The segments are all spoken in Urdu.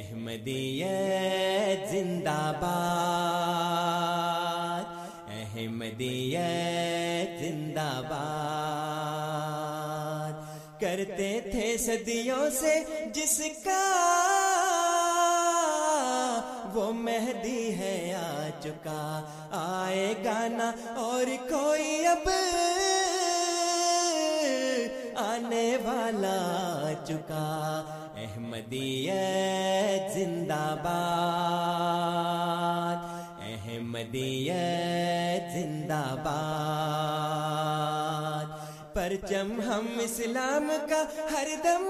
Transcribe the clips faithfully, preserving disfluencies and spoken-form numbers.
احمدیت زندہ باد، احمدیت زندہ باد۔ کرتے تھے صدیوں سے جس کا، وہ مہدی ہے آ چکا، آئے گا نہ اور کوئی اب، آنے والا آ چکا۔ احمدیت زندہ باد، احمدیت زندہ باد۔ پرچم ہم اسلام کا ہر دم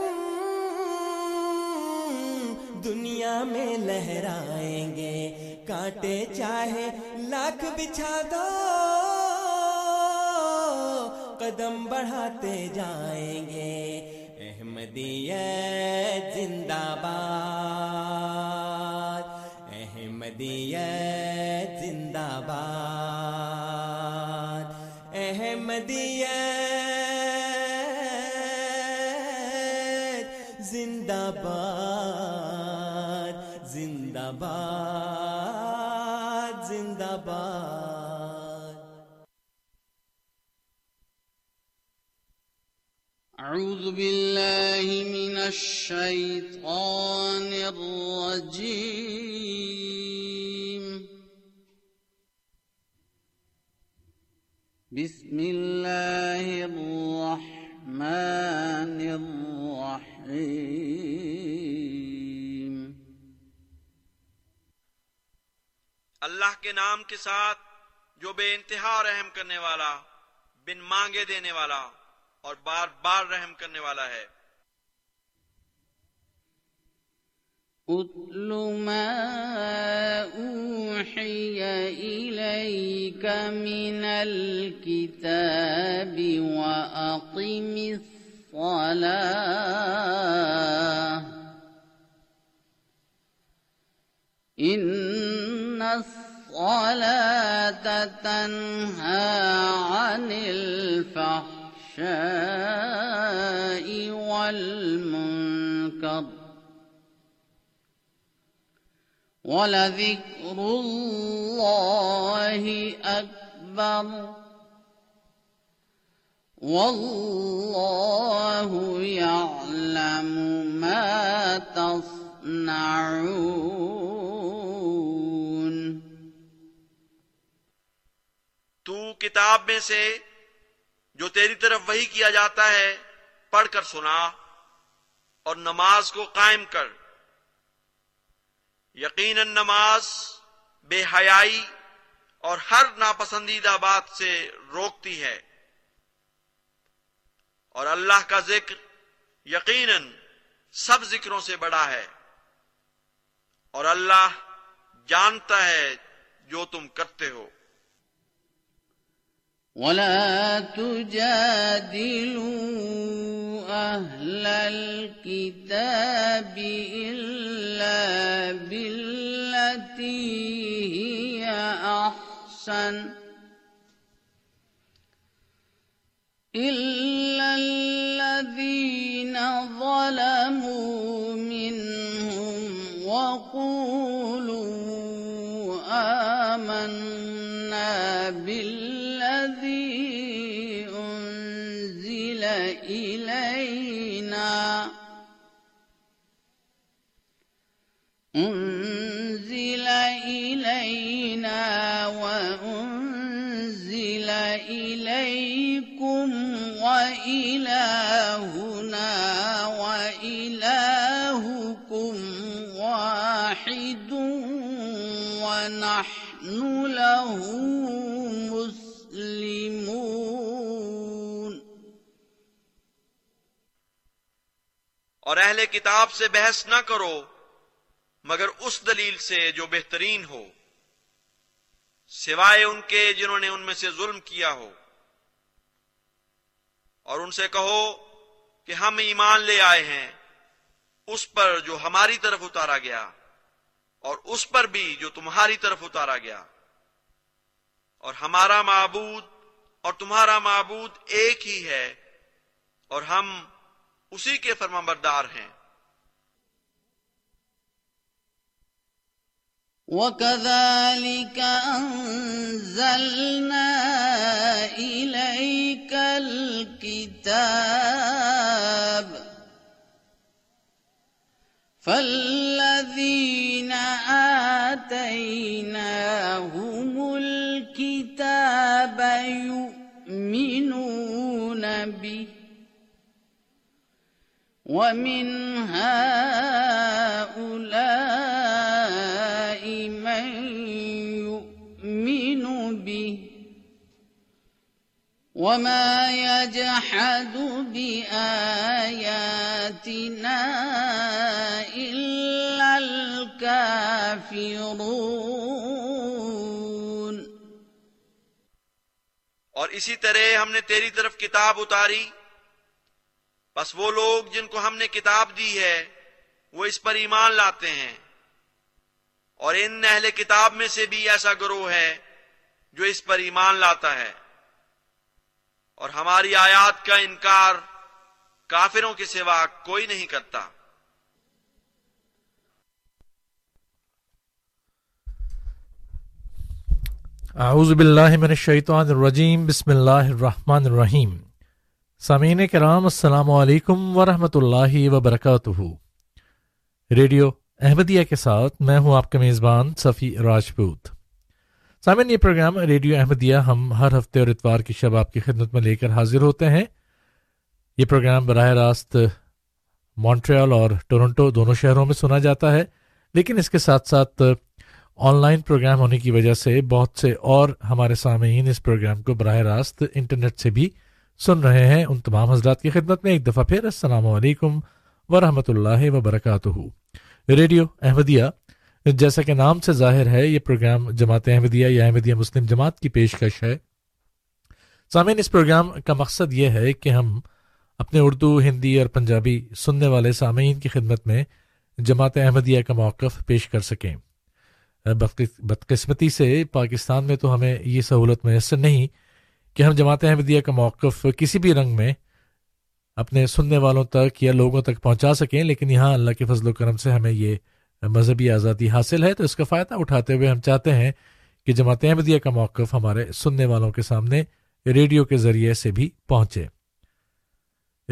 دنیا میں لہرائیں گے، کانٹے چاہے لاکھ بچھا دو، قدم بڑھاتے جائیں گے۔ احمدیت زندہ باد، احمدیت زندہ باد، احمدیت زندہ باد، زندہ باد، زندہ باد۔ أعوذ بالله من الشيطان الرجيم، بسم الله الرحمن الرحيم۔ اللہ کے نام کے ساتھ جو بے انتہا رحم کرنے والا، بن مانگے دینے والا اور بار بار رحم کرنے والا ہے۔ اتل ما اوحی الیک من الکتاب واقم الصلاۃ ان الصلاۃ تنہی عن الفحشاء والمنکر ولذکر اللہ اکبر واللہ یعلم ما تصنعون۔ تو کتاب میں سے جو تیری طرف وحی کیا جاتا ہے پڑھ کر سنا اور نماز کو قائم کر، یقیناً نماز بے حیائی اور ہر ناپسندیدہ بات سے روکتی ہے، اور اللہ کا ذکر یقیناً سب ذکروں سے بڑا ہے، اور اللہ جانتا ہے جو تم کرتے ہو۔ وَلَا تُجَادِلُوا أَهْلَ الْكِتَابِ إِلَّا بِالَّتِي هِيَ أَحْسَنُ إِلَّا الَّذِينَ ظَلَمُوا مِنْهُمْ وَقُولُوا آمَنَّا بِاللَّهِ الذي أنزل إلينا أنزل إلينا وأنزل إليكم وإلهنا وإلهكم واحد ونحن له مسلمون۔ اور اہل کتاب سے بحث نہ کرو مگر اس دلیل سے جو بہترین ہو، سوائے ان کے جنہوں نے ان میں سے ظلم کیا ہو، اور ان سے کہو کہ ہم ایمان لے آئے ہیں اس پر جو ہماری طرف اتارا گیا اور اس پر بھی جو تمہاری طرف اتارا گیا، اور ہمارا معبود اور تمہارا معبود ایک ہی ہے اور ہم اسی کے فرمانبردار ہیں۔ وَكَذَلِكَ أَنزَلْنَا إِلَيْكَ الْكِتَابَ فَالَّذِينَ آتَيْنَاهُمُ الْكِتَابَ يُؤْمِنُونَ بِهِ وَمِنْ هَؤُلَاءِ مَنْ يُؤْمِنُ بِهِ وَمَا يَجْحَدُ بِآيَاتِنَا إِلَّا الْكَافِرُونَ۔ اور اسی طرح ہم نے تیری طرف کتاب اتاری، بس وہ لوگ جن کو ہم نے کتاب دی ہے وہ اس پر ایمان لاتے ہیں، اور ان اہل کتاب میں سے بھی ایسا گروہ ہے جو اس پر ایمان لاتا ہے، اور ہماری آیات کا انکار کافروں کے سوا کوئی نہیں کرتا۔ اعوذ باللہ من الشیطان الرجیم، بسم اللہ الرحمن الرحیم۔ سامعین کرام، السلام علیکم ورحمۃ اللہ وبرکاتہ۔ ریڈیو احمدیہ کے ساتھ میں ہوں آپ کا میزبان صفی راجپوت۔ سامعین، یہ پروگرام ریڈیو احمدیہ ہم ہر ہفتے اور اتوار کی شب آپ کی خدمت میں لے کر حاضر ہوتے ہیں۔ یہ پروگرام براہ راست مونٹریال اور ٹورنٹو دونوں شہروں میں سنا جاتا ہے، لیکن اس کے ساتھ ساتھ آن لائن پروگرام ہونے کی وجہ سے بہت سے اور ہمارے سامعین اس پروگرام کو براہ راست انٹرنیٹ سے بھی سن رہے ہیں۔ ان تمام حضرات کی خدمت میں ایک دفعہ پھر السلام علیکم ورحمۃ اللہ وبرکاتہ۔ ریڈیو احمدیہ، جیسا کہ نام سے ظاہر ہے، یہ پروگرام جماعت احمدیہ یا احمدیہ مسلم جماعت کی پیشکش ہے۔ سامعین، اس پروگرام کا مقصد یہ ہے کہ ہم اپنے اردو، ہندی اور پنجابی سننے والے سامعین کی خدمت میں جماعت احمدیہ کا موقف پیش کر سکیں۔ بدقسمتی سے پاکستان میں تو ہمیں یہ سہولت میسر نہیں کہ ہم جماعت احمدیہ کا موقف کسی بھی رنگ میں اپنے سننے والوں تک یا لوگوں تک پہنچا سکیں، لیکن یہاں اللہ کے فضل و کرم سے ہمیں یہ مذہبی آزادی حاصل ہے، تو اس کا فائدہ اٹھاتے ہوئے ہم چاہتے ہیں کہ جماعت احمدیہ کا موقف ہمارے سننے والوں کے سامنے ریڈیو کے ذریعے سے بھی پہنچے۔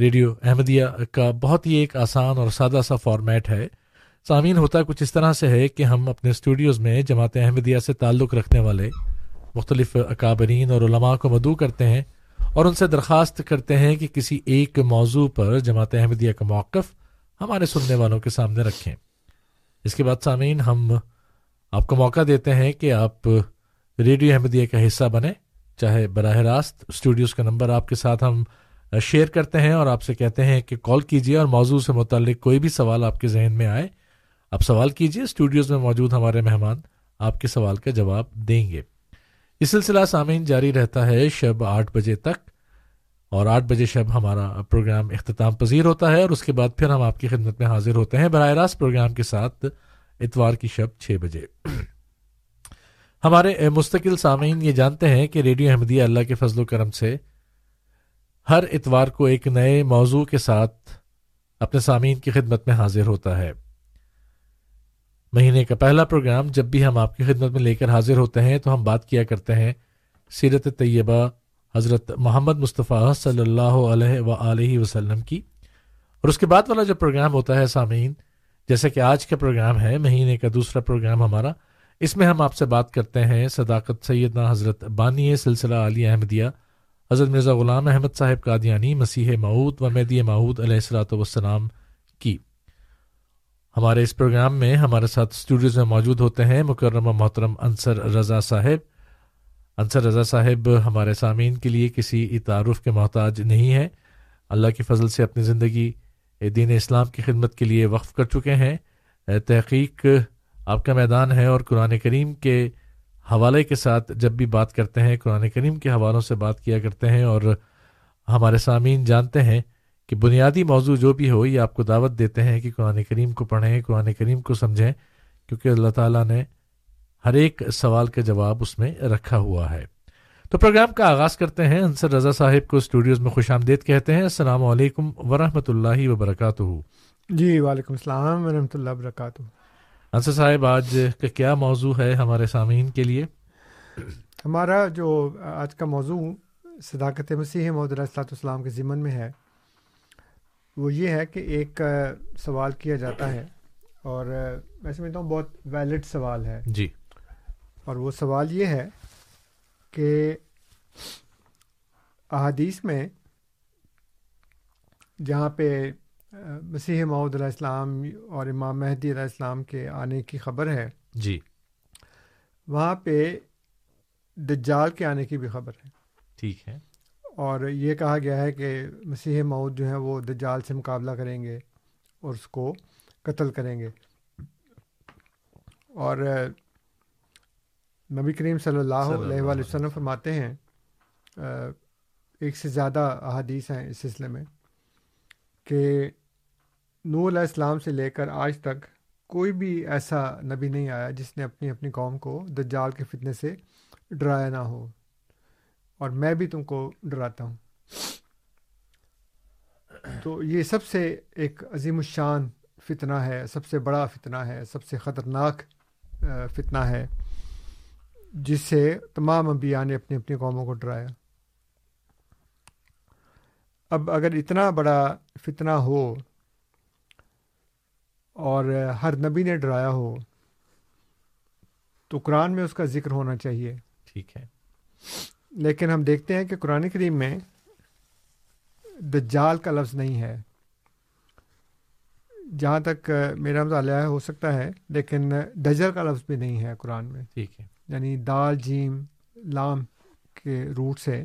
ریڈیو احمدیہ کا بہت ہی ایک آسان اور سادہ سا فارمیٹ ہے۔ سامعین، ہوتا کچھ اس طرح سے ہے کہ ہم اپنے اسٹوڈیوز میں جماعت احمدیہ سے تعلق رکھنے والے مختلف اکابرین اور علماء کو مدعو کرتے ہیں اور ان سے درخواست کرتے ہیں کہ کسی ایک موضوع پر جماعت احمدیہ کا موقف ہمارے سننے والوں کے سامنے رکھیں۔ اس کے بعد سامعین، ہم آپ کو موقع دیتے ہیں کہ آپ ریڈیو احمدیہ کا حصہ بنیں، چاہے براہ راست۔ اسٹوڈیوز کا نمبر آپ کے ساتھ ہم شیئر کرتے ہیں اور آپ سے کہتے ہیں کہ کال کیجیے، اور موضوع سے متعلق کوئی بھی سوال آپ کے ذہن میں آئے آپ سوال کیجیے، اسٹوڈیوز میں موجود ہمارے مہمان آپ کے سوال کا جواب دیں گے۔ یہ سلسلہ سامعین جاری رہتا ہے شب آٹھ بجے تک، اور آٹھ بجے شب ہمارا پروگرام اختتام پذیر ہوتا ہے، اور اس کے بعد پھر ہم آپ کی خدمت میں حاضر ہوتے ہیں براہ راست پروگرام کے ساتھ اتوار کی شب چھ بجے۔ ہمارے مستقل سامعین یہ جانتے ہیں کہ ریڈیو احمدیہ اللہ کے فضل و کرم سے ہر اتوار کو ایک نئے موضوع کے ساتھ اپنے سامعین کی خدمت میں حاضر ہوتا ہے۔ مہینے کا پہلا پروگرام جب بھی ہم آپ کی خدمت میں لے کر حاضر ہوتے ہیں تو ہم بات کیا کرتے ہیں سیرت طیبہ حضرت محمد مصطفیٰ صلی اللہ علیہ وآلہ وسلم کی، اور اس کے بعد والا جو پروگرام ہوتا ہے سامعین، جیسے کہ آج کا پروگرام ہے، مہینے کا دوسرا پروگرام ہمارا، اس میں ہم آپ سے بات کرتے ہیں صداقت سیدنا حضرت بانی سلسلہ علی احمدیہ حضرت مرزا غلام احمد صاحب قادیانی مسیح موعود و مہدی موعود علیہ الصلوۃ والسلام کی۔ ہمارے اس پروگرام میں ہمارے ساتھ اسٹوڈیوز میں موجود ہوتے ہیں مکرم و محترم انصر رضا صاحب۔ انصر رضا صاحب ہمارے سامعین کے لیے کسی تعارف کے محتاج نہیں ہیں، اللہ کے فضل سے اپنی زندگی دین اسلام کی خدمت کے لیے وقف کر چکے ہیں۔ تحقیق آپ کا میدان ہے، اور قرآن کریم کے حوالے کے ساتھ جب بھی بات کرتے ہیں قرآن کریم کے حوالوں سے بات کیا کرتے ہیں، اور ہمارے سامعین جانتے ہیں کہ بنیادی موضوع جو بھی ہو یہ آپ کو دعوت دیتے ہیں کہ قرآن کریم کو پڑھیں، قرآن کریم کو سمجھیں، کیونکہ اللہ تعالیٰ نے ہر ایک سوال کا جواب اس میں رکھا ہوا ہے۔ تو پروگرام کا آغاز کرتے ہیں، انصر رضا صاحب کو اسٹوڈیوز میں خوش آمدید کہتے ہیں۔ السلام علیکم ورحمۃ اللہ وبرکاتہ۔ جی وعلیکم السلام ورحمۃ اللہ وبرکاتہ۔ انصر صاحب، آج کا کیا موضوع ہے ہمارے سامعین کے لیے؟ ہمارا جو آج کا موضوع صداقت مسیح موعود علیہ الصلوۃ والسلام کے ضمن میں ہے وہ یہ ہے کہ ایک سوال کیا جاتا ہے، اور میں سمجھتا ہوں بہت ویلڈ سوال ہے جی، اور وہ سوال یہ ہے کہ احادیث میں جہاں پہ مسیح موعود علیہ السلام اور امام مہدی علیہ السلام کے آنے کی خبر ہے جی، وہاں پہ دجال کے آنے کی بھی خبر ہے، ٹھیک ہے، اور یہ کہا گیا ہے کہ مسیح موعود جو ہیں وہ دجال سے مقابلہ کریں گے اور اس کو قتل کریں گے، اور نبی کریم صلی اللہ علیہ وآلہ وسلم فرماتے ہیں، ایک سے زیادہ احادیث ہیں اس سلسلے میں، کہ نوح علیہ السلام سے لے کر آج تک کوئی بھی ایسا نبی نہیں آیا جس نے اپنی اپنی قوم کو دجال کے فتنے سے ڈرایا نہ ہو، اور میں بھی تم کو ڈراتا ہوں۔ تو یہ سب سے ایک عظیم الشان فتنہ ہے، سب سے بڑا فتنہ ہے، سب سے خطرناک فتنہ ہے، جس سے تمام انبیاء نے اپنی اپنی قوموں کو ڈرایا۔ اب اگر اتنا بڑا فتنہ ہو اور ہر نبی نے ڈرایا ہو تو قرآن میں اس کا ذکر ہونا چاہیے، ٹھیک ہے، لیکن ہم دیکھتے ہیں کہ قرآن کریم میں دجال کا لفظ نہیں ہے، جہاں تک میرا مطالعہ ہو سکتا ہے، لیکن دجر کا لفظ بھی نہیں ہے قرآن میں، ٹھیک ہے، یعنی دال جیم لام کے روٹ سے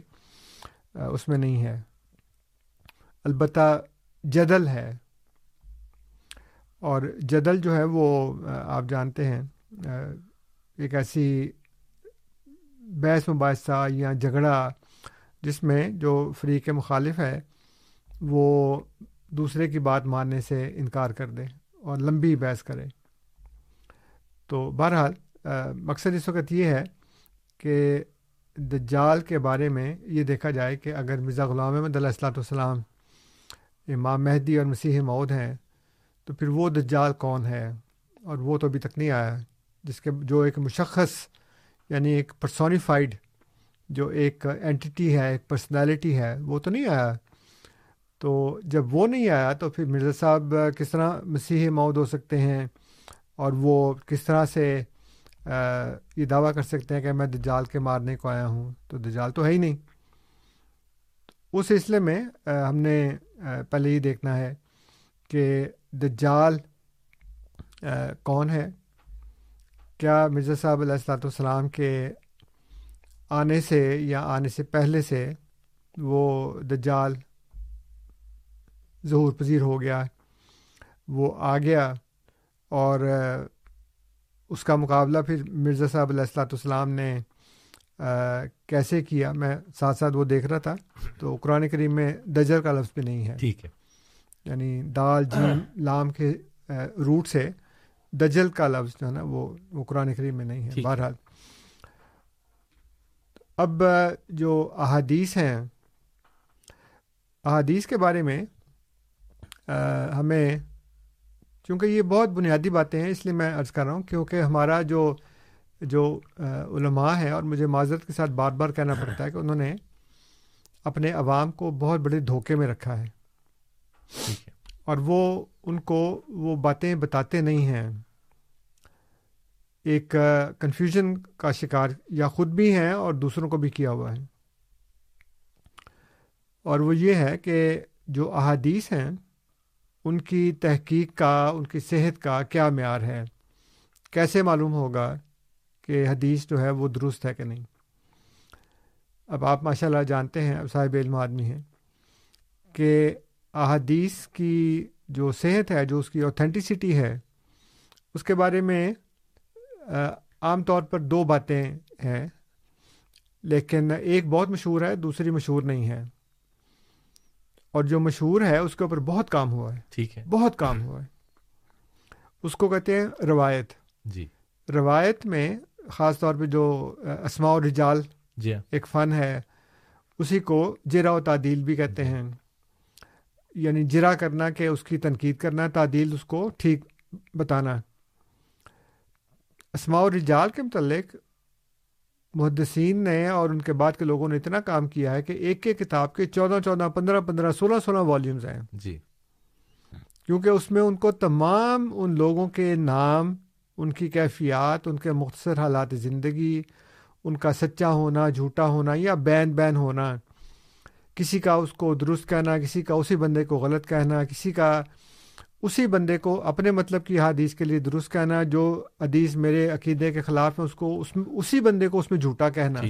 اس میں نہیں ہے، البتہ جدل ہے، اور جدل جو ہے وہ آپ جانتے ہیں ایک ایسی بحث مباحثہ یا جھگڑا جس میں جو فریق کے مخالف ہے وہ دوسرے کی بات ماننے سے انکار کر دے اور لمبی بحث کرے۔ تو بہرحال مقصد اس وقت یہ ہے کہ دجال کے بارے میں یہ دیکھا جائے کہ اگر مرزا غلام احمد علیہ الصلوۃ والسلام امام مہدی اور مسیح موعود ہیں تو پھر وہ دجال کون ہے، اور وہ تو ابھی تک نہیں آیا، جس کے جو ایک مشخص یعنی ایک پرسونیفائڈ جو ایک اینٹیٹی ہے، ایک پرسنالٹی ہے، وہ تو نہیں آیا۔ تو جب وہ نہیں آیا تو پھر مرزا صاحب کس طرح مسیح موعود ہو سکتے ہیں، اور وہ کس طرح سے یہ دعویٰ کر سکتے ہیں کہ میں دجال کے مارنے کو آیا ہوں؟ تو دجال تو ہے ہی نہیں۔ اس سلسلے میں ہم نے پہلے یہ دیکھنا ہے کہ دجال کون ہے، کیا مرزا صاحب علیہ الصلوۃ والسلام کے آنے سے یا آنے سے پہلے سے وہ دجال ظہور پذیر ہو گیا، وہ آ گیا، اور اس کا مقابلہ پھر مرزا صاحب علیہ الصلوۃ والسلام نے کیسے کیا؟ میں ساتھ ساتھ وہ دیکھ رہا تھا، تو قرآن کریم میں دجر کا لفظ بھی نہیں ہے، ٹھیک ہے، یعنی دال جیم لام کے روٹ سے دجل کا لفظ جو ہے نا وہ وہ قرآن کریم میں نہیں ہے۔ بہرحال اب جو احادیث ہیں، احادیث کے بارے میں ہمیں، چونکہ یہ بہت بنیادی باتیں ہیں اس لیے میں عرض کر رہا ہوں، کیونکہ ہمارا جو جو علماء ہیں، اور مجھے معذرت کے ساتھ بار بار کہنا پڑتا ہے کہ انہوں نے اپنے عوام کو بہت بڑے دھوکے میں رکھا ہے، ٹھیک ہے، اور وہ ان کو وہ باتیں بتاتے نہیں ہیں، ایک کنفیوژن کا شکار یا خود بھی ہیں اور دوسروں کو بھی کیا ہوا ہے۔ اور وہ یہ ہے کہ جو احادیث ہیں ان کی تحقیق کا، ان کی صحت کا کیا معیار ہے، کیسے معلوم ہوگا کہ حدیث جو ہے وہ درست ہے کہ نہیں؟ اب آپ ماشاءاللہ جانتے ہیں، اب صاحب علم آدمی ہیں، کہ احادیث کی جو صحت ہے، جو اس کی اوتھینٹیسٹی ہے، اس کے بارے میں عام طور پر دو باتیں ہیں، لیکن ایک بہت مشہور ہے، دوسری مشہور نہیں ہے، اور جو مشہور ہے اس کے اوپر بہت کام ہوا ہے، ٹھیک ہے، بہت کام ہوا ہے۔ اس کو کہتے ہیں روایت۔ جی، روایت میں خاص طور پہ جو اسماء و رجال جی ایک فن ہے، اسی کو جرا و تعدیل بھی کہتے ہیں، یعنی جرا کرنا کہ اس کی تنقید کرنا، تعدیل اس کو ٹھیک بتانا۔ اسماء و رجال کے متعلق محدثین نے اور ان کے بعد کے لوگوں نے اتنا کام کیا ہے کہ ایک ایک کتاب کے چودہ چودہ پندرہ پندرہ سولہ سولہ والیومز ہیں، جی، کیونکہ اس میں ان کو تمام ان لوگوں کے نام، ان کی کیفیات، ان کے مختصر حالات زندگی، ان کا سچا ہونا، جھوٹا ہونا یا بین بین ہونا، کسی کا اس کو درست کہنا، کسی کا اسی بندے کو غلط کہنا، کسی کا اسی بندے کو اپنے مطلب کی حدیث کے لیے درست کہنا، جو حدیث میرے عقیدے کے خلاف ہے اس کو اس اسی بندے کو اس میں جھوٹا کہنا،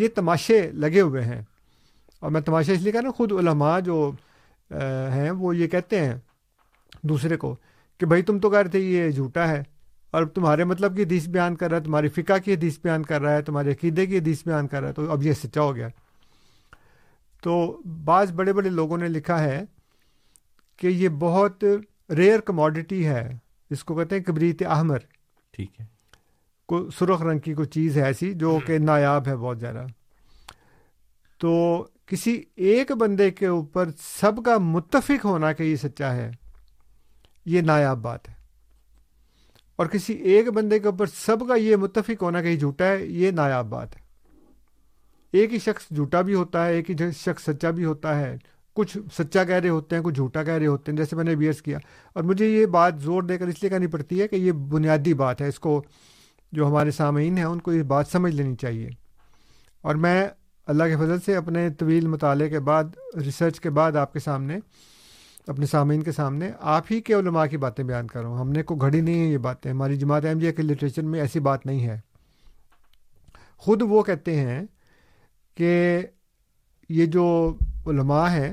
یہ تماشے لگے ہوئے ہیں۔ اور میں تماشے اس لیے کہہ رہا ہوں، خود علماء جو ہیں وہ یہ کہتے ہیں دوسرے کو کہ بھائی تم تو کہہ رہے تھے یہ جھوٹا ہے، اور تمہارے مطلب کی حدیث بیان کر رہا ہے، تمہاری فقہ کی حدیث بیان کر رہا ہے، تمہارے عقیدے کی حدیث بیان کر رہا ہے، تو اب یہ سچا ہو گیا۔ تو بعض بڑے بڑے لوگوں نے لکھا ہے کہ یہ بہت ریئر کموڈٹی ہے، اس کو کہتے ہیں کبریت احمر، ٹھیک ہے، کو سرخ رنگ کی کوئی چیز ہے ایسی جو کہ نایاب ہے بہت زیادہ۔ تو کسی ایک بندے کے اوپر سب کا متفق ہونا کہ یہ سچا ہے، یہ نایاب بات ہے، اور کسی ایک بندے کے اوپر سب کا یہ متفق ہونا کہ یہ جھوٹا ہے، یہ نایاب بات ہے۔ ایک ہی شخص جھوٹا بھی ہوتا ہے، ایک ہی شخص سچا بھی ہوتا ہے، کچھ سچا کہہ رہے ہوتے ہیں، کچھ جھوٹا کہہ رہے ہوتے ہیں، جیسے میں نے بیئرس کیا۔ اور مجھے یہ بات زور دے کر اس لیے کہانی پڑتی ہے کہ یہ بنیادی بات ہے، اس کو جو ہمارے سامعین ہیں ان کو یہ بات سمجھ لینی چاہیے، اور میں اللہ کے فضل سے اپنے طویل مطالعے کے بعد، ریسرچ کے بعد آپ کے سامنے، اپنے سامعین کے سامنے آپ ہی کے علماء کی باتیں بیان کر رہا ہوں، ہم نے کو گھڑی نہیں ہیں یہ باتیں، ہماری جماعت احمدیہ کے لٹریچر میں ایسی بات نہیں ہے۔ خود وہ کہتے ہیں کہ یہ جو علماء ہیں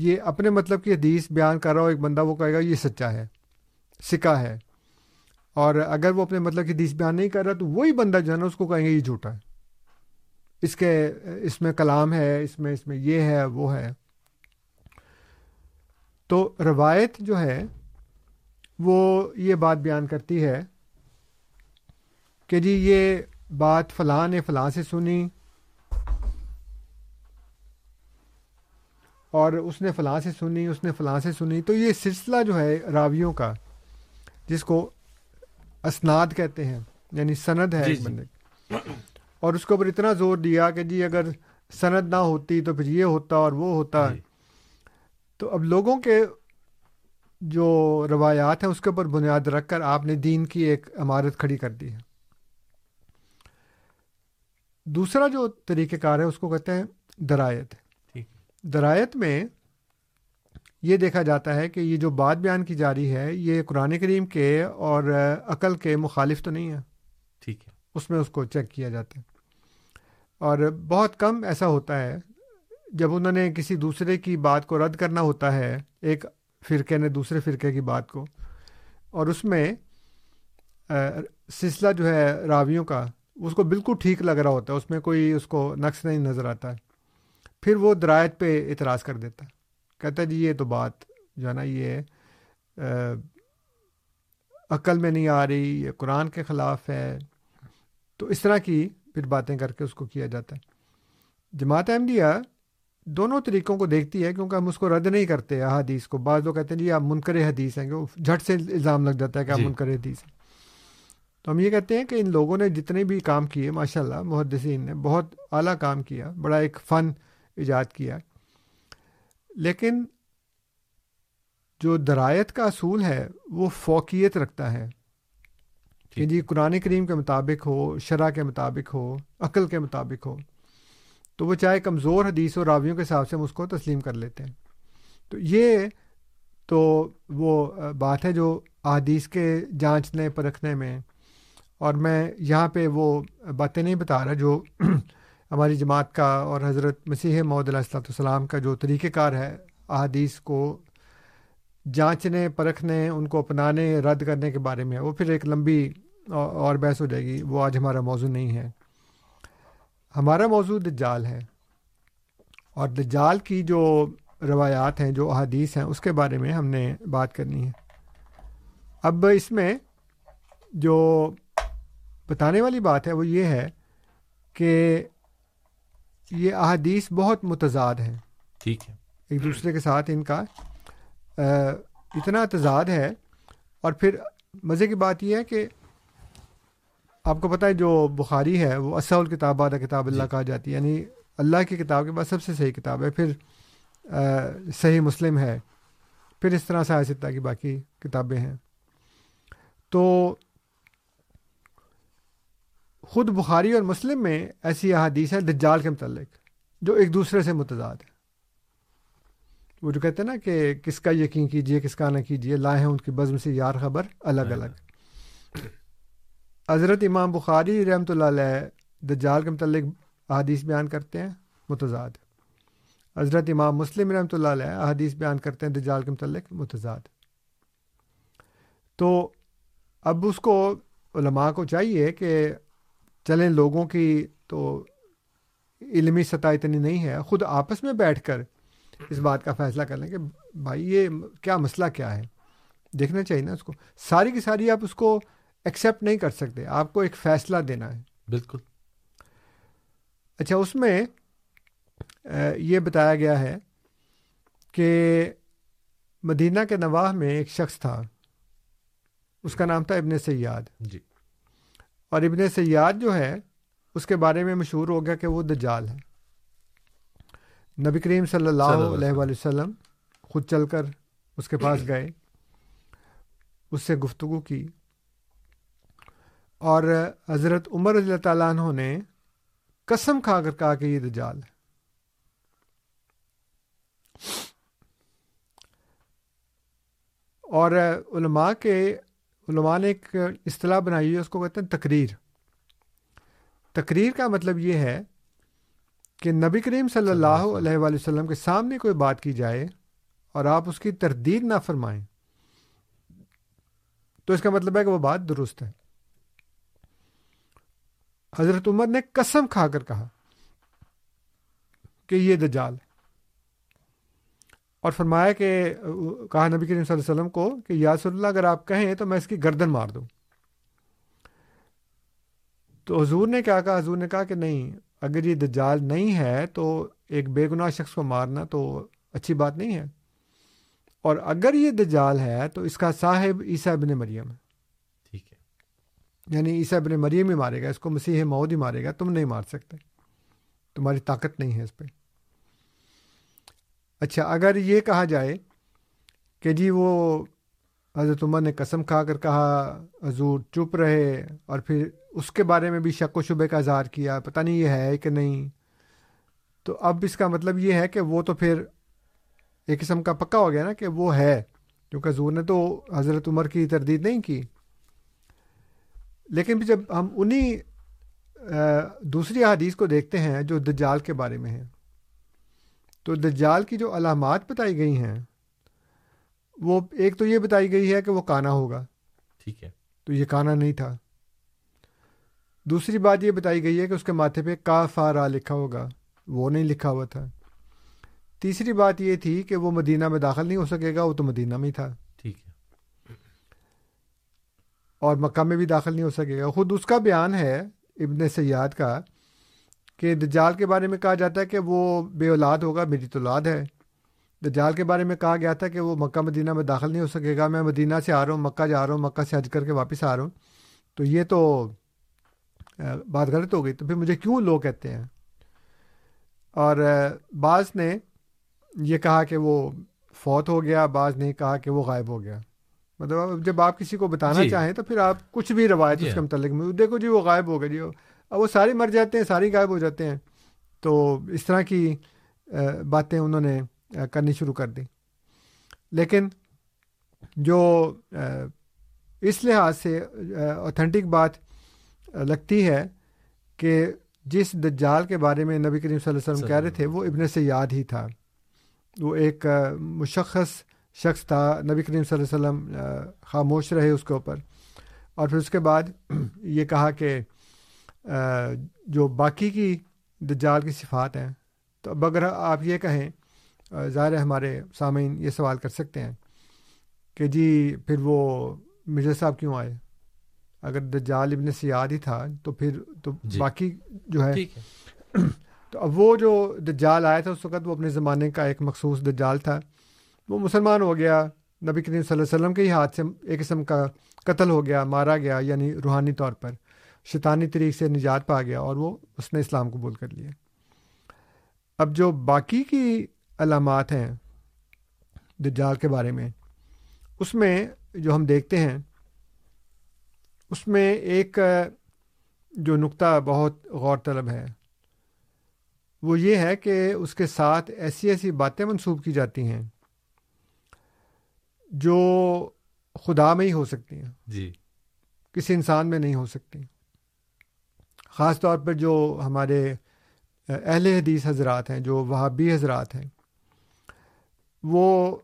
یہ اپنے مطلب کی حدیث بیان کر رہا ہو، ایک بندہ وہ کہے گا یہ سچا ہے، سکا ہے، اور اگر وہ اپنے مطلب کی حدیث بیان نہیں کر رہا تو وہی بندہ جو ہے نا اس کو کہیں گے یہ جھوٹا ہے، اس کے اس میں کلام ہے، اس میں اس میں یہ ہے وہ ہے۔ تو روایت جو ہے وہ یہ بات بیان کرتی ہے کہ جی یہ بات فلاں نے فلاں سے سنی، اور اس نے فلاں سے سنی، اس نے فلاں سے سنی، تو یہ سلسلہ جو ہے راویوں کا، جس کو اسناد کہتے ہیں، یعنی سند ہے ایک بندے، اور اس کے اوپر اتنا زور دیا کہ جی اگر سند نہ ہوتی تو پھر یہ ہوتا اور وہ ہوتا۔ تو اب لوگوں کے جو روایات ہیں اس کے اوپر بنیاد رکھ کر آپ نے دین کی ایک عمارت کھڑی کر دی ہے۔ دوسرا جو طریقہ کار ہے اس کو کہتے ہیں درایت۔ درایت میں یہ دیکھا جاتا ہے کہ یہ جو بات بیان کی جا رہی ہے یہ قرآن کریم کے اور عقل کے مخالف تو نہیں ہے، ٹھیک ہے، اس میں اس کو چیک کیا جاتا ہے، اور بہت کم ایسا ہوتا ہے جب انہوں نے کسی دوسرے کی بات کو رد کرنا ہوتا ہے، ایک فرقے نے دوسرے فرقے کی بات کو، اور اس میں سلسلہ جو ہے راویوں کا اس کو بالکل ٹھیک لگ رہا ہوتا ہے، اس میں کوئی اس کو نقص نہیں نظر آتا، پھر وہ درایت پہ اعتراض کر دیتا، کہتا جی یہ تو بات جو ہے نا یہ عقل میں نہیں آ رہی، یہ قرآن کے خلاف ہے، تو اس طرح کی پھر باتیں کر کے اس کو کیا جاتا ہے۔ جماعت احمدیہ دونوں طریقوں کو دیکھتی ہے، کیونکہ ہم اس کو رد نہیں کرتے احادیث کو۔ بعض لوگ کہتے ہیں جی آپ منکر حدیث ہیں، کہ جھٹ سے الزام لگ جاتا ہے کہ آپ منکر حدیث ہیں، تو ہم یہ کہتے ہیں کہ ان لوگوں نے جتنے بھی کام کیے ماشاءاللہ محدثین نے بہت اعلیٰ کام کیا، بڑا ایک فن ایجاد کیا، لیکن جو درایت کا اصول ہے وہ فوقیت رکھتا ہے کہ جی قرآن کریم کے مطابق ہو، شرع کے مطابق ہو، عقل کے مطابق ہو، تو وہ چاہے کمزور حدیث اور راویوں کے حساب سے ہم اس کو تسلیم کر لیتے ہیں۔ تو یہ تو وہ بات ہے جو احادیث کے جانچنے پرکھنے میں، اور میں یہاں پہ وہ باتیں نہیں بتا رہا جو ہماری جماعت کا اور حضرت مسیح موعود علیہ السلام کا جو طریقہ کار ہے احادیث کو جانچنے پرکھنے ان کو اپنانے رد کرنے کے بارے میں، وہ پھر ایک لمبی اور بحث ہو جائے گی، وہ آج ہمارا موضوع نہیں ہے۔ ہمارا موضوع دجال ہے، اور دجال کی جو روایات ہیں، جو احادیث ہیں، اس کے بارے میں ہم نے بات کرنی ہے۔ اب اس میں جو بتانے والی بات ہے وہ یہ ہے کہ یہ احادیث بہت متضاد ہیں، ٹھیک ہے، ایک دوسرے کے ساتھ ان کا اتنا تضاد ہے۔ اور پھر مزے کی بات یہ ہے کہ آپ کو پتہ ہے جو بخاری ہے وہ اصل کتاب بعد کتاب اللہ کہا جاتی ہے، یعنی اللہ کی کتاب کے بعد سب سے صحیح کتاب ہے۔ پھر صحیح مسلم ہے، پھر اس طرح سے آیت ستہ کی باقی کتابیں ہیں۔ تو خود بخاری اور مسلم میں ایسی احادیث ہے دجال کے متعلق جو ایک دوسرے سے متضاد ہے۔ وہ جو کہتے ہیں نا کہ کس کا یقین کیجیے کس کا نہ کیجیے، لائے ہیں ان کی بزم سے یار خبر الگ الگ۔ حضرت امام بخاری رحمۃ اللہ علیہ دجال کے متعلق احادیث بیان کرتے ہیں متضاد، حضرت امام مسلم رحمۃ اللہ علیہ احادیث بیان کرتے ہیں دجال کے متعلق متضاد۔ تو اب اس کو علماء کو چاہیے کہ چلیں، لوگوں کی تو علمی سطح اتنی نہیں ہے، خود آپس میں بیٹھ کر اس بات کا فیصلہ کر لیں کہ بھائی یہ کیا مسئلہ کیا ہے، دیکھنا چاہیے نا اس کو۔ ساری کی ساری آپ اس کو ایکسیپٹ نہیں کر سکتے، آپ کو ایک فیصلہ دینا ہے۔ بالکل۔ اچھا، اس میں یہ بتایا گیا ہے کہ مدینہ کے نواح میں ایک شخص تھا، اس کا نام تھا ابن سیاد جی، اور ابن سیاد جو ہے اس کے بارے میں مشہور ہو گیا کہ وہ دجال ہے۔ نبی کریم صلی اللہ علیہ وآلہ وسلم خود چل کر اس کے پاس گئے، اس سے گفتگو کی، اور حضرت عمر رضی اللہ تعالیٰ عنہ نے قسم کھا کر کہا کہ یہ دجال ہے۔ اور علماء کے علماء نے ایک اصطلاح بنائی ہے، اس کو کہتے ہیں تقریر۔ تقریر کا مطلب یہ ہے کہ نبی کریم صلی اللہ علیہ وآلہ وسلم کے سامنے کوئی بات کی جائے اور آپ اس کی تردید نہ فرمائیں، تو اس کا مطلب ہے کہ وہ بات درست ہے۔ حضرت عمر نے قسم کھا کر کہا کہ یہ دجال ہے، اور فرمایا کہ کہا نبی کریم صلی اللہ علیہ وسلم کو کہ یا رسول اللہ، اگر آپ کہیں تو میں اس کی گردن مار دوں۔ تو حضور نے کیا کہا؟ حضور نے کہا کہ نہیں، اگر یہ دجال نہیں ہے تو ایک بے گناہ شخص کو مارنا تو اچھی بات نہیں ہے، اور اگر یہ دجال ہے تو اس کا صاحب عیسیٰ ابن مریم ہے، ٹھیک ہے، یعنی عیسیٰ ابن مریم ہی مارے گا اس کو، مسیح موعود ہی مارے گا، تم نہیں مار سکتے، تمہاری طاقت نہیں ہے اس پہ۔ اچھا، اگر یہ کہا جائے کہ جی وہ حضرت عمر نے قسم کھا کر کہا، حضور چپ رہے، اور پھر اس کے بارے میں بھی شک و شبے کا اظہار کیا، پتہ نہیں یہ ہے کہ نہیں، تو اب اس کا مطلب یہ ہے کہ وہ تو پھر ایک قسم کا پکا ہو گیا نا کہ وہ ہے، کیونکہ حضور نے تو حضرت عمر کی تردید نہیں کی۔ لیکن جب ہم انہی دوسری احادیث کو دیکھتے ہیں جو دجال کے بارے میں ہیں، تو دجال کی جو علامات بتائی گئی ہیں، وہ ایک تو یہ بتائی گئی ہے کہ وہ کانا ہوگا، ٹھیک ہے، تو یہ کانا نہیں تھا۔ دوسری بات یہ بتائی گئی ہے کہ اس کے ماتھے پہ کا فا را لکھا ہوگا، وہ نہیں لکھا ہوا تھا۔ تیسری بات یہ تھی کہ وہ مدینہ میں داخل نہیں ہو سکے گا، وہ تو مدینہ میں ہی تھا، ٹھیک ہے، اور مکہ میں بھی داخل نہیں ہو سکے گا۔ خود اس کا بیان ہے ابن سیاد کا کہ دجال کے بارے میں کہا جاتا ہے کہ وہ بے اولاد ہوگا، میری تو اولاد ہے۔ دجال کے بارے میں کہا گیا تھا کہ وہ مکہ مدینہ میں داخل نہیں ہو سکے گا، میں مدینہ سے آ رہا ہوں، مکہ جا رہا ہوں، مکہ سے حج کر کے واپس آ رہا ہوں، تو یہ تو بات غلط ہو گئی، تو پھر مجھے کیوں لوگ کہتے ہیں۔ اور بعض نے یہ کہا کہ وہ فوت ہو گیا، بعض نے کہا کہ وہ غائب ہو گیا۔ مطلب جب آپ کسی کو بتانا جی چاہیں تو پھر آپ کچھ بھی روایت جی اس کے متعلق، دیکھو جی وہ غائب ہو گئے، جی اب وہ سارے مر جاتے ہیں، سارے غائب ہو جاتے ہیں، تو اس طرح کی باتیں انہوں نے کرنی شروع کر دی۔ لیکن جو اس لحاظ سے اوتھینٹک بات لگتی ہے کہ جس دجال کے بارے میں نبی کریم صلی اللہ علیہ وسلم کہہ رہے تھے وہ ابن سیاد ہی تھا، وہ ایک مشخص شخص تھا, نبی کریم صلی اللہ علیہ وسلم خاموش رہے اس کے اوپر. اور پھر اس کے بعد یہ کہا کہ جو باقی کی دجال کی صفات ہیں, تو اب اگر آپ یہ کہیں, ظاہر ہمارے سامعین یہ سوال کر سکتے ہیں کہ جی پھر وہ مرزا صاحب کیوں آئے, اگر دجال ابن سیاد ہی تھا تو پھر تو جی. باقی جو ہے تو اب وہ جو دجال آیا تھا اس وقت وہ اپنے زمانے کا ایک مخصوص دجال تھا, وہ مسلمان ہو گیا, نبی کریم صلی اللہ علیہ وسلم کے ہی ہاتھ سے ایک قسم کا قتل ہو گیا, مارا گیا, یعنی روحانی طور پر شیطانی طریق سے نجات پا گیا اور وہ اس نے اسلام قبول کر لیا. اب جو باقی کی علامات ہیں دجال کے بارے میں, اس میں جو ہم دیکھتے ہیں اس میں ایک جو نقطہ بہت غور طلب ہے وہ یہ ہے کہ اس کے ساتھ ایسی ایسی باتیں منسوب کی جاتی ہیں جو خدا میں ہی ہو سکتی ہیں, جی کسی انسان میں نہیں ہو سکتی. خاص طور پر جو ہمارے اہل حدیث حضرات ہیں, جو وہابی حضرات ہیں, وہ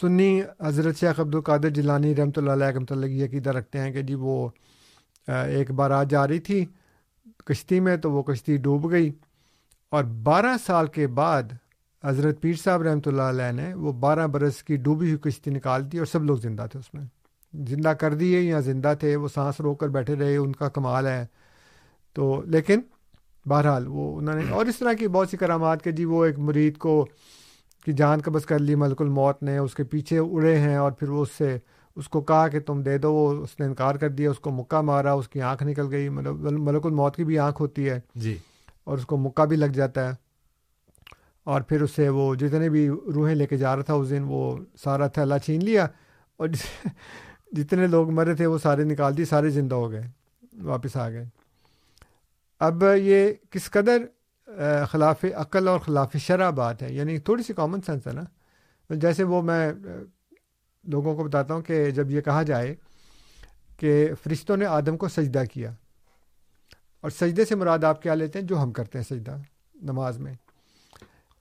سنی حضرت شیخ عبد القادر جلانی رحمۃ اللہ علیہ رحمۃ اللہ کی عقیدہ رکھتے ہیں کہ جی وہ ایک بارات جا رہی تھی کشتی میں تو وہ کشتی ڈوب گئی, اور بارہ سال کے بعد حضرت پیر صاحب رحمۃ اللہ علیہ نے وہ بارہ برس کی ڈوبی ہوئی کشتی نکال دی اور سب لوگ زندہ تھے, اس میں زندہ کر دیے یا زندہ تھے, وہ سانس رو کر بیٹھے رہے, ان کا کمال ہے. تو لیکن بہرحال وہ انہوں نے اور اس طرح کی بہت سی کرامات کہ جی وہ ایک مرید کو کی جان قبض کر لی ملک الموت نے, اس کے پیچھے اڑے ہیں اور پھر وہ اس سے اس کو کہا کہ تم دے دو, وہ اس نے انکار کر دیا, اس کو مکہ مارا, اس کی آنکھ نکل گئی, ملک الموت کی بھی آنکھ ہوتی ہے جی, اور اس کو مکہ بھی لگ جاتا ہے. اور پھر اسے وہ جتنے بھی روحیں لے کے جا رہا تھا اس دن وہ سارا تھیلا چھین لیا, اور جتنے لوگ مرے تھے وہ سارے نکال دی, سارے زندہ ہو گئے, واپس آ گئے. اب یہ کس قدر خلاف عقل اور خلاف شرع بات ہے, یعنی تھوڑی سی کامن سینس ہے نا. جیسے وہ میں لوگوں کو بتاتا ہوں کہ جب یہ کہا جائے کہ فرشتوں نے آدم کو سجدہ کیا, اور سجدے سے مراد آپ کیا لیتے ہیں, جو ہم کرتے ہیں سجدہ نماز میں,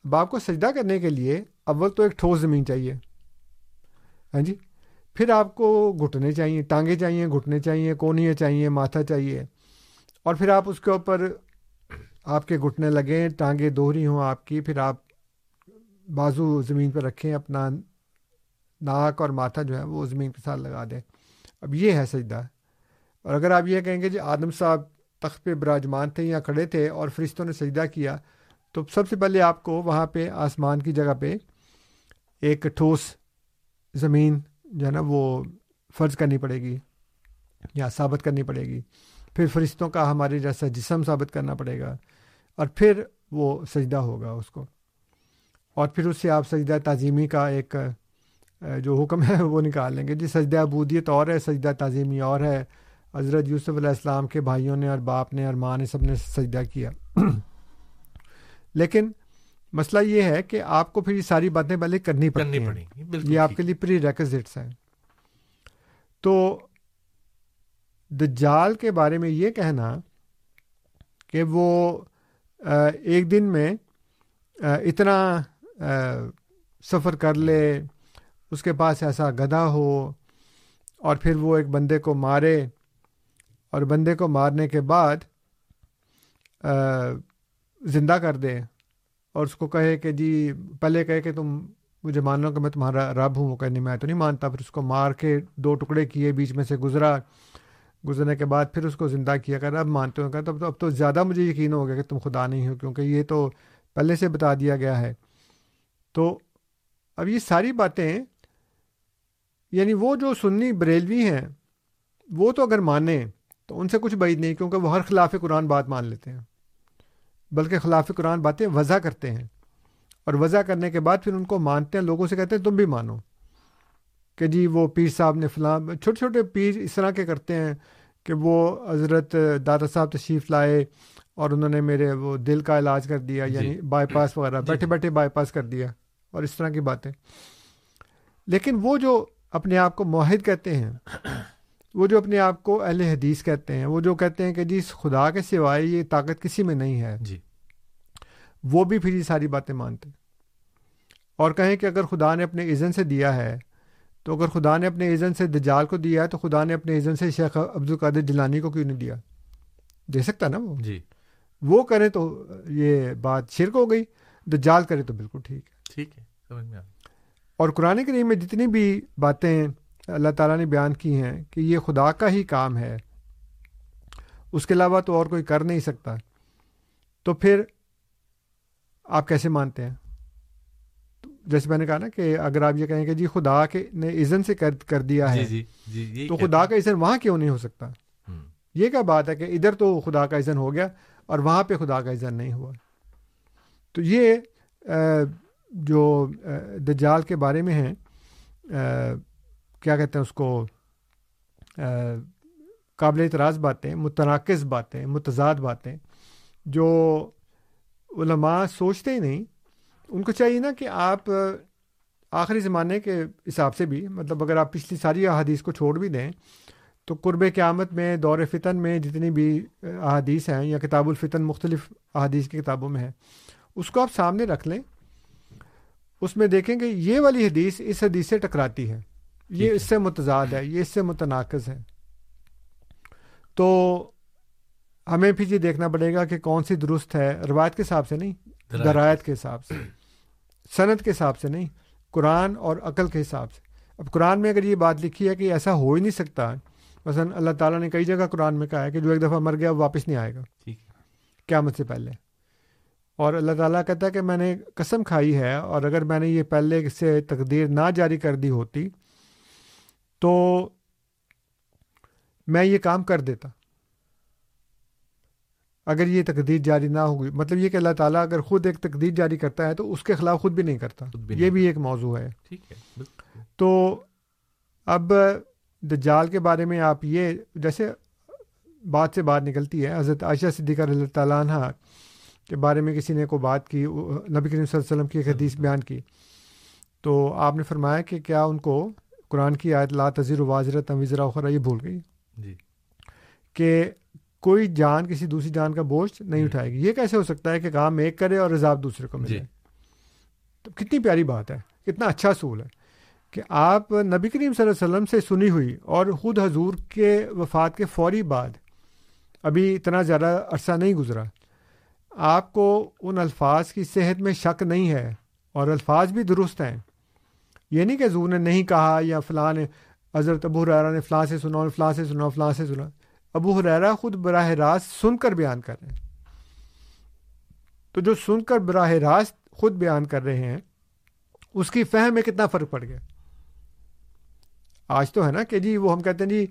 باپ کو سجدہ کرنے کے لیے اول تو ایک ٹھوس زمین چاہیے, ہاں جی, پھر آپ کو گھٹنے چاہیے, ٹانگیں چاہیے, گھٹنے چاہیے, کونیاں چاہیے, ماتھا چاہیے, اور پھر آپ اس کے اوپر آپ کے گھٹنے لگیں, ٹانگیں دوہری ہوں آپ کی, پھر آپ بازو زمین پہ رکھیں, اپنا ناک اور ماتھا جو ہے وہ زمین کے ساتھ لگا دیں. اب یہ ہے سجدہ. اور اگر آپ یہ کہیں گے کہ آدم صاحب تخت پہ براجمان تھے یا کھڑے تھے اور فرشتوں نے سجدہ کیا, تو سب سے پہلے آپ کو وہاں پہ آسمان کی جگہ پہ ایک ٹھوس زمین جو ہے نا وہ فرض کرنی پڑے گی یا ثابت کرنی پڑے گی, پھر فرشتوں کا ہمارے جیسا جسم ثابت کرنا پڑے گا, اور پھر وہ سجدہ ہوگا اس کو, اور پھر اس سے آپ سجدہ تعظیمی کا ایک جو حکم ہے وہ نکال لیں گے. جی سجدہ عبودیت اور ہے, سجدہ تعظیمی اور ہے. حضرت یوسف علیہ السلام کے بھائیوں نے اور باپ نے اور ماں نے سب نے سجدہ کیا. لیکن مسئلہ یہ ہے کہ آپ کو پھر یہ ساری باتیں پہلے کرنی پڑیں گی, یہ آپ کے لیے پری ریکوزٹس ہیں. تو دجال کے بارے میں یہ کہنا کہ وہ ایک دن میں اتنا سفر کر لے, اس کے پاس ایسا گدھا ہو, اور پھر وہ ایک بندے کو مارے, اور بندے کو مارنے کے بعد زندہ کر دے, اور اس کو کہے کہ جی پہلے کہے کہ تم مجھے مان لو کہ میں تمہارا رب ہوں, وہ کہنے میں تو نہیں مانتا, پھر اس کو مار کے دو ٹکڑے کیے, بیچ میں سے گزرا, گزرنے کے بعد پھر اس کو زندہ کیا, کہا اب مانتے ہو, کہا اب تو زیادہ مجھے یقین ہو گیا کہ تم خدا نہیں ہو, کیونکہ یہ تو پہلے سے بتا دیا گیا ہے. تو اب یہ ساری باتیں, یعنی وہ جو سنی بریلوی ہیں وہ تو اگر مانیں تو ان سے کچھ بعید نہیں, کیونکہ وہ ہر خلاف قرآن بات مان لیتے ہیں, بلکہ خلاف قرآن باتیں وضع کرتے ہیں, اور وضع کرنے کے بعد پھر ان کو مانتے ہیں, لوگوں سے کہتے ہیں تم بھی مانو کہ جی وہ پیر صاحب نے فلاں, چھوٹے چھوٹے پیر اس طرح کے کرتے ہیں کہ وہ حضرت دادا صاحب تشریف لائے اور انہوں نے میرے وہ دل کا علاج کر دیا, جی یعنی بائی پاس وغیرہ, جی بیٹھے بیٹھے بائی پاس کر دیا, اور اس طرح کی باتیں. لیکن وہ جو اپنے آپ کو موحد کہتے ہیں, وہ جو اپنے آپ کو اہل حدیث کہتے ہیں, وہ جو کہتے ہیں کہ جی اس خدا کے سوائے یہ طاقت کسی میں نہیں ہے, جی وہ بھی پھر یہ ساری باتیں مانتے ہیں, اور کہیں کہ اگر خدا نے اپنے اذن سے دیا ہے، تو اگر خدا نے اپنے اذن سے دجال کو دیا ہے تو خدا نے اپنے اذن سے شیخ عبد القادر جیلانی کو کیوں نہیں دیا؟ دے سکتا نا وہ جی، وہ کرے تو یہ بات شرک ہو گئی، دجال کرے تو بالکل ٹھیک ہے، ٹھیک ہے، سمجھ میں آ گیا۔ اور قرآن کریم میں جتنی بھی باتیں اللہ تعالیٰ نے بیان کی ہیں کہ یہ خدا کا ہی کام ہے، اس کے علاوہ تو اور کوئی کر نہیں سکتا، تو پھر آپ کیسے مانتے ہیں؟ جیسے میں نے کہا نا کہ اگر آپ یہ کہیں کہ جی خدا کے نے اذن سے کر دیا ہے، جی جی جی تو خدا کا اذن وہاں کیوں نہیں ہو سکتا؟ یہ کیا بات ہے کہ ادھر تو خدا کا اذن ہو گیا اور وہاں پہ خدا کا اذن نہیں ہوا؟ تو یہ جو دجال کے بارے میں ہیں، کیا کہتے ہیں اس کو، قابل اعتراض باتیں، متناقض باتیں، متضاد باتیں جو علماء سوچتے ہی نہیں۔ ان کو چاہیے نا کہ آپ آخری زمانے کے حساب سے بھی، مطلب اگر آپ پچھلی ساری احادیث کو چھوڑ بھی دیں تو قرب قیامت میں، دور فتن میں جتنی بھی احادیث ہیں یا کتاب الفتن مختلف احادیث کی کتابوں میں ہیں، اس کو آپ سامنے رکھ لیں، اس میں دیکھیں کہ یہ والی حدیث اس حدیث سے ٹکراتی ہے، یہ اس سے متضاد ہے، یہ اس سے متناقض ہے، تو ہمیں پھر یہ دیکھنا پڑے گا کہ کون سی درست ہے، روایت کے حساب سے نہیں، درایت کے حساب سے، سند کے حساب سے نہیں، قرآن اور عقل کے حساب سے۔ اب قرآن میں اگر یہ بات لکھی ہے کہ ایسا ہو ہی نہیں سکتا، مثلا اللہ تعالیٰ نے کئی جگہ قرآن میں کہا ہے کہ جو ایک دفعہ مر گیا وہ واپس نہیں آئے گا قیامت سے پہلے، اور اللہ تعالیٰ کہتا ہے کہ میں نے قسم کھائی ہے اور اگر میں نے یہ پہلے سے تقدیر نہ جاری کر دی ہوتی تو میں یہ کام کر دیتا، اگر یہ تقدیر جاری نہ ہوگی، مطلب یہ کہ اللہ تعالیٰ اگر خود ایک تقدیر جاری کرتا ہے تو اس کے خلاف خود بھی نہیں کرتا، یہ بھی ایک موضوع ہے، ٹھیک ہے۔ تو اب دجال کے بارے میں آپ یہ، جیسے بات سے بات نکلتی ہے، حضرت عائشہ صدیقہ رضی اللہ تعالیٰ عنہ کے بارے میں کسی نے کو بات کی، نبی کریم صلی اللہ علیہ وسلم کی ایک حدیث بیان کی، تو آپ نے فرمایا کہ کیا ان کو قرآن کی آیت لا تزر وازرۃ وزر اخرى یہ بھول گئی جی، کہ کوئی جان کسی دوسری جان کا بوجھ نہیں اٹھائے گی، یہ کیسے ہو سکتا ہے کہ کام ایک کرے اور عذاب دوسرے کو ملے؟ تو کتنی پیاری بات ہے، کتنا اچھا اصول ہے کہ آپ نبی کریم صلی اللہ علیہ وسلم سے سنی ہوئی اور خود حضور کے وفات کے فوری بعد، ابھی اتنا زیادہ عرصہ نہیں گزرا، آپ کو ان الفاظ کی صحت میں شک نہیں ہے اور الفاظ بھی درست ہیں، یہ نہیں کہ حضور نے نہیں کہا یا فلاں نے، حضرت ابو ہریرہ نے فلاں سے سنا اور فلاں سے سنا فلاں سے سنا، ابو ہریرہ خود براہ راست سن کر بیان کر رہے ہیں، تو جو سن کر براہ راست خود بیان کر رہے ہیں اس کی فہم میں کتنا فرق پڑ گیا۔ آج تو ہے نا کہ جی وہ ہم کہتے ہیں جی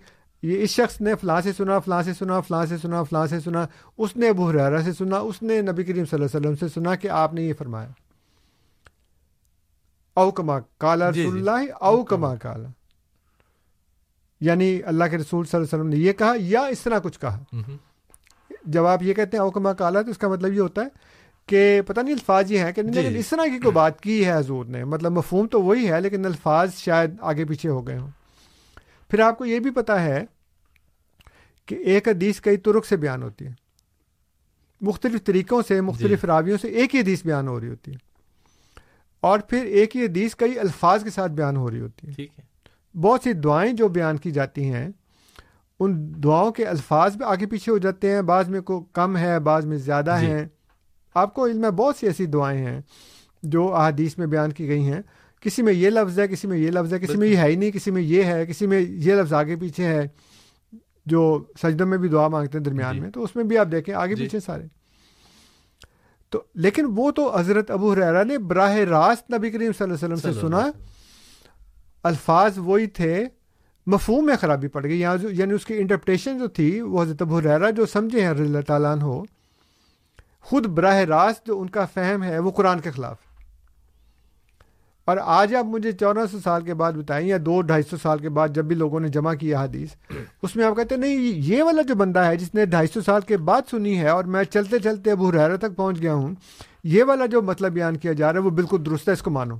یہ اس شخص نے فلاں سے سنا فلاں سے سنا فلاں سے سنا فلاں سے سنا، اس نے ابو ہریرہ سے سنا، اس نے نبی کریم صلی اللہ علیہ وسلم سے سنا کہ آپ نے یہ فرمایا، او کما قال رسول اللہ، او کما قال، یعنی اللہ کے رسول صلی اللہ علیہ وسلم نے یہ کہا یا اس طرح کچھ کہا۔ جب آپ یہ کہتے ہیں او کما قال تو اس کا مطلب یہ ہوتا ہے کہ پتہ نہیں الفاظ یہ ہیں کہ لیکن اس طرح کی کوئی بات کی ہے حضور نے، مطلب مفہوم تو وہی ہے لیکن الفاظ شاید آگے پیچھے ہو گئے ہوں۔ پھر آپ کو یہ بھی پتہ ہے کہ ایک حدیث کئی طرق سے بیان ہوتی ہے، مختلف طریقوں سے، مختلف راویوں سے ایک ہی حدیث بیان ہو رہی ہوتی ہے، اور پھر ایک ہی حدیث کئی الفاظ کے ساتھ بیان ہو رہی ہوتی ہے۔ ٹھیک ہے، بہت سی دعائیں جو بیان کی جاتی ہیں ان دعاؤں کے الفاظ بھی آگے پیچھے ہو جاتے ہیں، بعض میں کو کم ہے، بعض میں زیادہ ہیں۔ آپ کو علم ہے بہت سی ایسی دعائیں ہیں جو احادیث میں بیان کی گئی ہیں، کسی میں یہ لفظ ہے، کسی میں یہ لفظ ہے، کسی میں یہ ہے ہی نہیں، کسی میں یہ ہے، کسی میں یہ لفظ آگے پیچھے ہے، جو سجدوں میں بھی دعا مانگتے ہیں درمیان میں، تو اس میں بھی آپ دیکھیں آگے پیچھے سارے۔ تو لیکن وہ تو حضرت ابو ہریرہ نے براہ راست نبی کریم صلی اللہ علیہ وسلم سے سنا، الفاظ وہی تھے، مفہوم میں خرابی پڑ گئی، یعنی اس کی انٹرپریٹیشن جو تھی وہ حضرت ابو ہریرہ جو سمجھے ہیں رضی اللہ تعالیٰ عنہ، خود براہ راست جو ان کا فہم ہے وہ قرآن کے خلاف ہے۔ اور آج آپ مجھے چودہ سو سال کے بعد بتائیں یا دو ڈھائی سو سال کے بعد جب بھی لوگوں نے جمع کیا حدیث، اس میں آپ کہتے ہیں نہیں یہ والا جو بندہ ہے جس نے ڈھائی سو سال کے بعد سنی ہے اور میں چلتے چلتے ابو ہریرہ تک پہنچ گیا ہوں، یہ والا جو مطلب بیان کیا جا رہا ہے وہ بالکل درست ہے، اس کو مانو،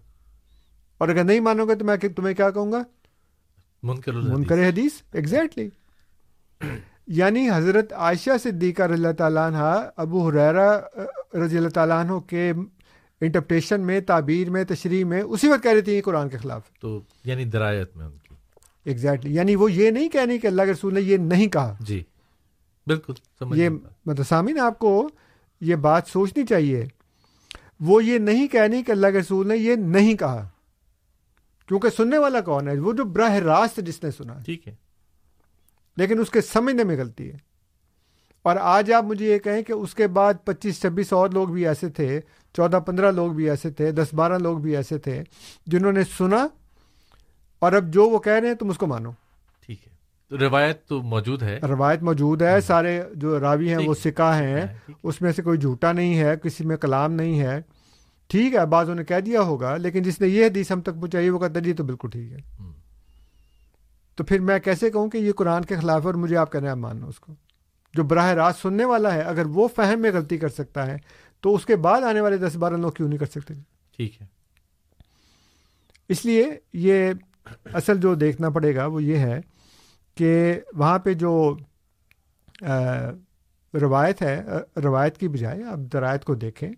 اور اگر نہیں مانو گے تو میں تمہیں کیا کہوں گا، منکر منکر حدیث۔ ایگزیکٹلی، یعنی حضرت عائشہ صدیقہ رضی اللہ تعالیٰ عنہ ابو ہریرہ رضی اللہ تعالیٰ عنہ کے انٹرپریٹیشن میں، تعبیر میں، تشریح میں، اسی وقت کہہ رہی تھی یہ قرآن کے خلاف، تو یعنی درایت میں ان کی ایگزیکٹلی، یعنی وہ یہ نہیں کہہ رہی کہ اللہ کے رسول نے یہ نہیں کہا. جی بالکل. یہ متسامین آپ کو یہ بات سوچنی چاہیے، وہ یہ نہیں کہنی کہ اللہ کے رسول نے یہ نہیں کہا، کیونکہ سننے والا کون ہے؟ وہ جو براہ راست جس نے سنا، ٹھیک ہے، لیکن اس کے سمجھنے میں غلطی ہے. اور آج آپ مجھے یہ کہیں کہ اس کے بعد پچیس چھبیس اور لوگ بھی ایسے تھے، چودہ پندرہ لوگ بھی ایسے تھے، دس بارہ لوگ بھی ایسے تھے جنہوں نے سنا اور اب جو وہ کہہ رہے ہیں تم اس کو مانو. ٹھیک ہے، تو روایت تو موجود ہے، روایت موجود ہے، سارے جو راوی ہیں وہ ثقہ ہیں، اس میں سے کوئی جھوٹا نہیں ہے، کسی میں کلام نہیں ہے. ٹھیک ہے، بعضوں نے کہہ دیا ہوگا، لیکن جس نے یہ حدیث ہم تک پہنچائی وہ کہتا ہے جی تو بالکل ٹھیک ہے. تو پھر میں کیسے کہوں کہ یہ قرآن کے خلاف ہے اور مجھے آپ کہہ رہے ہیں آپ مانو اس کو؟ جو براہ راست سننے والا ہے اگر وہ فہم میں غلطی کر سکتا ہے تو اس کے بعد آنے والے دس بارہ لوگ کیوں نہیں کر سکتے؟ ٹھیک ہے. اس لیے یہ اصل جو دیکھنا پڑے گا وہ یہ ہے کہ وہاں پہ جو روایت ہے، روایت کی بجائے آپ درایت کو دیکھیں.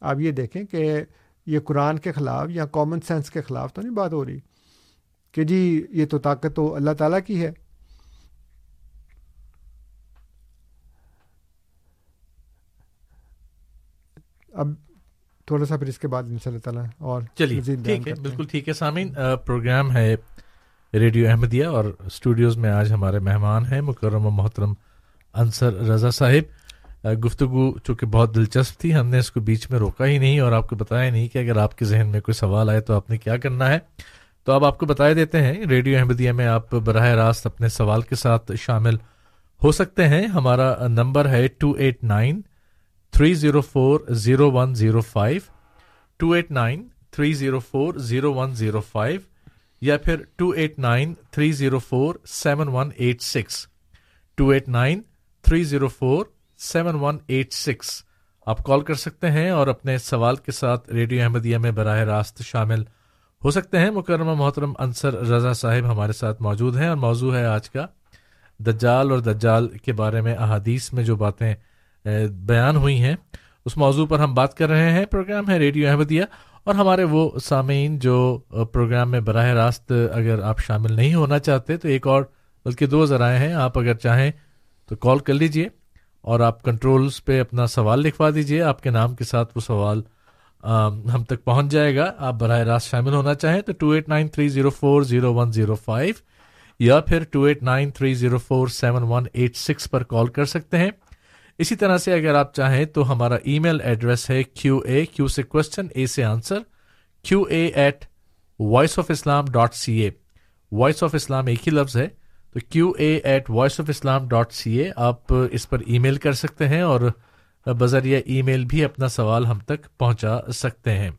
آپ یہ دیکھیں کہ یہ قرآن کے خلاف یا کامن سینس کے خلاف تو نہیں بات ہو رہی کہ جی یہ تو طاقت تو اللہ تعالیٰ کی ہے. اب تھوڑا سا پھر اس کے بعد ان شاء اللہ تعالیٰ اور چلیے. ٹھیک ہے، بالکل ٹھیک ہے. سامعین، پروگرام ہے ریڈیو احمدیہ اور اسٹوڈیوز میں آج ہمارے مہمان ہیں مکرم و محترم انصر رضا صاحب. گفتگو چونکہ بہت دلچسپ تھی، ہم نے اس کو بیچ میں روکا ہی نہیں اور آپ کو بتایا نہیں کہ اگر آپ کے ذہن میں کوئی سوال آئے تو آپ نے کیا کرنا ہے. تو اب آپ کو بتائے دیتے ہیں، ریڈیو احمدیہ میں آپ براہ راست اپنے سوال کے ساتھ شامل ہو سکتے ہیں. ہمارا نمبر ہے two eight nine three zero four zero one zero five, two eight nine three zero four zero one zero five, یا پھر two eight nine three zero four seven one eight six, two eight nine three zero four seven one eight six. آپ کال کر سکتے ہیں اور اپنے سوال کے ساتھ ریڈیو احمدیہ میں براہ راست شامل ہو سکتے ہیں. مکرمہ محترم انصر رضا صاحب ہمارے ساتھ موجود ہیں اور موضوع ہے آج کا دجال اور دجال کے بارے میں احادیث میں جو باتیں بیان ہوئی ہیں اس موضوع پر ہم بات کر رہے ہیں. پروگرام ہے ریڈیو احمدیہ اور ہمارے وہ سامعین جو پروگرام میں براہ راست اگر آپ شامل نہیں ہونا چاہتے تو ایک اور بلکہ دو ذرائع ہیں. آپ اگر چاہیں تو کال کر لیجئے اور آپ کنٹرولز پہ اپنا سوال لکھوا دیجئے، آپ کے نام کے ساتھ وہ سوال ہم تک پہنچ جائے گا. آپ براہ راست شامل ہونا چاہیں تو two eight nine three zero four zero one zero five یا پھر two eight nine three zero four seven one eight six پر کال کر سکتے ہیں. اسی طرح سے اگر آپ چاہیں تو ہمارا ای میل ایڈریس ہے کیو اے، کیو سے کوشچن، اے سے answer, Q A at voice of Islam dot C A. Voice of Islam ایک ہی لفظ ہے، تو Q A at voice of Islam dot C A. آپ اس پر ای میل کر سکتے ہیں اور بذریعہ ای میل بھی اپنا سوال ہم تک پہنچا سکتے ہیں.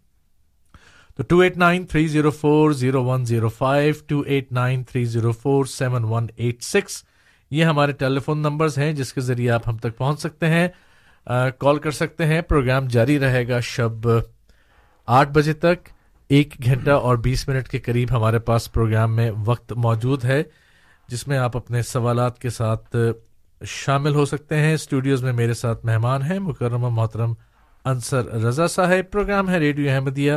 تو two eight nine three zero four zero one zero five, two eight nine three zero four seven one eight six, یہ ہمارے ٹیلی فون نمبرز ہیں جس کے ذریعے آپ ہم تک پہنچ سکتے ہیں، کال کر سکتے ہیں. پروگرام جاری رہے گا شب آٹھ بجے تک. ایک گھنٹہ اور بیس منٹ کے قریب ہمارے پاس پروگرام میں وقت موجود ہے جس میں آپ اپنے سوالات کے ساتھ شامل ہو سکتے ہیں. اسٹوڈیوز میں میرے ساتھ مہمان ہیں مکرمہ محترم انصر رضا صاحب. پروگرام ہے ریڈیو احمدیہ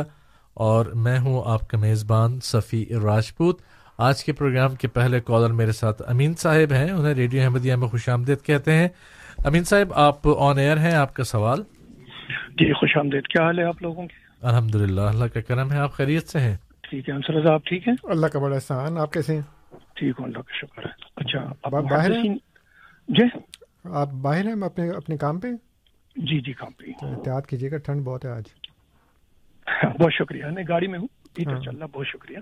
اور میں ہوں آپ کا میزبان صفی راجپوت. آج کے پروگرام کے پہلے کالر میرے ساتھ امین صاحب ہیں، انہیں ریڈیو احمدیہ میں خوش آمدید کہتے ہیں. امین صاحب آپ آن ایئر ہیں، آپ کا سوال. جی خوش آمدید، کیا حال ہے آپ لوگوں کے؟ الحمدللہ، اللہ کا کرم ہے. آپ خیریت سے ہیں؟ ٹھیک ہے انصر رضا، آپ ٹھیک ہیں؟ اللہ کا بڑا احسان، آپ کیسے ہیں؟ ٹھیک ہوں، اللہ کا شکر ہے. اچھا آپ باہر ہیں؟ جی آپ باہر ہیں اپنے اپنے کام پہ؟ جی جی کام پہ. احتیاط کیجیے گا، ٹھنڈ بہت ہے آج. بہت شکریہ، میں گاڑی میں ہوں، ادھر چل رہا. بہت شکریہ.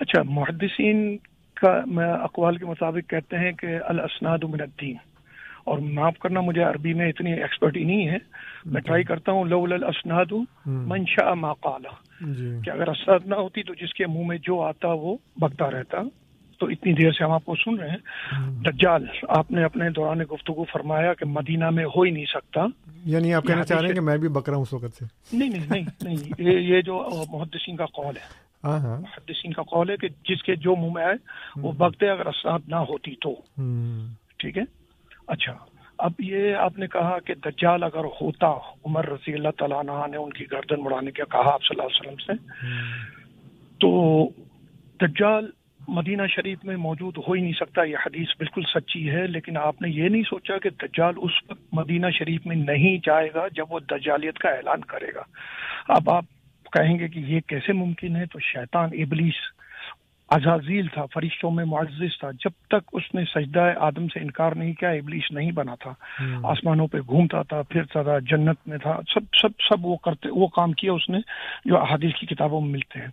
اچھا محدثین کا اقوال کے مطابق کہتے ہیں کہ الاسناد من الدین، اور معاف کرنا مجھے عربی میں اتنی ایکسپرٹی نہیں ہے، میں ٹرائی کرتا ہوں لولا الاسناد من شاء ما قال، کہ اگر اسناد نہ ہوتی تو جس کے منہ میں جو آتا وہ بکتا رہتا. تو اتنی دیر سے ہم آپ کو سن رہے ہیں. دجال آپ نے اپنے دوران گفتگو فرمایا کہ مدینہ میں ہو ہی نہیں سکتا، یعنی آپ کہنا چاہ رہے ہیں کہ میں بھی بکرا ہوں اس وقت سے؟ نہیں نہیں نہیں، یہ جو محدثین کا قول ہے، محدثین کا قول ہے کہ جس کے جو منہ میں آئے وہ بکتے اگر اسناد نہ ہوتی تو. ٹھیک ہے. اچھا اب یہ آپ نے کہا کہ دجال اگر ہوتا، عمر رضی اللہ تعالیٰ عنہ نے ان کی گردن مڑانے کے کہا آپ صلی اللہ علیہ وسلم سے، تو دجال مدینہ شریف میں موجود ہو ہی نہیں سکتا. یہ حدیث بالکل سچی ہے، لیکن آپ نے یہ نہیں سوچا کہ دجال اس وقت مدینہ شریف میں نہیں جائے گا جب وہ دجالیت کا اعلان کرے گا. اب آپ کہیں گے کہ یہ کیسے ممکن ہے؟ تو شیطان ابلیس عزازیل تھا، فرشتوں میں معزز تھا. جب تک اس نے سجدہ آدم سے انکار نہیں کیا ابلیس نہیں بنا تھا، آسمانوں پہ گھومتا تھا، پھرتا تھا، جنت میں تھا، سب سب سب وہ کرتے، وہ کام کیا اس نے جو احادیث کی کتابوں میں ملتے ہیں.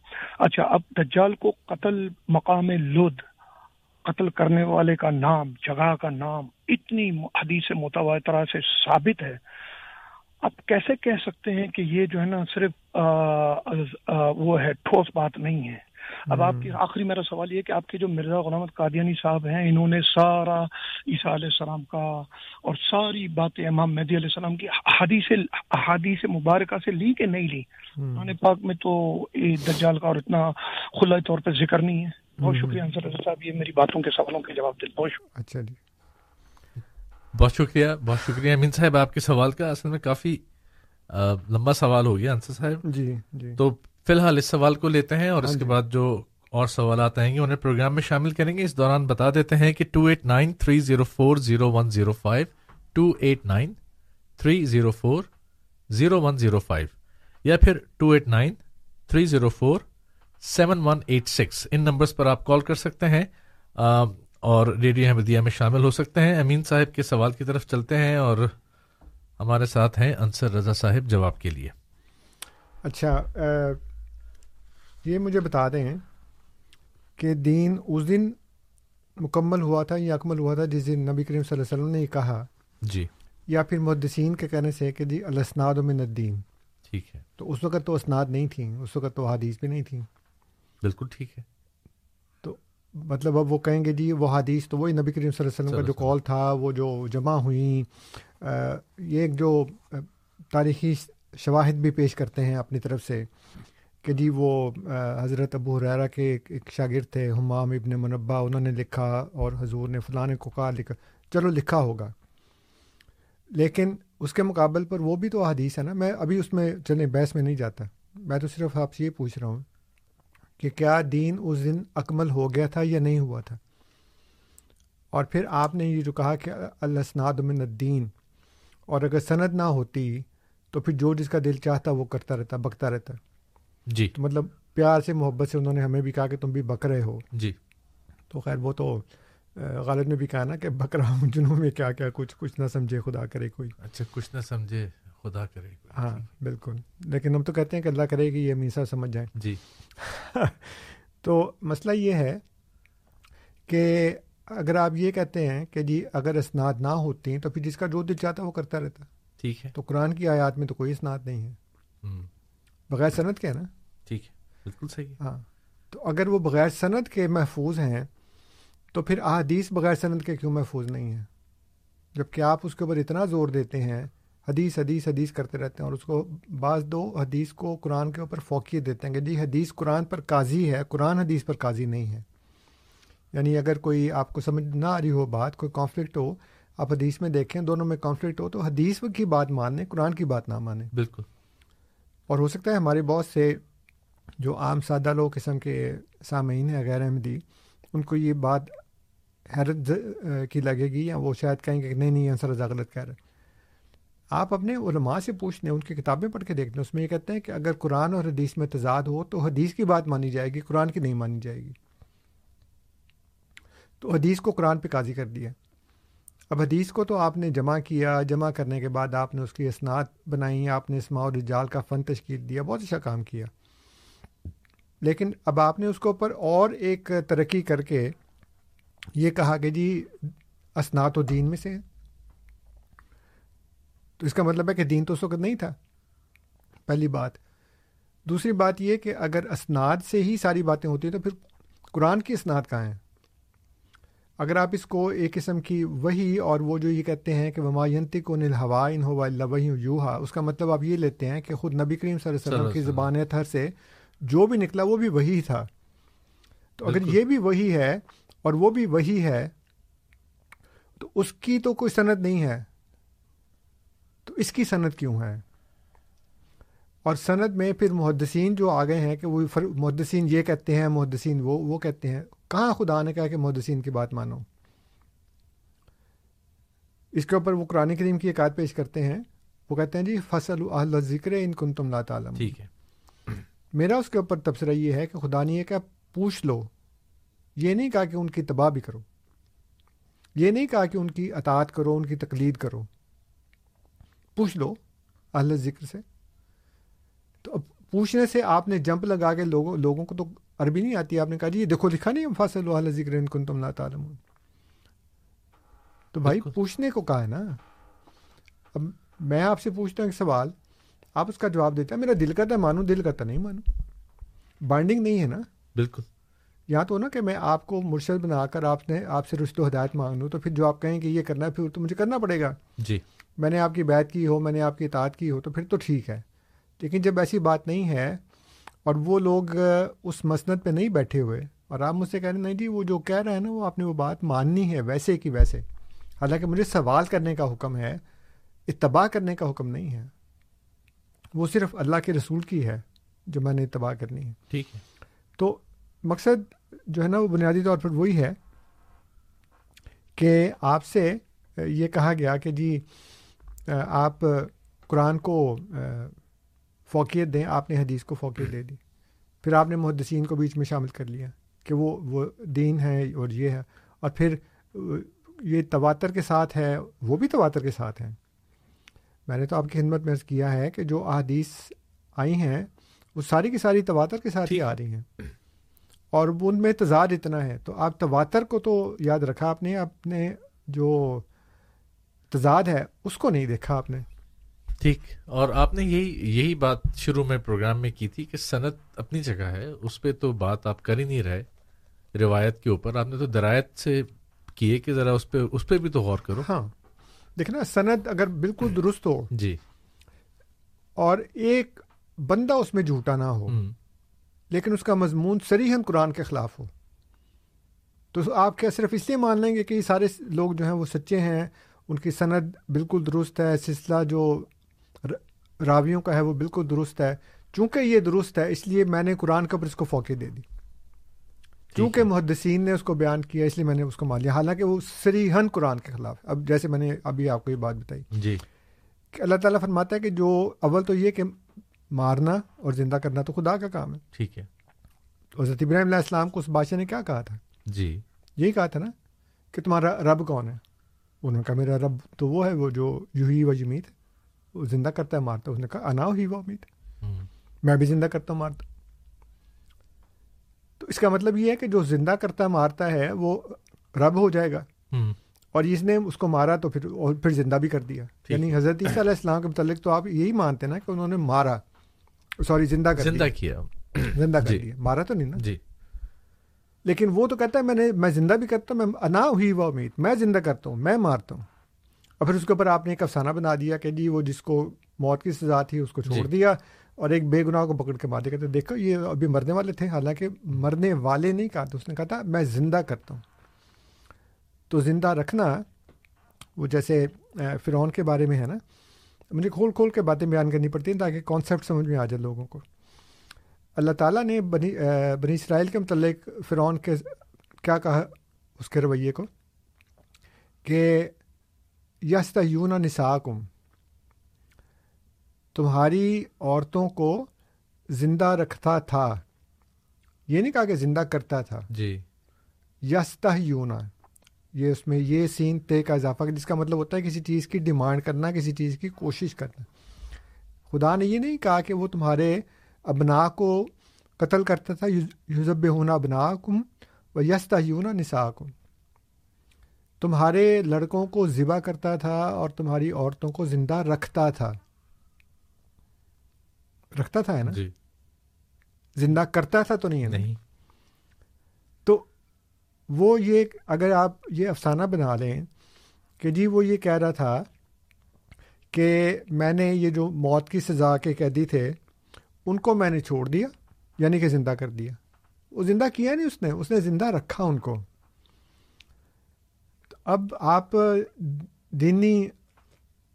اچھا، اب دجال کو قتل، مقام لد، قتل کرنے والے کا نام، جگہ کا نام، اتنی حدیث متواترہ سے ثابت ہے. آپ کیسے کہہ سکتے ہیں کہ یہ جو ہے نا صرف آ آ وہ ہے، ٹھوس بات نہیں ہے. اب آپ کی آخری میرا سوال یہ کہ آپ کے جو مرزا غلام قادیانی صاحب ہیں، انہوں نے سارا عیسیٰ علیہ السلام کا اور ساری باتیں امام مہدی علیہ السلام کی احادیث احادیث مبارکہ سے لی کہ نہیں لی؟ قرآن پاک میں تو دجال کا اور اتنا کھلے طور پہ ذکر نہیں ہے. بہت شکریہ انصر رضا صاحب، یہ میری باتوں کے سوالوں کے جواب دیں. بہت شکریہ. اچھا جی، بہت شکریہ، بہت شکریہ امین صاحب آپ کے سوال کا. اصل میں کافی لمبا سوال ہو گیا انصر صاحب جی جی. تو فی الحال اس سوال کو لیتے ہیں اور اس کے بعد جو اور سوالات آئیں گے انہیں پروگرام میں شامل کریں گے. اس دوران بتا دیتے ہیں کہ two eight nine three zero four zero one zero five, two eight nine three zero four zero one zero five, یا پھر two eight nine three zero four seven one eight six, ان نمبرز پر آپ کال کر سکتے ہیں اور ریڈیو احمدیہ میں شامل ہو سکتے ہیں. امین صاحب کے سوال کی طرف چلتے ہیں اور ہمارے ساتھ ہیں انصر رضا صاحب جواب کے لیے. اچھا، یہ مجھے بتا دیں کہ دین اس دن مکمل ہوا تھا یا اکمل ہوا تھا جس دن نبی کریم صلی اللہ علیہ وسلم نے یہ کہا جی، یا پھر محدثین کے کہنے سے کہ جی الاسناد من الدین. ٹھیک ہے، تو اس وقت تو اسناد نہیں تھیں، اس وقت تو حدیث بھی نہیں تھیں. بالکل ٹھیک ہے. تو مطلب اب وہ کہیں گے جی وہ حدیث تو وہی نبی کریم صلی اللہ علیہ وسلم کا جو قول تھا، وہ جو جمع ہوئیں، یہ جو تاریخی شواہد بھی پیش کرتے ہیں اپنی طرف سے کہ جی وہ حضرت ابو ہریرہ کے ایک شاگرد تھے حمام ابن منبع، انہوں نے لکھا اور حضور نے فلانے کو کہا، لکھا، چلو لکھا ہوگا. لیکن اس کے مقابل پر وہ بھی تو حدیث ہے نا. میں ابھی اس میں چلیں بحث میں نہیں جاتا، میں تو صرف آپ سے یہ پوچھ رہا ہوں کہ کیا دین اس دن اکمل ہو گیا تھا یا نہیں ہوا تھا؟ اور پھر آپ نے یہ جو کہا کہ الاسناد من الدین، اور اگر سند نہ ہوتی تو پھر جو جس کا دل چاہتا وہ کرتا رہتا، بکتا رہتا جی. تو مطلب پیار سے محبت سے انہوں نے ہمیں بھی کہا کہ تم بھی بک رہے ہو جی. تو خیر وہ تو غالب نے بھی کہا نا کہ بک رہا ہوں جنوں میں کیا کیا، کچھ کچھ نہ سمجھے خدا کرے کوئی. اچھا، کچھ نہ سمجھے خدا کرے کوئی. ہاں بالکل، لیکن ہم تو کہتے ہیں کہ اللہ کرے کہ یہ میسا سمجھ جائیں جی. تو مسئلہ یہ ہے کہ اگر آپ یہ کہتے ہیں کہ جی اگر اسناد نہ ہوتی تو پھر جس کا جو دل چاہتا وہ کرتا رہتا، ٹھیک ہے، تو قرآن کی آیات میں تو کوئی اسناد نہیں ہے بغیر سند کے، ہے نا. ٹھیک ہے، بالکل صحیح. ہاں، تو اگر وہ بغیر سند کے محفوظ ہیں تو پھر احادیث بغیر سند کے کیوں محفوظ نہیں ہیں؟ جبکہ آپ اس کے اوپر اتنا زور دیتے ہیں، حدیث حدیث حدیث کرتے رہتے ہیں، اور اس کو بعض دو حدیث کو قرآن کے اوپر فوقیت دیتے ہیں کہ جی حدیث قرآن پر قاضی ہے، قرآن حدیث پر قاضی نہیں ہے. یعنی اگر کوئی آپ کو سمجھ نہ آ رہی ہو بات، کوئی کانفلکٹ ہو، آپ حدیث میں دیکھیں دونوں میں کانفلکٹ ہو تو حدیث کی بات مان لیں، قرآن کی بات نہ مانیں. بالکل. اور ہو سکتا ہے ہمارے بہت سے جو عام سادہ لوگ قسم کے سامعین ہیں غیر احمدی، ان کو یہ بات حیرت کی لگے گی، یا وہ شاید کہیں گے کہ نہیں نہیں انصر رضا غلط کہہ رہے ہیں. آپ اپنے علماء سے پوچھ لیں، ان کی کتابیں پڑھ کے دیکھ لیں، اس میں یہ کہتے ہیں کہ اگر قرآن اور حدیث میں تضاد ہو تو حدیث کی بات مانی جائے گی، قرآن کی نہیں مانی جائے گی. تو حدیث کو قرآن پہ قاضی کر دیا. اب حدیث کو تو آپ نے جمع کیا، جمع کرنے کے بعد آپ نے اس کی اسناد بنائی، آپ نے اسماء اور رجال کا فن تشکیل دیا، بہت اچھا کام کیا. لیکن اب آپ نے اس کے اوپر اور ایک ترقی کر کے یہ کہا کہ جی اسناد تو دین میں سے ہے. تو اس کا مطلب ہے کہ دین تو اس وقت نہیں تھا، پہلی بات. دوسری بات یہ کہ اگر اسناد سے ہی ساری باتیں ہوتی ہیں تو پھر قرآن کی اسناد کہاں ہیں؟ اگر آپ اس کو ایک قسم کی وحی اور وہ جو یہ کہتے ہیں کہ وما ینطق عن الہوا ان ھو الا وحی یوحیٰ، اس کا مطلب آپ یہ لیتے ہیں کہ خود نبی کریم صلی اللہ علیہ وسلم کی زبان اطہر سے جو بھی نکلا وہ بھی وحی تھا. تو اگر یہ بھی وحی ہے اور وہ بھی وحی ہے تو اس کی تو کوئی سند نہیں ہے، اس کی سند کیوں ہے؟ اور سند میں پھر محدثین جو آگئے ہیں کہ وہ محدثین یہ کہتے ہیں، محدثین وہ وہ کہتے ہیں، کہاں خدا نے کہا کہ محدثین کی بات مانو؟ اس کے اوپر وہ قرآن کریم کی ایک آیت پیش کرتے ہیں، وہ کہتے ہیں جی فصل اہل ذکر ان کنتم لا تعلمون. ٹھیک ہے، میرا اس کے اوپر تبصرہ یہ ہے کہ خدا نے یہ کہا پوچھ لو، یہ نہیں کہا کہ ان کی تباہ بھی کرو، یہ نہیں کہا کہ ان کی اطاعت کرو، ان کی تقلید کرو، پوچھ لو اہل ذکر سے. تو اب پوچھنے سے آپ نے جمپ لگا کے لوگوں لوگوں کو تو عربی نہیں آتی، آپ نے کہا جی یہ دیکھو لکھا نہیں فصل اہل ذکر ان کنتم لا تعلمون. تو بھائی پوچھنے کو کہا ہے نا. اب میں آپ سے پوچھتا ہوں ایک سوال، آپ اس کا جواب دیتے ہیں میرا دل کرتا ہے مانوں، دل کرتا نہیں مانوں، بائنڈنگ نہیں ہے نا. بالکل. یا تو نا کہ میں آپ کو مرشد بنا کر آپ نے آپ سے رشد و ہدایت مانگ لوں، تو پھر جو آپ کہیں کہ یہ کرنا ہے پھر تو مجھے کرنا پڑے گا. جی، میں نے آپ کی بیعت کی ہو، میں نے آپ کی اطاعت کی ہو، تو پھر تو ٹھیک ہے. لیکن جب ایسی بات نہیں ہے اور وہ لوگ اس مسند پہ نہیں بیٹھے ہوئے اور آپ مجھ سے کہہ رہے ہیں نہیں جی وہ جو کہہ رہے ہیں نا وہ آپ نے وہ بات ماننی ہے ویسے کی ویسے، حالانکہ مجھے سوال کرنے کا حکم ہے، اتباع کرنے کا حکم نہیں ہے، وہ صرف اللہ کے رسول کی ہے جو میں نے اتباع کرنی ہے. ٹھیک ہے. تو مقصد جو ہے نا وہ بنیادی طور پر وہی ہے کہ آپ سے یہ کہا گیا کہ جی آپ قرآن کو فوقیت دیں، آپ نے حدیث کو فوقیت دے دی، پھر آپ نے محدثین کو بیچ میں شامل کر لیا کہ وہ وہ دین ہے اور یہ ہے، اور پھر یہ تواتر کے ساتھ ہے، وہ بھی تواتر کے ساتھ ہے. میں نے تو آپ کی خدمت میں عرض کیا ہے کہ جو احادیث آئی ہیں وہ ساری کی ساری تواتر کے ساتھ ہی آ رہی ہیں، اور ان میں تضاد اتنا ہے. تو آپ تواتر کو تو یاد رکھا آپ نے، اپنے جو تضاد ہے اس کو نہیں دیکھا آپ نے. ٹھیک. اور آپ نے یہی یہی بات شروع میں پروگرام میں کی تھی کہ سند اپنی جگہ ہے، اس پہ تو بات آپ کر ہی نہیں رہے روایت کے اوپر، آپ نے تو درایت سے کیے کہ ذرا اس پہ اس پہ بھی تو غور کرو. ہاں دیکھنا، سند اگر بالکل درست ہو جی اور ایک بندہ اس میں جھوٹا نہ ہو لیکن اس کا مضمون صریحاً قرآن کے خلاف ہو، تو آپ کیا صرف اس لیے مان لیں گے کہ یہ سارے لوگ جو ہیں وہ سچے ہیں، ان کی سند بالکل درست ہے، سلسلہ جو راویوں کا ہے وہ بالکل درست ہے، چونکہ یہ درست ہے اس لیے میں نے قرآن کے اوپر اس کو فوقیت دے دی، کیونکہ محدثین نے اس کو بیان کیا اس لیے میں نے اس کو مان لیا، حالانکہ وہ صریحاً قرآن کے خلاف. اب جیسے میں نے ابھی آپ کو یہ بات بتائی جی کہ اللہ تعالیٰ فرماتا ہے کہ جو اول تو یہ کہ مارنا اور زندہ کرنا تو خدا کا کام ہے. ٹھیک ہے. حضرت ابراہیم علیہ السلام کو اس بادشاہ نے کیا کہا تھا؟ جی یہی کہا تھا نا کہ تمہارا رب کون ہے؟ انہوں نے کہا میرا رب تو وہ ہے وہ جو یحیی و یمیت، وہ زندہ کرتا ہے مارتا. اس نے کہا انا احیی و امیت، میں بھی زندہ کرتا ہوں مارتا. تو اس کا مطلب یہ ہے کہ جو زندہ کرتا مارتا ہے وہ رب ہو جائے گا، اور اس نے اس کو مارا تو پھر اور پھر زندہ بھی کر دیا. یعنی حضرت عیسیٰ علیہ السلام کے متعلق تو آپ یہی مانتے ہیں نا کہ انہوں نے مارا، سوری زندہ کر زندہ کیا زندہ کر دیا، مارا تو نہیں نا جی. لیکن وہ تو کہتا ہے میں نے میں زندہ بھی کرتا ہوں، میں انا احیی و امیت، میں زندہ کرتا ہوں، میں مارتا ہوں. اور پھر اس کے اوپر آپ نے ایک افسانہ بنا دیا کہ جی وہ جس کو موت کی سزا تھی اس کو چھوڑ دیا اور ایک بے گناہ کو پکڑ کے مار دیا، کہتے دیکھو یہ ابھی مرنے والے تھے، حالانکہ مرنے والے نہیں کہا تھا، اس نے کہا تھا میں زندہ کرتا ہوں. تو زندہ رکھنا وہ جیسے فرعون کے بارے میں ہے نا، مجھے کھول کھول کے باتیں بیان کرنی پڑتی ہیں تاکہ کانسیپٹ سمجھ میں آ جائے لوگوں کو. اللہ تعالیٰ نے بنی بنی اسرائیل کے متعلق فرعون کے کیا کہا، اس کے رویے کو کہ یستحیون نساءکم، تمہاری عورتوں کو زندہ رکھتا تھا، یہ نہیں کہا کہ زندہ کرتا تھا جی. یستحیون، یہ اس میں یہ سین تے کا اضافہ جس کا مطلب ہوتا ہے کسی چیز کی ڈیمانڈ کرنا، کسی چیز کی کوشش کرنا. خدا نے یہ نہیں کہا کہ وہ تمہارے ابنا کو قتل کرتا تھا، یذبحون ابناکم و یستحیون نساءکم، تمہارے لڑکوں کو ذبح کرتا تھا اور تمہاری عورتوں کو زندہ رکھتا تھا. رکھتا تھا ہے نا جی. زندہ کرتا تھا تو نہیں ہے نہیں. تو وہ یہ اگر آپ یہ افسانہ بنا لیں کہ جی وہ یہ کہہ رہا تھا کہ میں نے یہ جو موت کی سزا کے قیدی تھے ان کو میں نے چھوڑ دیا، یعنی کہ زندہ کر دیا، وہ زندہ کیا نہیں، اس نے اس نے زندہ رکھا ان کو. اب آپ دینی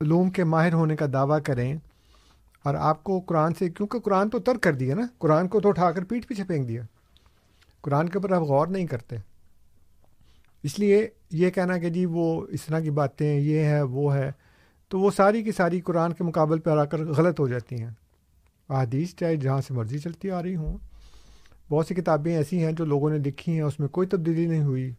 علوم کے ماہر ہونے کا دعویٰ کریں اور آپ کو قرآن سے، کیونکہ قرآن تو ترک کر دیا نا، قرآن کو تو اٹھا کر پیٹھ پیچھے پھینک دیا، قرآن کے اوپر آپ غور نہیں کرتے، اس لیے یہ کہنا کہ جی وہ اس طرح کی باتیں یہ ہے وہ ہے، تو وہ ساری کی ساری قرآن کے مقابل پر آ کر غلط ہو جاتی ہیں. احادیث چاہے جہاں سے مرضی چلتی آ رہی ہوں، بہت سی کتابیں ایسی ہیں جو لوگوں نے لکھی ہیں اس میں کوئی تبدیلی نہیں ہوئی،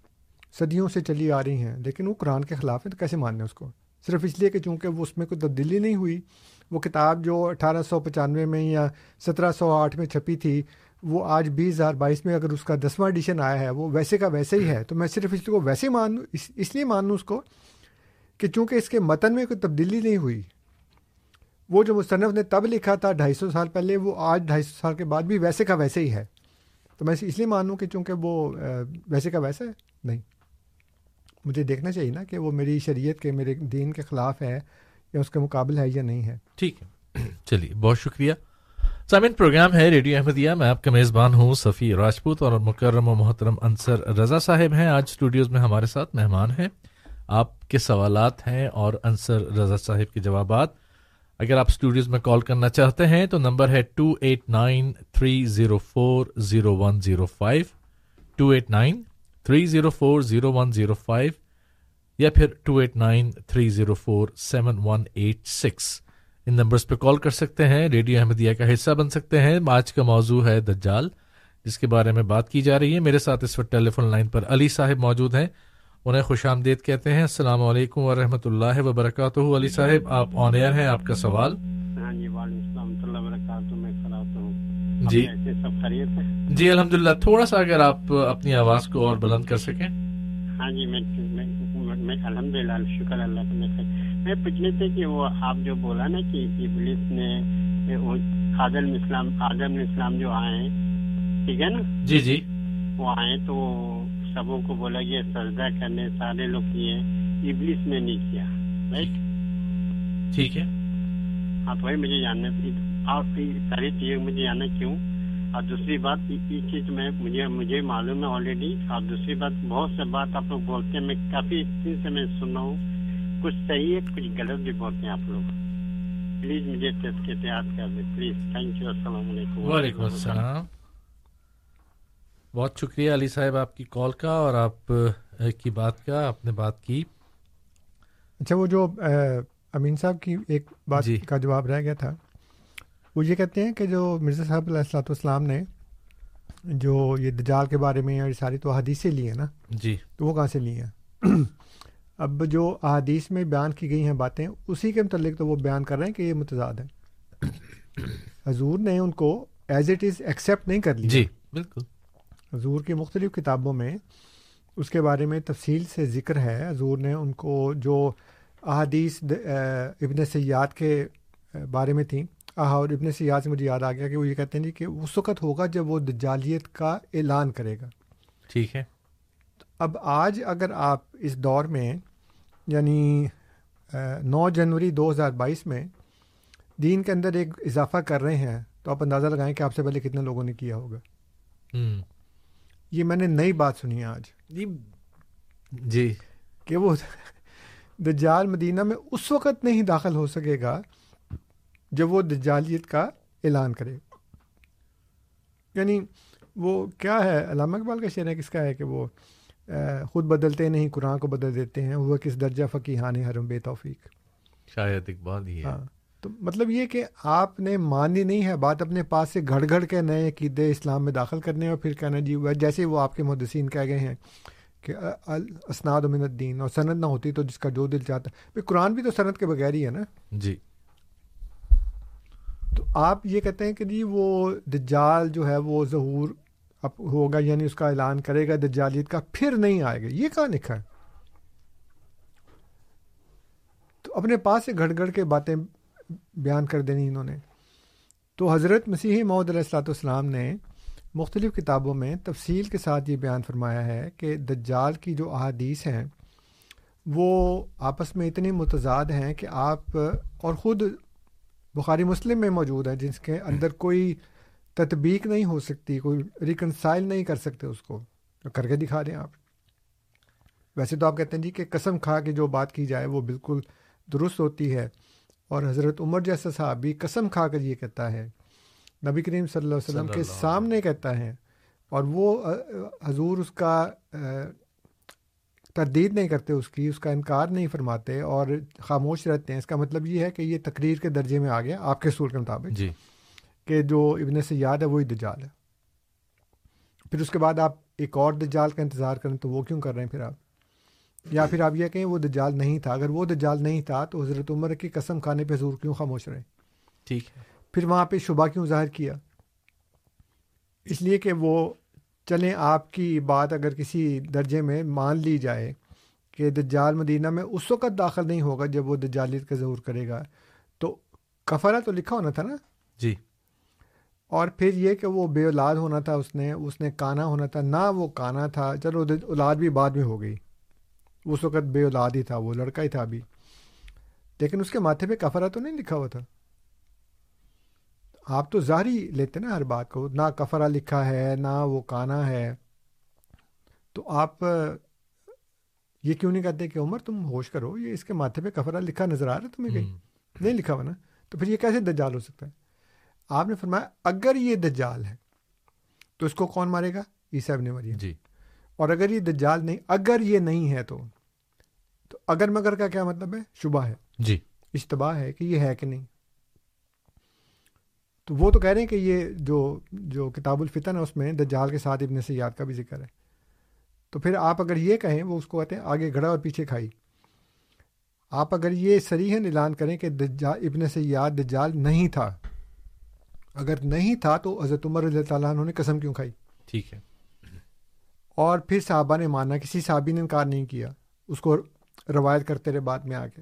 صدیوں سے چلی آ رہی ہیں، لیکن وہ قرآن کے خلاف ہے تو کیسے ماننے اس کو، صرف اس لیے کہ چونکہ وہ اس میں کوئی تبدیلی نہیں ہوئی. وہ کتاب جو اٹھارہ سو پچانوے میں یا سترہ سو آٹھ میں چھپی تھی، وہ آج بیس ہزار بائیس میں اگر اس کا دسواں ایڈیشن آیا ہے وہ ویسے کا ویسے ہی ہے، تو میں صرف اس کو ویسے مانوں، اس اس لیے مانوں اس کو کہ چونکہ اس کے متن میں کوئی تبدیلی نہیں ہوئی. وہ جو مصنف نے تب لکھا تھا ڈھائی سو سال پہلے، وہ آج ڈھائی سو سال کے بعد بھی ویسے کا ویسے ہی ہے، تو میں اس لیے مانوں کہ چونکہ وہ ویسے کا ویسا ہے. نہیں، مجھے دیکھنا چاہیے نا کہ وہ میری شریعت کے، میرے دین کے خلاف ہے یا اس کے مقابل ہے یا نہیں ہے. ٹھیک ہے، چلیے، بہت شکریہ. سامعین، پروگرام ہے ریڈیو احمدیہ، میں آپ کا میزبان ہوں صفی راجپوت، اور مکرم و محترم انصر رضا صاحب ہیں آج اسٹوڈیوز میں ہمارے ساتھ مہمان ہیں. آپ کے سوالات ہیں اور انصر رضا صاحب کے جوابات. اگر آپ اسٹوڈیوز میں کال کرنا چاہتے ہیں تو نمبر ہے two eight nine three zero four zero one zero five, two eight nine three zero four zero one zero five, یا پھر two eight nine three zero four seven one eight six. ان نمبرز پہ کال کر سکتے ہیں، ریڈیو احمدیہ کا حصہ بن سکتے ہیں. آج کا موضوع ہے دجال، جس کے بارے میں بات کی جا رہی ہے. میرے ساتھ اس وقت ٹیلی فون لائن پر علی صاحب موجود ہیں، انہیں خوش آمدید کہتے ہیں. السلام علیکم ورحمۃ اللہ وبرکاتہ. علی صاحب، آپ آن ایئر ہیں، آپ کا سوال. ہاں جی، وعلیکم السلام ورحمۃ اللہ وبرکاتہ. میں خیریت ہوں جی، سب خیریت ہے جی، الحمدللہ. تھوڑا سا اگر آپ اپنی آواز کو اور بلند کر سکیں. ہاں جی، میں میں الحمدللہ، شکر اللہ کا. میں پوچھنے تھے کہ وہ آپ جو بولا نا کہ ابلیس نے آدم اسلام آدم اسلام جو آئے، ٹھیک ہے نا جی جی، وہ آئے تو سبوں کو بولا گیا سجدہ کرنے، سارے لوگ کیے، ابلیس نے نہیں کیا، رائٹ؟ ٹھیک ہے، آپ وہی مجھے جاننا، آپ کی تاریخ یہ مجھے جاننا کیوں. اور دوسری بات یہ چیز میں مجھے مجھے معلوم ہے آلریڈی. اور دوسری بات، بہت سے بات آپ لوگ بولتے ہیں، میں کافی دن سے میں سن رہا ہوں، کچھ صحیح ہے کچھ غلط بھی بولتے ہیں آپ لوگ. پلیز مجھے تحقیقات کر دیں پلیز. تھینک یو، السلام علیکم. وعلیکم السلام، بہت شکریہ علی صاحب آپ کی کال کا اور آپ کی بات کا، آپ نے بات کی. اچھا، وہ جو امین صاحب کی ایک بات جی کا جواب رہ گیا تھا، وہ یہ کہتے ہیں کہ جو مرزا صاحب علیہ الصلوۃ والسلام نے جو یہ دجال کے بارے میں اور ساری تو احادیثیں لی ہیں نا جی، تو وہ کہاں سے لی ہیں؟ اب جو احادیث میں بیان کی گئی ہیں باتیں، اسی کے متعلق تو وہ بیان کر رہے ہیں کہ یہ متضاد ہیں. حضور نے ان کو ایز اٹ از ایکسیپٹ نہیں کر لیا جی، بالکل. حضور کی مختلف کتابوں میں اس کے بارے میں تفصیل سے ذکر ہے. حضور نے ان کو جو احادیث ابن سیاد کے بارے میں تھیں، آہا اور ابن سیاد سے مجھے یاد آ گیا کہ وہ یہ کہتے ہیں جی کہ اس وقت ہوگا جب وہ دجالیت کا اعلان کرے گا. ٹھیک ہے. اب آج اگر آپ اس دور میں، یعنی نو جنوری دو ہزار بائیس میں دین کے اندر ایک اضافہ کر رہے ہیں، تو آپ اندازہ لگائیں کہ آپ سے پہلے کتنے لوگوں نے کیا ہوگا. ہوں، یہ میں نے نئی بات سنی ہے آج جی کہ وہ دجال مدینہ میں اس وقت نہیں داخل ہو سکے گا جب وہ دجالیت کا اعلان کرے. یعنی وہ کیا ہے، علامہ اقبال کا شعر ہے، کس کا ہے کہ وہ خود بدلتے نہیں قرآن کو بدل دیتے ہیں، وہ کس درجہ فقیہان حرم بے توفیق، شاید اقبال ہی ہے. ہاں، تو مطلب یہ کہ آپ نے مانی نہیں ہے بات، اپنے پاس سے گھڑ گھڑ کے نئے عقیدے اسلام میں داخل کرنے اور پھر کہنا جی ہوا، جیسے وہ آپ کے محدثین کہہ گئے ہیں کہ اسناد من الدین، اور سند نہ ہوتی تو جس کا جو دل چاہتا ہے. قرآن بھی تو سند کے بغیر ہی ہے نا جی. تو آپ یہ کہتے ہیں کہ جی وہ دجال جو ہے وہ ظہور اب ہوگا، یعنی اس کا اعلان کرے گا دجالیت کا، پھر نہیں آئے گا. یہ کہاں لکھا ہے؟ تو اپنے پاس سے گھڑ گھڑ کے باتیں بیان کر دینی انہوں نے. تو حضرت مسیح موعود علیہ الصلوۃ والسلام نے مختلف کتابوں میں تفصیل کے ساتھ یہ بیان فرمایا ہے کہ دجال کی جو احادیث ہیں وہ آپس میں اتنے متضاد ہیں کہ آپ، اور خود بخاری مسلم میں موجود ہیں، جس کے اندر کوئی تطبیق نہیں ہو سکتی، کوئی ریکنسائل نہیں کر سکتے اس کو. کر کے دکھا دیں آپ. ویسے تو آپ کہتے ہیں جی کہ قسم کھا کے جو بات کی جائے وہ بالکل درست ہوتی ہے. اور حضرت عمر جیسا صحابی قسم کھا کر یہ کہتا ہے, نبی کریم صلی اللہ علیہ وسلم کے سامنے کہتا ہے, اور وہ حضور اس کا تردید نہیں کرتے, اس کی اس کا انکار نہیں فرماتے اور خاموش رہتے ہیں. اس کا مطلب یہ ہے کہ یہ تقریر کے درجے میں آ گیا آپ کے اصول کے مطابق جی, کہ جو ابن سیاد ہے وہی دجال ہے. پھر اس کے بعد آپ ایک اور دجال کا انتظار کریں تو وہ کیوں کر رہے ہیں پھر آپ؟ یا پھر آپ یہ کہیں وہ دجال نہیں تھا. اگر وہ دجال نہیں تھا تو حضرت عمر کی قسم کھانے پہ حضور کیوں خاموش رہے؟ ٹھیک ہے, پھر وہاں پہ شبہ کیوں ظاہر کیا؟ اس لیے کہ وہ چلیں آپ کی بات اگر کسی درجے میں مان لی جائے کہ دجال مدینہ میں اس وقت داخل نہیں ہوگا جب وہ دجالیت کا ظہور کرے گا, تو کفرہ تو لکھا ہونا تھا نا جی. اور پھر یہ کہ وہ بے اولاد ہونا تھا, اس نے اس نے کانا ہونا تھا, نہ وہ کانا تھا, چلو اولاد بھی بعد میں ہو گئی, اس وقت بے اولاد ہی تھا, وہ لڑکا ہی تھا ابھی, لیکن اس کے ماتھے پہ کفرہ تو نہیں لکھا ہوا تھا. آپ تو ظاہری لیتے نا ہر بات کو, نہ کفرہ لکھا ہے نہ وہ کانا ہے, تو آپ یہ کیوں نہیں کہتے کہ عمر تم ہوش کرو, یہ اس کے ماتھے پہ کفرہ لکھا نظر آ رہا ہے تمہیں کہیں؟ نہیں لکھا ہوا نا, تو پھر یہ کیسے دجال ہو سکتا ہے؟ آپ نے فرمایا اگر یہ دجال ہے تو اس کو کون مارے گا؟ عیسیٰ ابن مریم جی. اور اگر یہ دجال نہیں, اگر یہ نہیں ہے تو تو اگر مگر کا کیا مطلب ہے؟ شبہ ہے جی, اشتباہ ہے کہ یہ ہے کہ نہیں. تو وہ تو کہہ رہے ہیں کہ یہ جو جو کتاب الفتن ہے اس میں دجال کے ساتھ ابن سیاد کا بھی ذکر ہے, تو پھر آپ اگر یہ کہیں, وہ اس کو کہتے ہیں آگے گھڑا اور پیچھے کھائی, آپ اگر یہ صریحاً اعلان کریں کہ دجال ابن سیاد دجال نہیں تھا, اگر نہیں تھا تو حضرت عمر رضی اللہ تعالیٰ عنہ نے قسم کیوں کھائی؟ ٹھیک ہے. اور پھر صحابہ نے مانا, کسی صحابی نے انکار نہیں کیا, اس کو روایت کرتے رہے بعد میں آ کے.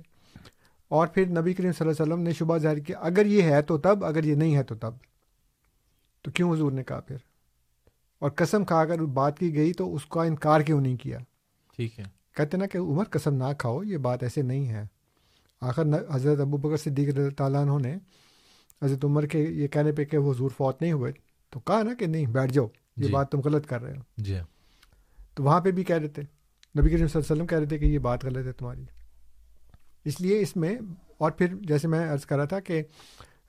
اور پھر نبی کریم صلی اللہ علیہ وسلم نے شبہ ظاہر کیا, اگر یہ ہے تو تب, اگر یہ نہیں ہے تو تب, تو کیوں حضور نے کہا پھر؟ اور قسم کھا کر بات کی گئی تو اس کا انکار کیوں نہیں کیا؟ ٹھیک ہے, کہتے نا کہ عمر قسم نہ کھاؤ, یہ بات ایسے نہیں ہے. آخر حضرت ابو بکر صدیق رضی اللہ تعالیٰ عنہ نے حضرت عمر کے یہ کہنے پہ کہ وہ حضور فوت نہیں ہوئے تو کہا نا کہ نہیں بیٹھ جاؤ, یہ جی بات تم غلط کر رہے ہو جی. تو وہاں پہ بھی کہہ رہے تھے, نبی کریم صلی اللہ علیہ وسلم کہہ رہے تھے کہ یہ بات غلط ہے تمہاری, اس لیے اس میں. اور پھر جیسے میں عرض کر رہا تھا کہ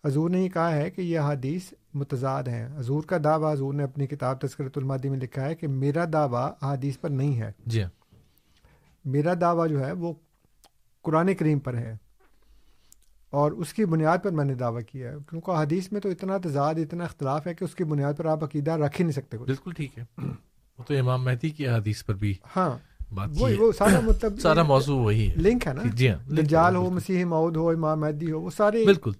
حضور نے یہ کہا ہے کہ یہ حدیث متضاد ہیں. حضور کا دعویٰ, حضور نے اپنی کتاب تذکرۃ المادی میں لکھا ہے کہ میرا دعویٰ احادیث پر نہیں ہے جی, میرا دعویٰ جو ہے وہ قرآن کریم پر ہے, اور اس کی بنیاد پر میں نے دعویٰ کیا ہے. کیونکہ حدیث میں تو اتنا تضاد, اتنا اختلاف ہے کہ اس کی بنیاد پر آپ عقیدہ رکھ ہی نہیں سکتے. بالکل ٹھیک ہے, وہ تو امام مہدی کی حدیث پر بھی ہاں بات وہی, وہ سارا مطلب سارا موضوع وہی ہے, لنک ہے نا جی ہاں. دجال ہو, مسیح موعود ہو, امام مہدی ہو, وہ سارے بالکل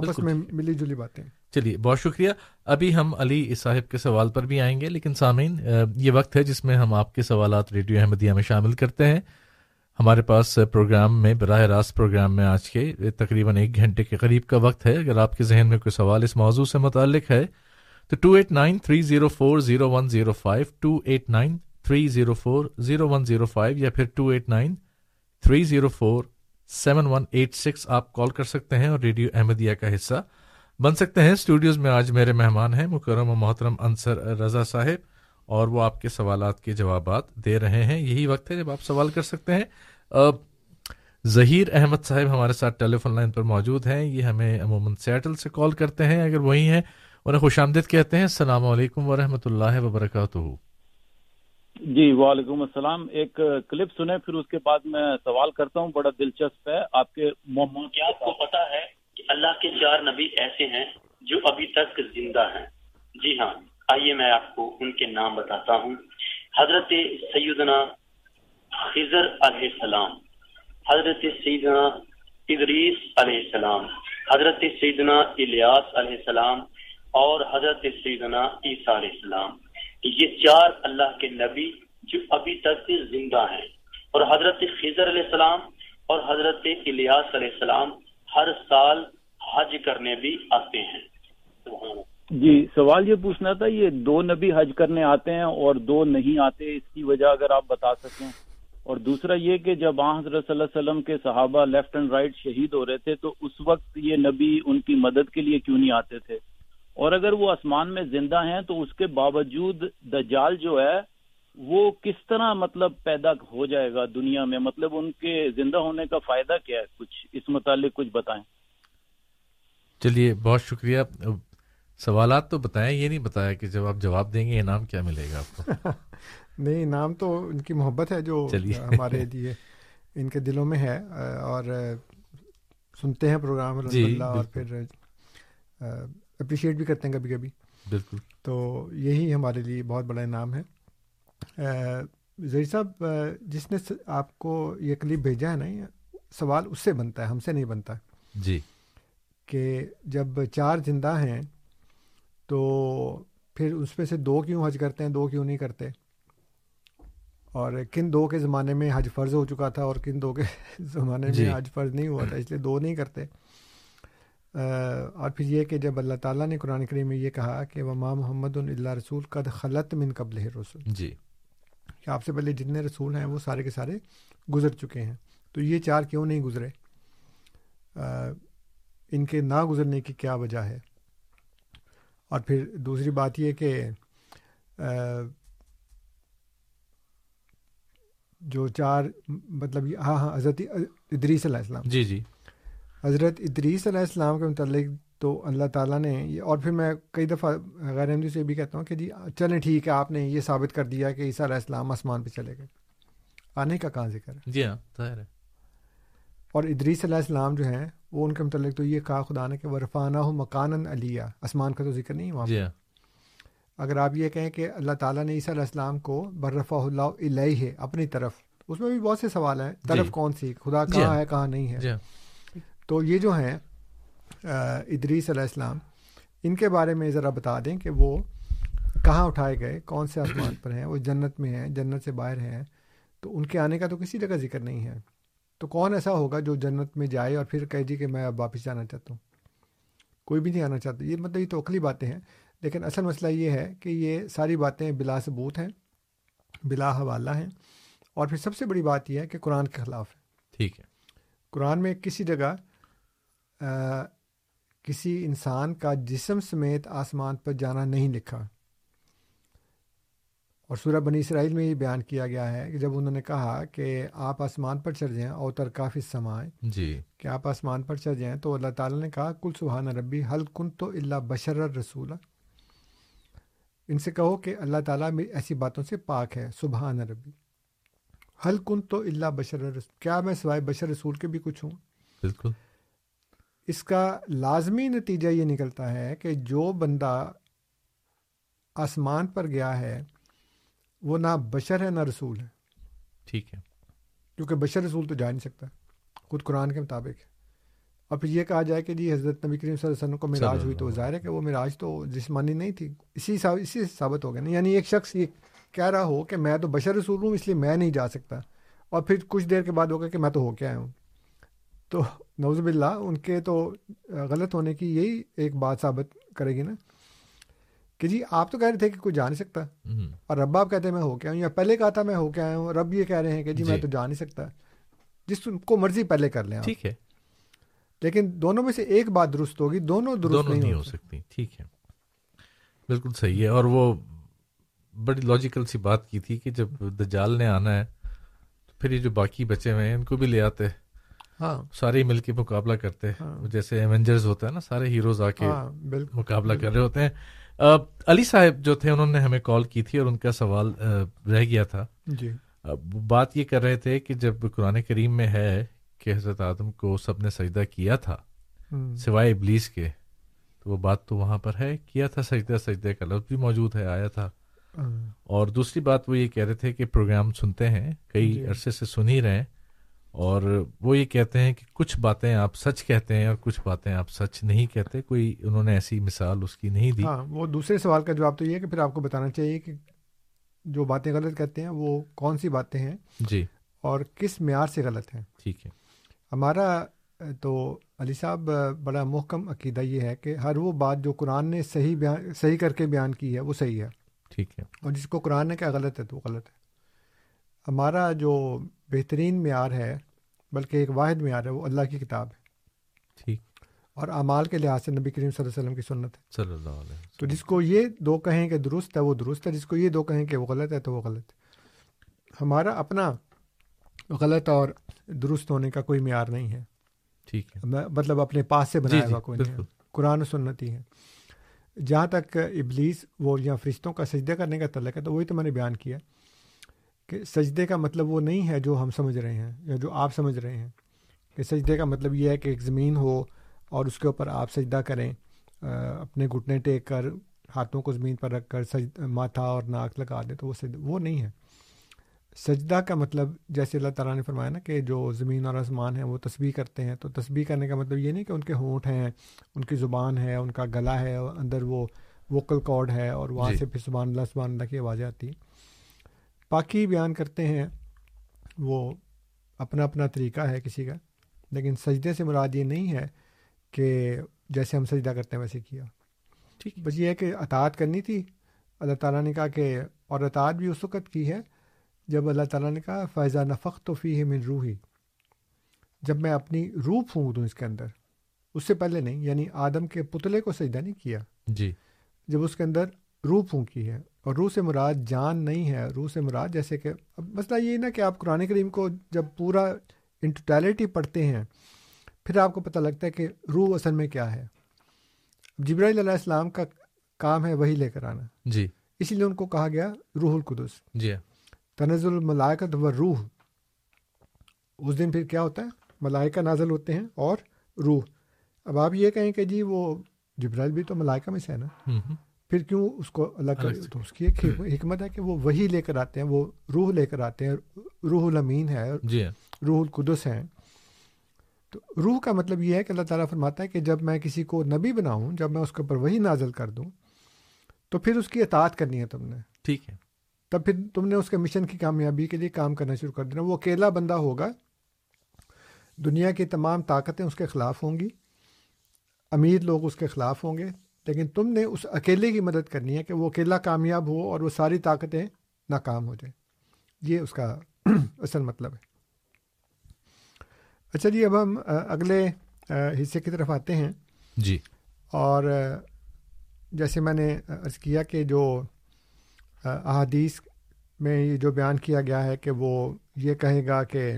آپس میں ملی جلی باتیں. چلیے بہت شکریہ. ابھی ہم علی صاحب کے سوال پر بھی آئیں گے, لیکن سامعین یہ وقت ہے جس میں ہم آپ کے سوالات ریڈیو احمدیہ میں شامل کرتے ہیں. ہمارے پاس پروگرام میں براہ راست پروگرام میں آج کے تقریباً ایک گھنٹے کے قریب کا وقت ہے. اگر آپ کے ذہن میں کوئی سوال اس موضوع سے متعلق ہے تو two eight nine three zero four zero one zero five two eight nine three zero four zero one zero five یا پھر two eight nine three zero four seven one eight six آپ کال کر سکتے ہیں اور ریڈیو احمدیہ کا حصہ بن سکتے ہیں. اسٹوڈیوز میں آج میرے مہمان ہیں مکرم و محترم انصر رضا صاحب, اور وہ آپ کے سوالات کے جوابات دے رہے ہیں. یہی وقت ہے جب آپ سوال کر سکتے ہیں. ظہیر احمد صاحب ہمارے ساتھ ٹیلی فون لائن پر موجود ہیں, یہ ہمیں عموماً سیٹل سے کال کرتے ہیں, اگر وہی ہیں انہیں خوش آمدید کہتے ہیں. السلام علیکم ورحمۃ اللہ وبرکاتہ. جی وعلیکم السلام. ایک کلپ سنیں پھر اس کے بعد میں سوال کرتا ہوں, بڑا دلچسپ ہے آپ کے مومن. کیا آپ کو پتا ہے کہ اللہ کے چار نبی ایسے ہیں جو ابھی تک زندہ ہیں؟ جی ہاں, آئیے میں آپ کو ان کے نام بتاتا ہوں. حضرت سیدنا خضر علیہ السلام, حضرت سیدنا ادریس علیہ السلام, حضرت سیدنا الیاس علیہ السلام, اور حضرت سیدنا عیسیٰ علیہ السلام. یہ چار اللہ کے نبی جو ابھی تک زندہ ہیں, اور حضرت خضر علیہ السلام اور حضرت الیاس علیہ السلام ہر سال حج کرنے بھی آتے ہیں. سبحان اللہ. جی سوال یہ پوچھنا تھا, یہ دو نبی حج کرنے آتے ہیں اور دو نہیں آتے, اس کی وجہ اگر آپ بتا سکیں. اور دوسرا یہ کہ جب آن حضرت صلی اللہ علیہ وسلم کے صحابہ لیفٹ اینڈ رائٹ شہید ہو رہے تھے تو اس وقت یہ نبی ان کی مدد کے لیے کیوں نہیں آتے تھے؟ اور اگر وہ آسمان میں زندہ ہیں تو اس کے باوجود دجال جو ہے وہ کس طرح مطلب پیدا ہو جائے گا دنیا میں، مطلب ان کے زندہ ہونے کا فائدہ کیا ہے، کچھ اس متعلق کچھ بتائیں. چلیے بہت شکریہ. سوالات تو بتائیں، یہ نہیں بتایا کہ جب آپ جواب دیں گے انعام کیا ملے گا آپ کو. نہیں، انعام تو ان کی محبت ہے جو ہمارے لیے ان کے دلوں میں ہے، اور سنتے ہیں پروگرام اللہ اور پھر اپریشیٹ بھی کرتے ہیں کبھی کبھی. بالکل، تو یہی ہمارے لیے بہت بڑا انعام ہے. ظہیر صاحب، جس نے آپ کو یہ کلپ بھیجا ہے نا، سوال اس سے بنتا ہے، ہم سے نہیں بنتا جی، کہ جب چار زندہ ہیں تو پھر اس میں سے دو کیوں حج کرتے ہیں، دو کیوں نہیں کرتے، اور کن دو کے زمانے میں حج فرض ہو چکا تھا اور کن دو کے زمانے میں حج فرض نہیں ہوا تھا، اس لیے دو نہیں کرتے. اور پھر یہ کہ جب اللہ تعالیٰ نے قرآن کریم میں یہ کہا کہ وَمَا مُحَمَّدٌ إِلَّا رَسُولٌ قَدْ خَلَتْ مِن قَبْلِهِ الرُّسُلُ، جی، کہ آپ سے پہلے جتنے رسول ہیں وہ سارے کے سارے گزر چکے ہیں، تو یہ چار کیوں نہیں گزرے، ان کے نہ گزرنے کی کیا وجہ ہے. اور پھر دوسری بات یہ کہ جو چار مطلب ہاں ہاں حضرت ادریس علیہ السلام، جی جی، حضرت ادریس علیہ السلام کے متعلق تو اللہ تعالیٰ نے، اور پھر میں کئی دفعہ غیر احمدی سے بھی کہتا ہوں کہ جی چلیں ٹھیک ہے، آپ نے یہ ثابت کر دیا کہ عیسیٰ علیہ السلام آسمان پہ چلے گئے، آنے کا کہاں ذکر ہے. جی ہاں، ظاہر ہے. اور ادریس علیہ السلام جو ہیں وہ ان کے متعلق تو یہ کہا خدا نے کہ ورفانہ مکاناً علیہ، آسمان کا تو ذکر نہیں وہاں. جی ہاں. اگر آپ یہ کہیں کہ اللہ تعالیٰ نے عیسیٰ علیہ السلام کو برفع اللہ علیہ اپنی طرف، اس میں بھی بہت سے سوال ہیں، طرف کون سی، خدا کہاں ہے کہاں نہیں ہے. تو یہ جو ہیں ادریس علیہ السلام، ان کے بارے میں ذرا بتا دیں کہ وہ کہاں اٹھائے گئے، کون سے آسمان پر ہیں، وہ جنت میں ہیں، جنت سے باہر ہیں، تو ان کے آنے کا تو کسی جگہ ذکر نہیں ہے. تو کون ایسا ہوگا جو جنت میں جائے اور پھر کہے جی کہ میں اب واپس جانا چاہتا ہوں، کوئی بھی نہیں آنا چاہتا. یہ مطلب یہ تو عقلی باتیں ہیں، لیکن اصل مسئلہ یہ ہے کہ یہ ساری باتیں بلا ثبوت ہیں، بلا حوالہ ہیں. اور پھر سب سے بڑی بات یہ ہے کہ قرآن کے خلاف ہے. ٹھیک ہے، قرآن میں کسی جگہ آ, کسی انسان کا جسم سمیت آسمان پر جانا نہیں لکھا. اور سورہ بنی اسرائیل میں یہ بیان کیا گیا ہے کہ جب انہوں نے کہا کہ آپ آسمان پر چڑھ جائیں، او ترکاف السماء، جی، کہ آپ آسمان پر چڑھ جائیں، تو اللہ تعالیٰ نے کہا قل سبحان ربی حل کن تو اللہ بشر رسولہ، ان سے کہو کہ اللہ تعالیٰ ایسی باتوں سے پاک ہے. سبحان ربی حل کن تو اللہ بشر رسول، کیا میں سوائے بشر رسول کے بھی کچھ ہوں؟ بالکل. اس کا لازمی نتیجہ یہ نکلتا ہے کہ جو بندہ آسمان پر گیا ہے وہ نہ بشر ہے نہ رسول ہے. ٹھیک ہے، کیونکہ بشر رسول تو جا نہیں سکتا، خود قرآن کے مطابق ہے. اور پھر یہ کہا جائے کہ جی حضرت نبی کریم صلی اللہ علیہ وسلم کو معراج ہوئی، تو ظاہر ہے کہ وہ معراج تو جسمانی نہیں تھی. اسی اسی ثابت ہو گیا نا، یعنی ایک شخص یہ کہہ رہا ہو کہ میں تو بشر رسول ہوں اس لیے میں نہیں جا سکتا، اور پھر کچھ دیر کے بعد ہوگا کہ میں تو ہو کے آیا ہوں. تو نعوذ باللہ، ان کے تو غلط ہونے کی یہی ایک بات ثابت کرے گی نا کہ جی آپ تو کہہ رہے تھے کہ کوئی جا نہیں سکتا، اور رب آپ کہتے ہیں میں ہو کے آیا ہوں، یا پہلے کہا تھا میں ہو کے آیا ہوں، رب یہ کہہ رہے ہیں کہ جی میں تو جا نہیں سکتا. جس کو مرضی پہلے کر لیں، ٹھیک ہے، لیکن دونوں میں سے ایک بات درست ہوگی، دونوں درست نہیں ہو سکتی. ٹھیک ہے، بالکل صحیح ہے. اور وہ بڑی لاجیکل سی بات کی تھی کہ جب دجال نے آنا ہے تو پھر یہ جو باقی بچے ہوئے ہیں ان کو بھی لے آتے، ہاں سارے مل کے مقابلہ کرتے ہیں، جیسے ایونجرز ہوتا ہے نا، سارے ہیروز آ کے مقابلہ کر رہے ہوتے ہیں. علی صاحب جو تھے انہوں نے ہمیں کال کی تھی اور ان کا سوال رہ گیا تھا. جی، بات یہ کر رہے تھے کہ جب قرآن کریم میں ہے کہ حضرت آدم کو سب نے سجدہ کیا تھا سوائے ابلیس کے، تو وہ بات تو وہاں پر ہے، کیا تھا سجدہ، سجدہ کا لفظ بھی موجود ہے، آیا تھا. اور دوسری بات وہ یہ کہہ رہے تھے کہ پروگرام سنتے ہیں کئی عرصے سے، سن ہی رہے ہیں، اور وہ یہ کہتے ہیں کہ کچھ باتیں آپ سچ کہتے ہیں اور کچھ باتیں آپ سچ نہیں کہتے، کوئی انہوں نے ایسی مثال اس کی نہیں دی. ہاں، وہ دوسرے سوال کا جواب تو یہ ہے کہ پھر آپ کو بتانا چاہیے کہ جو باتیں غلط کہتے ہیں وہ کون سی باتیں ہیں، جی، اور کس معیار سے غلط ہیں. ٹھیک ہے، ہمارا تو علی صاحب بڑا محکم عقیدہ یہ ہے کہ ہر وہ بات جو قرآن نے صحیح بیان صحیح کر کے بیان کی ہے وہ صحیح ہے. ٹھیک ہے، اور جس کو قرآن نے کہا غلط ہے تو وہ غلط ہے. ہمارا جو بہترین معیار ہے، بلکہ ایک واحد معیار ہے، وہ اللہ کی کتاب ہے. ٹھیک، اور اعمال کے لحاظ سے نبی کریم صلی اللہ علیہ وسلم کی سنت ہے، صلی اللہ علیہ وسلم. تو جس کو یہ دو کہیں کہ درست ہے وہ درست ہے، جس کو یہ دو کہیں کہ وہ غلط ہے تو وہ غلط ہے. ہمارا اپنا غلط اور درست ہونے کا کوئی معیار نہیں ہے. ٹھیک ہے، مطلب اپنے پاس سے بنایا ہوا کوئی نہیں ہے، قرآن و سنت ہی ہے. جہاں تک ابلیس وہ یا فرشتوں کا سجدہ کرنے کا تعلق ہے، تو وہی تو میں نے بیان کیا کہ سجدے کا مطلب وہ نہیں ہے جو ہم سمجھ رہے ہیں یا جو آپ سمجھ رہے ہیں، کہ سجدے کا مطلب یہ ہے کہ ایک زمین ہو اور اس کے اوپر آپ سجدہ کریں، اپنے گھٹنے ٹیک کر ہاتھوں کو زمین پر رکھ کر سج ماتھا اور ناک لگا دیں، تو وہ سجدہ وہ نہیں ہے. سجدہ کا مطلب جیسے اللہ تعالیٰ نے فرمایا نا کہ جو زمین اور آسمان ہیں وہ تسبیح کرتے ہیں، تو تسبیح کرنے کا مطلب یہ نہیں کہ ان کے ہونٹ ہیں، ان کی زبان ہے، ان کا گلا ہے، اندر وہ ووکل کارڈ ہے اور وہاں سے پھر سبحان اللہ سبحان اللہ کی آواز آتی ہے. باقی بیان کرتے ہیں وہ اپنا اپنا طریقہ ہے کسی کا، لیکن سجدے سے مراد یہ نہیں ہے کہ جیسے ہم سجدہ کرتے ہیں ویسے کیا. ٹھیک، بس یہ ہے کہ اطاعت کرنی تھی. اللہ تعالیٰ نے کہا کہ اور اطاعت بھی اس وقت کی ہے جب اللہ تعالیٰ نے کہا فَإِذَا نَفَخْتُ فِيهِ مِن رُوحِي، جب میں اپنی روح پھونک دوں اس کے اندر. اس سے پہلے نہیں، یعنی آدم کے پتلے کو سجدہ نہیں کیا جی، جب اس کے اندر روح پھونکی ہے. اور روح سے مراد جان نہیں ہے، روح سے مراد جیسے کہ مسئلہ یہ نا کہ آپ قرآن کریم کو جب پورا ان ٹوٹیلٹی پڑھتے ہیں پھر آپ کو پتہ لگتا ہے کہ روح اصل میں کیا ہے. جبرائیل علیہ السلام کا کام ہے وہی لے کر آنا جی، اسی لیے ان کو کہا گیا روح القدس جی، تنزل الملائکۃ والروح. اس دن پھر کیا ہوتا ہے، ملائکہ نازل ہوتے ہیں اور روح. اب آپ یہ کہیں کہ جی وہ جبرائیل بھی تو ملائکہ میں سے ہے نا، پھر کیوں اس کو اللہ کا؟ تو اس کی ایک حکمت ہے کہ وہ وہی لے کر آتے ہیں، وہ روح لے کر آتے ہیں. روح الامین ہے، روح القدس ہیں. تو روح کا مطلب یہ ہے کہ اللہ تعالیٰ فرماتا ہے کہ جب میں کسی کو نبی بناؤں، جب میں اس کے اوپر وہی نازل کر دوں، تو پھر اس کی اطاعت کرنی ہے تم نے. ٹھیک ہے، تب پھر تم نے اس کے مشن کی کامیابی کے لیے کام کرنا شروع کر دینا. وہ اکیلا بندہ ہوگا، دنیا کی تمام طاقتیں اس کے خلاف ہوں گی، امیر لوگ اس کے خلاف ہوں گے، لیکن تم نے اس اکیلے کی مدد کرنی ہے کہ وہ اکیلا کامیاب ہو اور وہ ساری طاقتیں ناکام ہو جائیں. یہ اس کا اصل مطلب ہے. اچھا جی، اب ہم اگلے حصے کی طرف آتے ہیں جی. اور جیسے میں نے عرض کیا کہ جو احادیث میں یہ جو بیان کیا گیا ہے کہ وہ یہ کہے گا کہ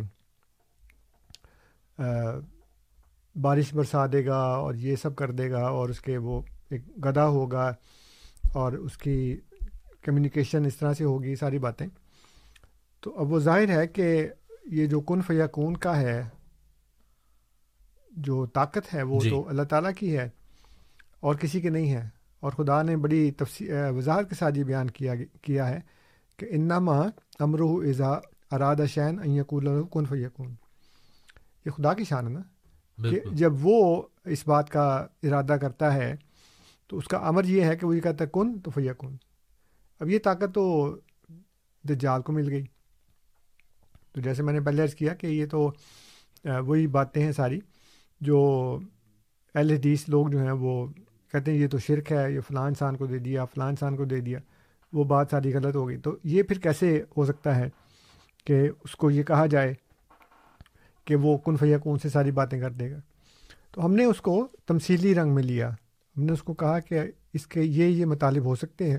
بارش برسا دے گا اور یہ سب کر دے گا، اور اس کے وہ ایک گدھا ہوگا اور اس کی کمیونیکیشن اس طرح سے ہوگی، ساری باتیں. تو اب وہ ظاہر ہے کہ یہ جو کن فیکون کا ہے، جو طاقت ہے وہ جی. تو اللہ تعالیٰ کی ہے اور کسی کی نہیں ہے. اور خدا نے بڑی تفصیل وضاحت کے ساتھ یہ بیان کیا کیا ہے کہ انما امرہ اذا اراد شیئا ان یقول لہ کن فیکون. یہ خدا کی شان ہے نا، کہ جب وہ اس بات کا ارادہ کرتا ہے تو اس کا امر یہ ہے کہ وہ یہ کہتا ہے کن تو فیکون. اب یہ طاقت تو دجال کو مل گئی. تو جیسے میں نے پہلے عرض کیا کہ یہ تو وہی باتیں ہیں ساری جو اہل حدیث لوگ جو ہیں وہ کہتے ہیں یہ تو شرک ہے، یہ فلاں انسان کو دے دیا، فلاں انسان کو دے دیا، وہ بات ساری غلط ہو گئی. تو یہ پھر کیسے ہو سکتا ہے کہ اس کو یہ کہا جائے کہ وہ کن فیکون سے ساری باتیں کر دے گا؟ تو ہم نے اس کو تمثیلی رنگ میں لیا، ہم نے اس کو کہا کہ اس کے یہ یہ مطالب ہو سکتے ہیں،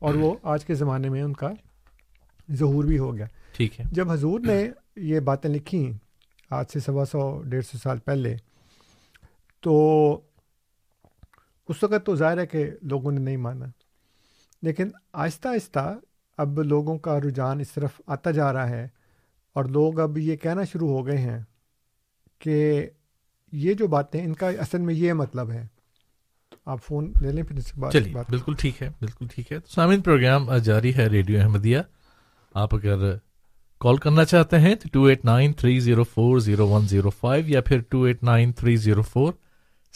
اور وہ آج کے زمانے میں ان کا ظہور بھی ہو گیا. ٹھیک ہے، جب حضور نے یہ باتیں لکھیں آج سے سوا سو ڈیڑھ سو سال پہلے، تو اس وقت تو ظاہر ہے کہ لوگوں نے نہیں مانا، لیکن آہستہ آہستہ اب لوگوں کا رجحان اس طرف آتا جا رہا ہے، اور لوگ اب یہ کہنا شروع ہو گئے ہیں کہ یہ جو باتیں ان کا اصل میں یہ مطلب ہے. آپ فون لے لیں پھر اس کے بعد. چلیے، بالکل ٹھیک ہے، بالکل ٹھیک ہے. تو سامعین، پروگرام جاری ہے ریڈیو احمدیہ. آپ اگر کال کرنا چاہتے ہیں تو two eight nine three zero four zero one zero five یا پھر two eight nine three zero four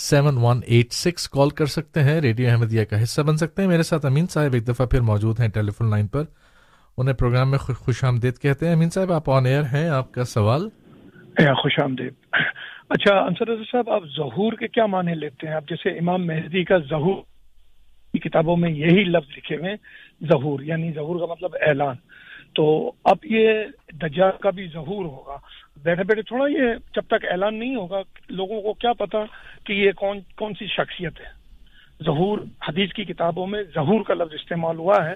seven one eight six call کر سکتے ہیں، ریڈیو احمدیہ کا حصہ بن سکتے ہیں. میرے ساتھ امین صاحب ایک دفعہ پھر موجود ہیں ٹیلی فون لائن پر، انہیں پروگرام میں خوش آمدید کہتے ہیں. امین صاحب، آپ آن ایئر ہیں، آپ کا سوال. خوش آمدید. اچھا انصر رضا صاحب، آپ ظہور کے کیا معنی لیتے ہیں؟ آپ جیسے امام مہدی کا ظہور کی کتابوں میں یہی لفظ لکھے ہوئے ظہور، یعنی ظہور کا مطلب اعلان. تو اب یہ دجال کا بھی ظہور ہوگا، بیٹھے بیٹھے تھوڑا یہ جب تک اعلان نہیں ہوگا لوگوں کو کیا پتا کہ یہ کون کون سی شخصیت ہے. ظہور حدیث کی کتابوں میں ظہور کا لفظ استعمال ہوا ہے،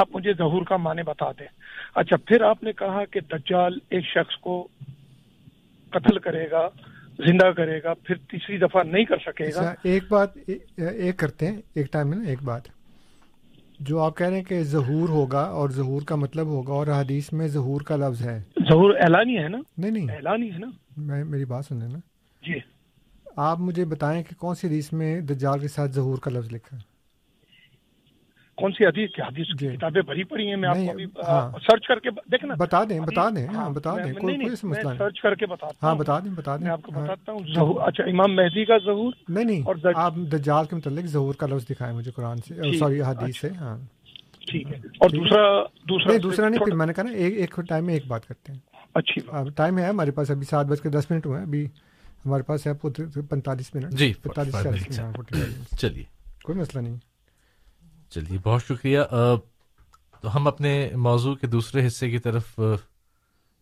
آپ مجھے ظہور کا معنی بتا دیں. اچھا، پھر آپ نے کہا کہ دجال ایک شخص کو قتل کرے گا، زندہ کرے گا، پھر تیسری دفعہ نہیں کر سکے گا. ایک بات ایک کرتے ہیں ایک ٹائم میں نا، ایک بات جو آپ کہہ رہے ہیں کہ ظہور ہوگا اور ظہور کا مطلب ہوگا، اور حدیث میں ظہور کا لفظ ہے، ظہور اعلانی ہے نا. نہیں نہیں اعلانی ہے نا، میں میری بات سن لیں نا. جی آپ مجھے بتائیں کہ کون سی حدیث میں دجال کے ساتھ ظہور کا لفظ لکھا ہے، کون سی حدیث کی حدیث کی کتابیں بھری پڑی ہیں. میں آپ کو ابھی سرچ کر کے دیکھنا بتا دیں بتا دیں ہاں بتا دیں کوئی مسئلہ نہیں، سرچ کر کے بتا ہاں بتا دیں بتا دیں میں آپ کو بتاتا ہوں. اچھا، امام مہدی کا ظہور نہیں نہیں آپ دجال کے متعلق ظہور کا لفظ دکھائیں مجھے قرآن سے، سوری حدیث سے. ہاں ٹھیک ہے، اور دوسرا دوسرا دوسرا نہیں، پھر میں نے کہا نا ایک ٹائم میں ایک بات کرتے ہیں. اچھی ٹائم ہے ہمارے پاس، ابھی سات بج کے دس منٹ ہوئے ہیں، ابھی ہمارے پاس ہے پینتالیس منٹ. جی پینتالیس چلیے کوئی مسئلہ نہیں. چلیے بہت شکریہ. تو ہم اپنے موضوع کے دوسرے حصے کی طرف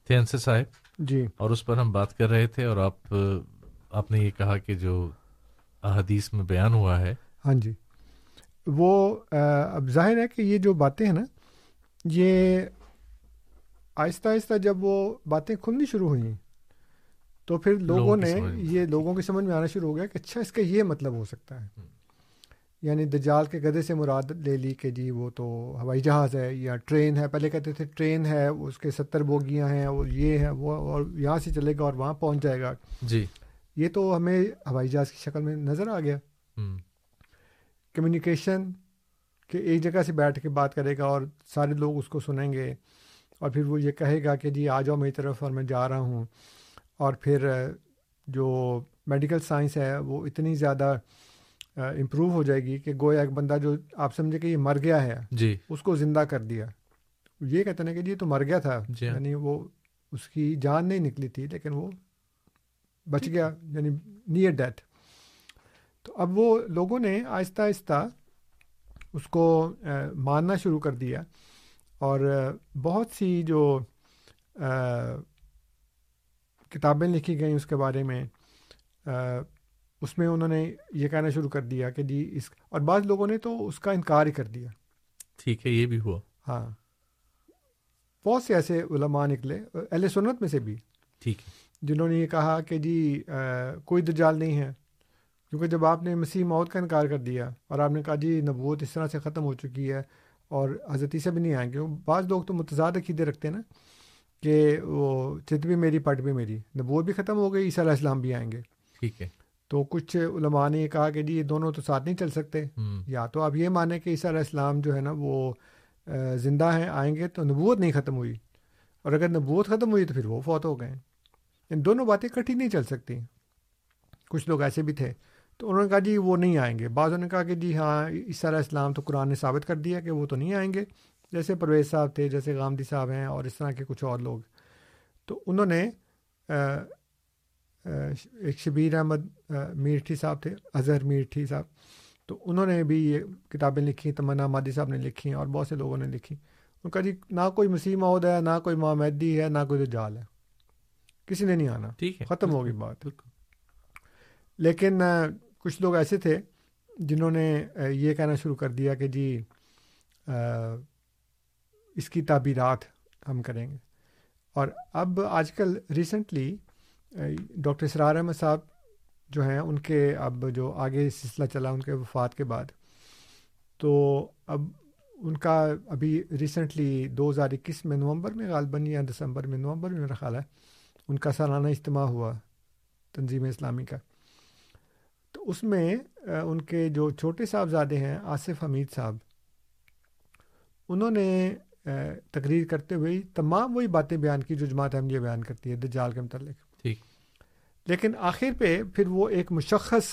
تھے انصر صاحب جی، اور اس پر ہم بات کر رہے تھے، اور آپ آپ نے یہ کہا کہ جو احادیث میں بیان ہوا ہے. ہاں جی، وہ اب ظاہر ہے کہ یہ جو باتیں ہیں نا، یہ آہستہ آہستہ جب وہ باتیں کھلنی شروع ہوئیں تو پھر لوگوں نے یہ لوگوں کی سمجھ میں آنا شروع ہو گیا کہ اچھا اس کا یہ مطلب ہو سکتا ہے. یعنی دجال کے گدھے سے مراد لے لی کہ جی وہ تو ہوائی جہاز ہے یا ٹرین ہے. پہلے کہتے تھے ٹرین ہے، اس کے ستر بوگیاں ہیں اور یہ ہے وہ، اور یہاں سے چلے گا اور وہاں پہنچ جائے گا. جی یہ تو ہمیں ہوائی جہاز کی شکل میں نظر آ گیا. کمیونیکیشن کہ ایک جگہ سے بیٹھ کے بات کرے گا اور سارے لوگ اس کو سنیں گے، اور پھر وہ یہ کہے گا کہ جی آ جاؤ میری طرف اور میں جا رہا ہوں. اور پھر جو میڈیکل سائنس ہے وہ اتنی زیادہ امپروو ہو جائے گی کہ گویا ایک بندہ جو آپ سمجھے کہ یہ مر گیا ہے جی، اس کو زندہ کر دیا. یہ کہتے ہیں کہ جی تو مر گیا تھا، یعنی وہ اس کی جان نہیں نکلی تھی لیکن وہ بچ گیا، یعنی نیئر ڈیتھ. تو اب وہ لوگوں نے آہستہ آہستہ اس کو ماننا شروع کر دیا، اور بہت سی جو کتابیں لکھی گئیں اس کے بارے میں، اس میں انہوں نے یہ کہنا شروع کر دیا کہ جی اس، اور بعض لوگوں نے تو اس کا انکار ہی کر دیا. ٹھیک ہے، یہ بھی ہوا. ہاں بہت سے ایسے علماء نکلے اہل سنت میں سے بھی، ٹھیک ہے، جنہوں نے یہ کہا کہ جی کوئی دجال نہیں ہے، کیونکہ جب آپ نے مسیح موت کا انکار کر دیا اور آپ نے کہا جی نبوت اس طرح سے ختم ہو چکی ہے اور حضرت عیسیٰ بھی نہیں آئیں گے. بعض لوگ تو متضاد عقیدے رکھتے ہیں نا کہ وہ چت بھی میری پٹ بھی میری، نبوت بھی ختم ہو گئی، عیسیٰ علیہ السلام بھی آئیں گے. ٹھیک ہے، تو کچھ علماء نے یہ کہا کہ جی یہ دونوں تو ساتھ نہیں چل سکتے، یا تو آپ یہ مانیں کہ عیسیٰ علیہ السلام جو ہے نا وہ زندہ ہیں، آئیں گے تو نبوت نہیں ختم ہوئی، اور اگر نبوت ختم ہوئی تو پھر وہ فوت ہو گئے. ان دونوں باتیں اکٹھی نہیں چل سکتی. کچھ لوگ ایسے بھی تھے تو انہوں نے کہا جی وہ نہیں آئیں گے. بعضوں نے کہا کہ جی ہاں عیسیٰ علیہ السلام تو قرآن نے ثابت کر دیا کہ وہ تو نہیں آئیں گے، جیسے پرویز صاحب تھے، جیسے غامدی صاحب ہیں، اور اس طرح کے کچھ اور لوگ. تو انہوں نے ایک شبیر احمد میرٹھی صاحب تھے، اظہر میرٹھی صاحب، تو انہوں نے بھی یہ کتابیں لکھی، تمنا مادنی صاحب نے لکھی اور بہت سے لوگوں نے لکھی. ان کا جی نہ کوئی مسیح موعود ہے، نہ کوئی امام مہدی ہے، نہ کوئی دجال ہے، کسی نے نہیں آنا، ختم ہوگی بات. لیکن کچھ لوگ ایسے تھے جنہوں نے یہ کہنا شروع کر دیا کہ جی اس کی تعبیرات ہم کریں گے. اور اب آج کل ریسنٹلی ڈاکٹر اسرار احمد صاحب جو ہیں، ان کے اب جو آگے سلسلہ چلا ان کے وفات کے بعد، تو اب ان کا ابھی ریسنٹلی دو ہزار اکیس میں نومبر میں غالباً یا دسمبر میں نومبر میں میرا خیال ہے ان کا سالانہ اجتماع ہوا تنظیم اسلامی کا. تو اس میں ان کے جو چھوٹے صاحبزادے ہیں آصف حمید صاحب، انہوں نے تقریر کرتے ہوئے تمام وہی باتیں بیان کی جو جماعت احمدیہ بیان کرتی ہے دجال کے متعلق. لیکن آخر پہ پھر وہ ایک مشخص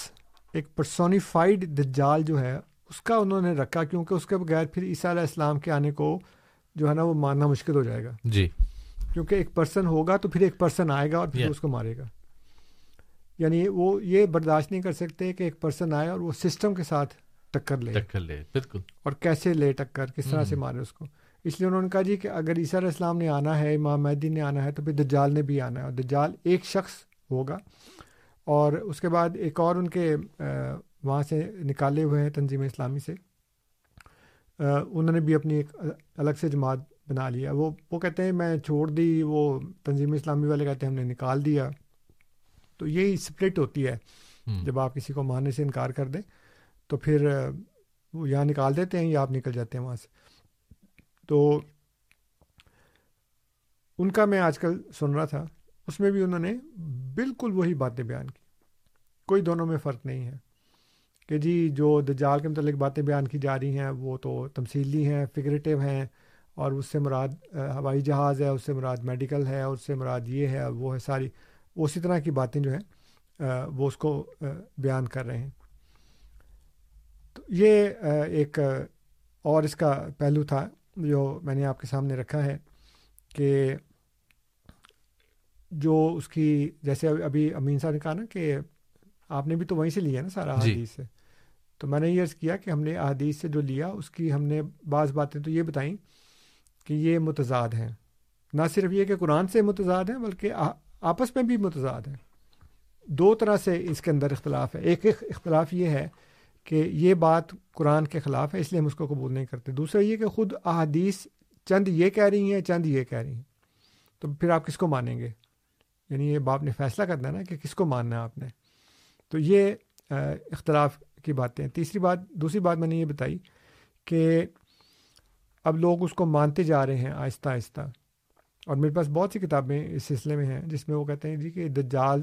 ایک پرسونیفائڈ دجال جو ہے اس کا انہوں نے رکھا، کیونکہ اس کے بغیر پھر عیسیٰ علیہ السلام کے آنے کو جو ہے نا وہ ماننا مشکل ہو جائے گا. جی، کیونکہ ایک پرسن ہوگا تو پھر ایک پرسن آئے گا اور پھر yeah. اس کو مارے گا. یعنی وہ یہ برداشت نہیں کر سکتے کہ ایک پرسن آئے اور وہ سسٹم کے ساتھ ٹکر لے ٹکر لے بالکل، اور کیسے لے ٹکر، کس طرح hmm. سے مارے اس کو. اس لیے انہوں نے کہا جی کہ اگر عیسیٰ علیہ السلام نے آنا ہے، امام مہدی نے آنا ہے، تو پھر دجال نے بھی آنا ہے، اور دجال ایک شخص ہوگا. اور اس کے بعد ایک اور ان کے وہاں سے نکالے ہوئے ہیں تنظیم اسلامی سے. انہوں نے بھی اپنی ایک الگ سے جماعت بنا لیا. وہ وہ کہتے ہیں میں چھوڑ دی، وہ تنظیم اسلامی والے کہتے ہیں ہم نے نکال دیا. تو یہی سپلٹ ہوتی ہے، جب آپ کسی کو ماننے سے انکار کر دیں تو پھر وہ یہاں نکال دیتے ہیں یا آپ نکل جاتے ہیں وہاں سے. تو ان کا میں آج کل سن رہا تھا، اس میں بھی انہوں نے بالکل وہی باتیں بیان کی، کوئی دونوں میں فرق نہیں ہے کہ جی جو دجال کے متعلق باتیں بیان کی جا رہی ہیں وہ تو تمثیلی ہیں، فگریٹو ہیں، اور اس سے مراد ہوائی جہاز ہے، اس سے مراد میڈیکل ہے، اس سے مراد یہ ہے وہ ہے، ساری اسی طرح کی باتیں جو ہیں وہ اس کو بیان کر رہے ہیں. تو یہ ایک اور اس کا پہلو تھا جو میں نے آپ کے سامنے رکھا ہے کہ جو اس کی، جیسے ابھی امین صاحب نے کہا نا کہ آپ نے بھی تو وہیں سے لیا نا سارا احادیث سے، تو میں نے یہ عرض کیا کہ ہم نے احادیث سے جو لیا اس کی ہم نے بعض باتیں تو یہ بتائیں کہ یہ متضاد ہیں، نہ صرف یہ کہ قرآن سے متضاد ہیں بلکہ آپس میں بھی متضاد ہیں. دو طرح سے اس کے اندر اختلاف ہے. ایک اختلاف یہ ہے کہ یہ بات قرآن کے خلاف ہے اس لیے ہم اس کو قبول نہیں کرتے. دوسرا یہ کہ خود احادیث چند یہ کہہ رہی ہیں چند یہ کہہ رہی ہیں، تو پھر آپ کس کو مانیں گے؟ یعنی یہ باپ نے فیصلہ کرنا ہے نا کہ کس کو ماننا ہے آپ نے. تو یہ اختلاف کی باتیں. تیسری بات، دوسری بات میں نے یہ بتائی کہ اب لوگ اس کو مانتے جا رہے ہیں آہستہ آہستہ، اور میرے پاس بہت سی کتابیں اس سلسلے میں ہیں جس میں وہ کہتے ہیں جی کہ دجال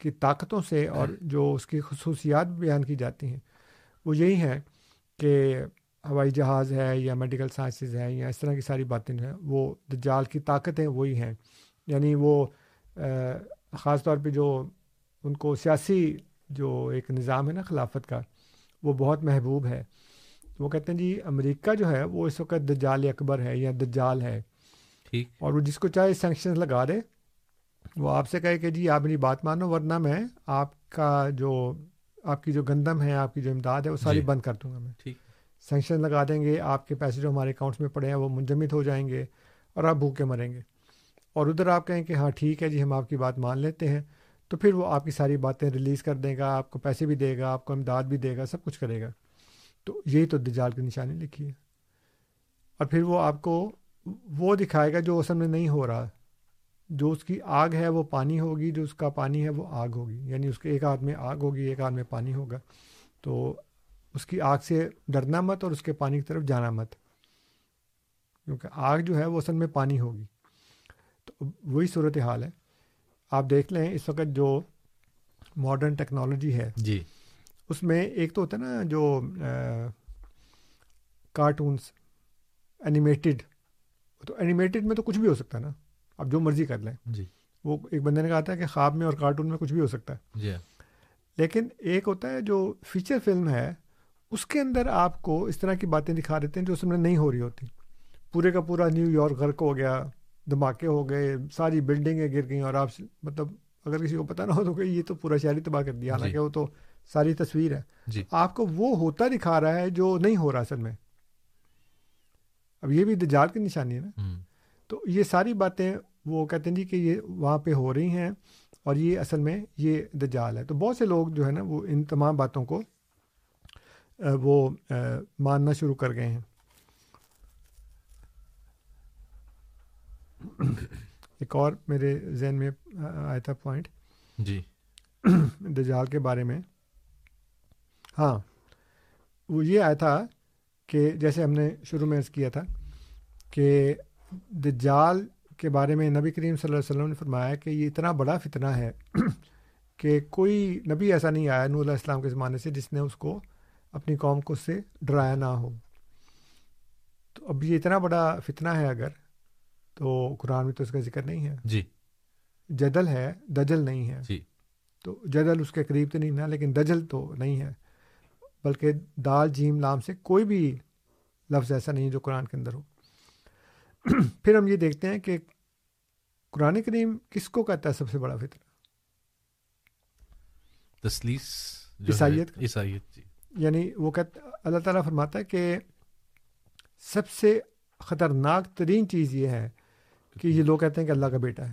کی طاقتوں سے اور جو اس کی خصوصیات بیان کی جاتی ہیں وہ یہی ہیں کہ ہوائی جہاز ہے یا میڈیکل سائنسز ہیں یا اس طرح کی ساری باتیں جو ہیں وہ دجال کی طاقتیں وہی ہیں. یعنی وہ خاص طور پہ جو ان کو سیاسی جو ایک نظام ہے نا خلافت کا، وہ بہت محبوب ہے. وہ کہتے ہیں جی امریکہ جو ہے وہ اس وقت دجال اکبر ہے یا دجال ہے، اور وہ جس کو چاہے سینکشنز لگا دے، وہ آپ سے کہے کہ جی آپ میری بات مانو ورنہ میں آپ کا جو آپ کی جو گندم ہے، آپ کی جو امداد ہے، وہ ساری بند کر دوں گا. میں سینکشن لگا دیں گے، آپ کے پیسے جو ہمارے اکاؤنٹس میں پڑے ہیں وہ منجمد ہو جائیں گے اور آپ بھوکے مریں گے. اور ادھر آپ کہیں کہ ہاں ٹھیک ہے جی ہم آپ کی بات مان لیتے ہیں، تو پھر وہ آپ کی ساری باتیں ریلیز کر دے گا، آپ کو پیسے بھی دے گا، آپ کو امداد بھی دے گا، سب کچھ کرے گا. تو یہی تو دجال کی نشانی لکھی ہے. اور پھر وہ آپ کو وہ دکھائے گا جو اصل میں نہیں ہو رہا. جو اس کی آگ ہے وہ پانی ہوگی، جو اس کا پانی ہے وہ آگ ہوگی. یعنی اس کے ایک ہاتھ میں آگ ہوگی، ایک ہاتھ میں پانی ہوگا. تو اس کی آگ سے ڈرنا مت اور اس کے پانی کی طرف جانا مت، کیونکہ آگ جو ہے وہ اصل میں پانی ہوگی. تو وہی صورتحال ہے. آپ دیکھ لیں اس وقت جو ماڈرن ٹیکنالوجی ہے جی، اس میں ایک تو ہوتا ہے نا جو کارٹونس اینیمیٹڈ، تو اینیمیٹڈ میں تو کچھ بھی ہو سکتا ہے نا، آپ جو مرضی کر لیں جی. وہ ایک بندے نے کہا تھا کہ خواب میں اور کارٹون میں کچھ بھی ہو سکتا ہے جی. لیکن ایک ہوتا ہے جو فیچر فلم ہے، اس کے اندر آپ کو اس طرح کی باتیں دکھا دیتے ہیں جو اس میں نہیں ہو رہی ہوتی. پورے کا پورا نیو یارک غرق ہو گیا، دھماکے ہو گئے، ساری بلڈنگیں گر گئیں، اور آپ مطلب اگر کسی کو پتہ نہ ہو تو کہ یہ تو پورا شہر ہی تباہ کر دیا، حالانکہ وہ تو ساری تصویر ہے جی. آپ کو وہ ہوتا دکھا رہا ہے جو نہیں ہو رہا اصل میں. اب یہ بھی دجال کی نشانی ہے نا. تو یہ ساری باتیں وہ کہتے ہیں جی کہ یہ وہاں پہ ہو رہی ہیں اور یہ اصل میں یہ دجال ہے. تو بہت سے لوگ جو ہے نا وہ ان تمام باتوں کو وہ ماننا شروع کر گئے ہیں. ایک اور میرے ذہن میں آیا تھا پوائنٹ جی دجال کے بارے میں. ہاں وہ یہ آیا تھا کہ جیسے ہم نے شروع میں عرض کیا تھا کہ دجال کے بارے میں نبی کریم صلی اللہ علیہ وسلم نے فرمایا کہ یہ اتنا بڑا فتنہ ہے کہ کوئی نبی ایسا نہیں آیا نوح علیہ السلام کے زمانے سے جس نے اس کو اپنی قوم کو اس سے ڈرایا نہ ہو. تو اب یہ اتنا بڑا فتنہ ہے اگر، تو قرآن میں تو اس کا ذکر نہیں ہے جی. جدل ہے، دجل نہیں ہے جی. تو جدل اس کے قریب تو نہیں نا، لیکن دجل تو نہیں ہے، بلکہ دال جیم لام سے کوئی بھی لفظ ایسا نہیں جو قرآن کے اندر ہو. پھر ہم یہ دیکھتے ہیں کہ قرآن کریم کس کو کہتا ہے سب سے بڑا فتنہ؟ تسلیس عیسائیت کا. عیسائیت جی. یعنی وہ کہتا، اللہ تعالیٰ فرماتا ہے کہ سب سے خطرناک ترین چیز یہ ہے کہ یہ لوگ کہتے ہیں کہ اللہ کا بیٹا ہے.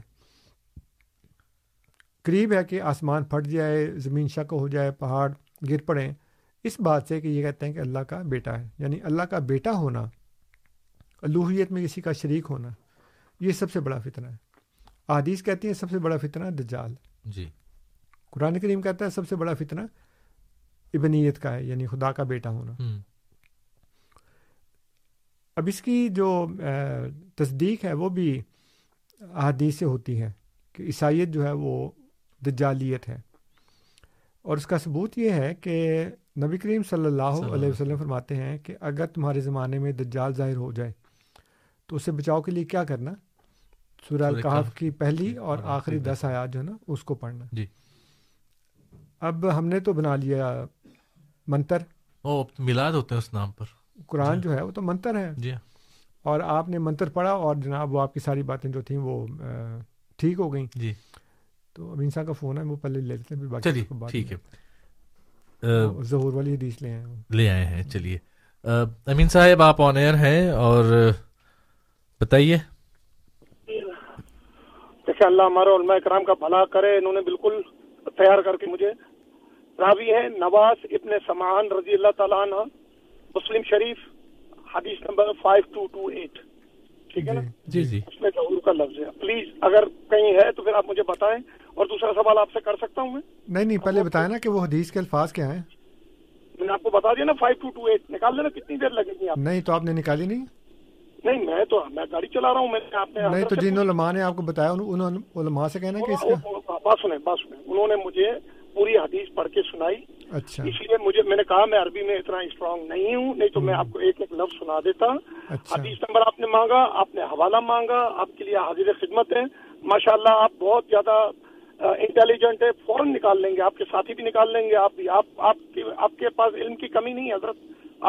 قریب ہے کہ آسمان پھٹ جائے، زمین شک ہو جائے، پہاڑ گر پڑیں، اس بات سے کہ یہ کہتے ہیں کہ اللہ کا بیٹا ہے، یعنی اللہ کا بیٹا ہونا، الوہیت میں کسی کا شریک ہونا، یہ سب سے بڑا فتنہ ہے. احادیث کہتی ہیں سب سے بڑا فتنہ دجال، جی قرآن کریم کہتا ہے سب سے بڑا فتنہ ابنیت کا ہے، یعنی خدا کا بیٹا ہونا. hmm. اب اس کی جو تصدیق ہے وہ بھی احادیث سے ہوتی ہے کہ عیسائیت جو ہے وہ دجالیت ہے، اور اس کا ثبوت یہ ہے کہ نبی کریم صلی اللہ علیہ وسلم فرماتے ہیں کہ اگر تمہارے زمانے میں دجال ظاہر ہو جائے تو اسے بچاؤ کے لیے کیا کرنا، سورہ کہف کی پہلی اور آخری دس آیات جو ہے نا اس کو پڑھنا. جی اب ہم نے تو بنا لیا منتر، او میلاد ہوتے ہیں اس نام پر، قرآن جو ہے وہ تو منتر ہے. جی اور آپ نے منتر پڑھا اور جناب وہ آپ کی ساری باتیں جو تھیں وہ ٹھیک ہو گئیں. جی تو امین صاحب کا فون ہے، وہ پہلے لے لیتے ہیں، پھر باقی ٹھیک ہے ظہور والی حدیث لے آئے لے آئے ہیں. چلیے امین صاحب آپ آن ایئر ہیں اور بتائیے. انشاء اللہ ہمارے علماء اکرام کا بھلا کرے، انہوں نے بالکل تیار کر کے مجھے. راوی ہے نواز ابن سمعان رضی اللہ تعالیٰ عنہ، مسلم شریف حدیث number five two two eight, ٹھیک ہے نا؟ جی جی اس میں ظہور کا لفظ ہے. پلیز اگر کہیں ہے تو پھر آپ مجھے بتائیں. اور دوسرا سوال آپ سے کر سکتا ہوں میں؟ نہیں نہیں پہلے بتائیں نا کہ وہ حدیث کے الفاظ کیا ہیں. میں نے آپ کو بتا دیا نا، فائیو ٹو ٹو ایٹ. نکال لینا، کتنی دیر لگے گی آپ؟ نہیں تو آپ نے نکالی نہیں. نہیں میں تو میں گاڑی چلا رہا ہوں. میں آپ نے نہیں تو جن علماء نے آپ کو بتایا انہوں علماء سے کہنا کہ اس کا بات سنیں بات سنیں انہوں نے مجھے پوری حدیث پڑھ کے سنائی. اچھا اس لیے مجھے میں نے کہا میں عربی میں اتنا اسٹرانگ نہیں ہوں، نہیں تو میں آپ کو ایک ایک لفظ سنا دیتا. حدیث نمبر آپ نے مانگا، آپ نے حوالہ مانگا، آپ کے لیے حاضر خدمت ہے. ماشاء اللہ آپ بہت زیادہ انٹیلیجنٹ ہے، فوراً نکال لیں گے، آپ کے ساتھی بھی نکال لیں گے. آپ بھی آپ کے پاس علم کی کمی نہیں حضرت،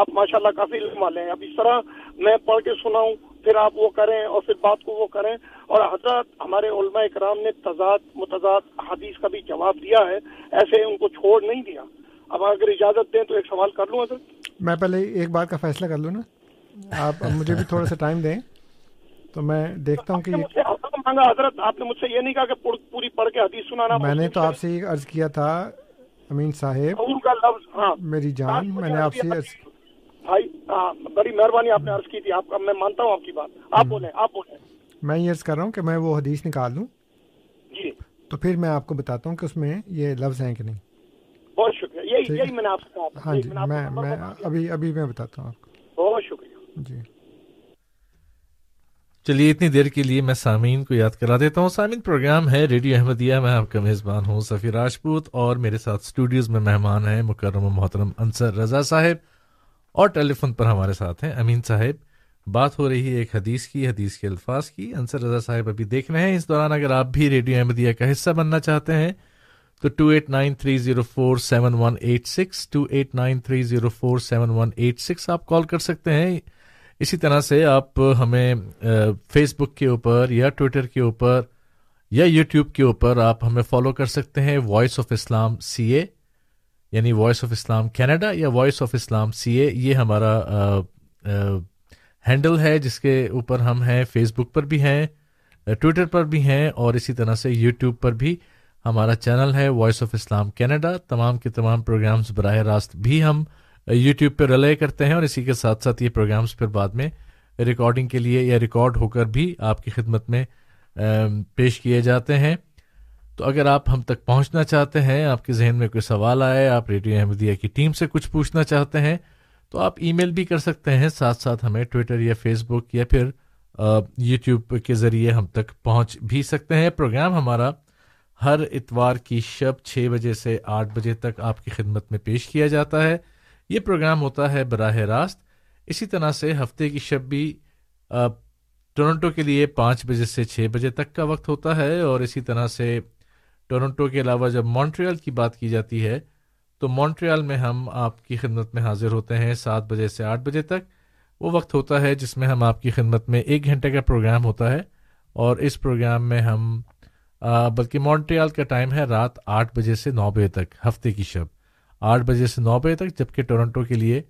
آپ ماشاءاللہ کافی علم والے ہیں. اب اس طرح میں پڑھ کے سناؤں پھر آپ وہ کریں اور پھر بات کو وہ کریں. اور حضرت ہمارے علماء اکرام نے تضاد متضاد حدیث کا بھی جواب دیا ہے، ایسے ان کو چھوڑ نہیں دیا. اب اگر اجازت دیں تو ایک سوال کر لوں حضرت؟ میں پہلے ایک بات کا فیصلہ کر لوں نا، آپ مجھے بھی تھوڑا سا ٹائم دیں تو میں دیکھتا ہوں کہ مانگا حضرت. آپ نے مجھ سے یہ نہیں کہا کہ پوری پڑھ کے حدیث سنانا. میں نے تو آپ سے یہ عرض کیا تھا امین صاحب، میری جان، میں نے آپ سے بھائی بڑی مہربانی آپ نے عرض کی تھی. آپ کا میں مانتا ہوں آپ کی بات، آپ بولیں آپ بولیں. میں یہ عرض کر رہا ہوں کہ میں وہ حدیث نکال لوں جی، تو پھر میں آپ کو بتاتا ہوں کہ اس میں یہ لفظ ہیں کہ نہیں. بہت شکریہ، یہی یہی میں نے آپ سے کہا. ہاں جی میں میں ابھی ابھی میں بتاتا ہوں آپ کو. بہت شکریہ جی. چلیے اتنی دیر کے لیے میں سامعین کو یاد کرا دیتا ہوں. سامعین پروگرام ہے ریڈیو احمدیہ، میں آپ کا میزبان ہوں سفی راجپوت، اور میرے ساتھ اسٹوڈیوز میں مہمان ہیں مکرم و محترم انصر رضا صاحب، اور ٹیلی فون پر ہمارے ساتھ ہیں امین صاحب. بات ہو رہی ہے ایک حدیث کی، حدیث کے الفاظ کی. انصر رضا صاحب ابھی دیکھ رہے ہیں. اس دوران اگر آپ بھی ریڈیو احمدیہ کا حصہ بننا چاہتے ہیں تو two eight nine three zero four seven one eight six, two eight nine three zero four seven one eight six, آپ کال کر سکتے ہیں. اسی طرح سے آپ ہمیں فیس بک کے اوپر یا ٹویٹر کے اوپر یا یوٹیوب کے اوپر آپ ہمیں فالو کر سکتے ہیں، voice of Islam C A, یعنی وائس آف اسلام کینیڈا یا voice of Islam C A, یہ ہمارا ہینڈل ہے جس کے اوپر ہم ہیں. فیس بک پر بھی ہیں، ٹویٹر پر بھی ہیں، اور اسی طرح سے یوٹیوب پر بھی ہمارا چینل ہے وائس آف اسلام کینیڈا. تمام کے تمام پروگرامز براہ راست بھی ہم یوٹیوب پہ ریلے کرتے ہیں، اور اسی کے ساتھ ساتھ یہ پروگرامز پھر بعد میں ریکارڈنگ کے لیے یا ریکارڈ ہو کر بھی آپ کی خدمت میں پیش کیے جاتے ہیں. تو اگر آپ ہم تک پہنچنا چاہتے ہیں، آپ کے ذہن میں کوئی سوال آئے، آپ ریڈیو احمدیہ کی ٹیم سے کچھ پوچھنا چاہتے ہیں، تو آپ ای میل بھی کر سکتے ہیں. ساتھ ساتھ ہمیں ٹویٹر یا فیس بک یا پھر یوٹیوب کے ذریعے ہم تک پہنچ بھی سکتے ہیں. پروگرام ہمارا ہر اتوار کی شب چھ بجے سے آٹھ بجے تک آپ کی خدمت میں پیش کیا جاتا ہے. یہ پروگرام ہوتا ہے براہ راست. اسی طرح سے ہفتے کی شب بھی ٹورنٹو کے لیے پانچ بجے سے چھ بجے تک کا وقت ہوتا ہے. اور اسی طرح سے ٹورنٹو کے علاوہ جب مونٹریال کی بات کی جاتی ہے تو مونٹریال میں ہم آپ کی خدمت میں حاضر ہوتے ہیں سات بجے سے آٹھ بجے تک. وہ وقت ہوتا ہے جس میں ہم آپ کی خدمت میں ایک گھنٹے کا پروگرام ہوتا ہے. اور اس پروگرام میں ہم آ, بلکہ مونٹریال کا ٹائم ہے رات آٹھ بجے سے نو بجے تک، ہفتے کی شب آٹھ بجے سے نو بجے تک. جبکہ ٹورنٹو کے لیے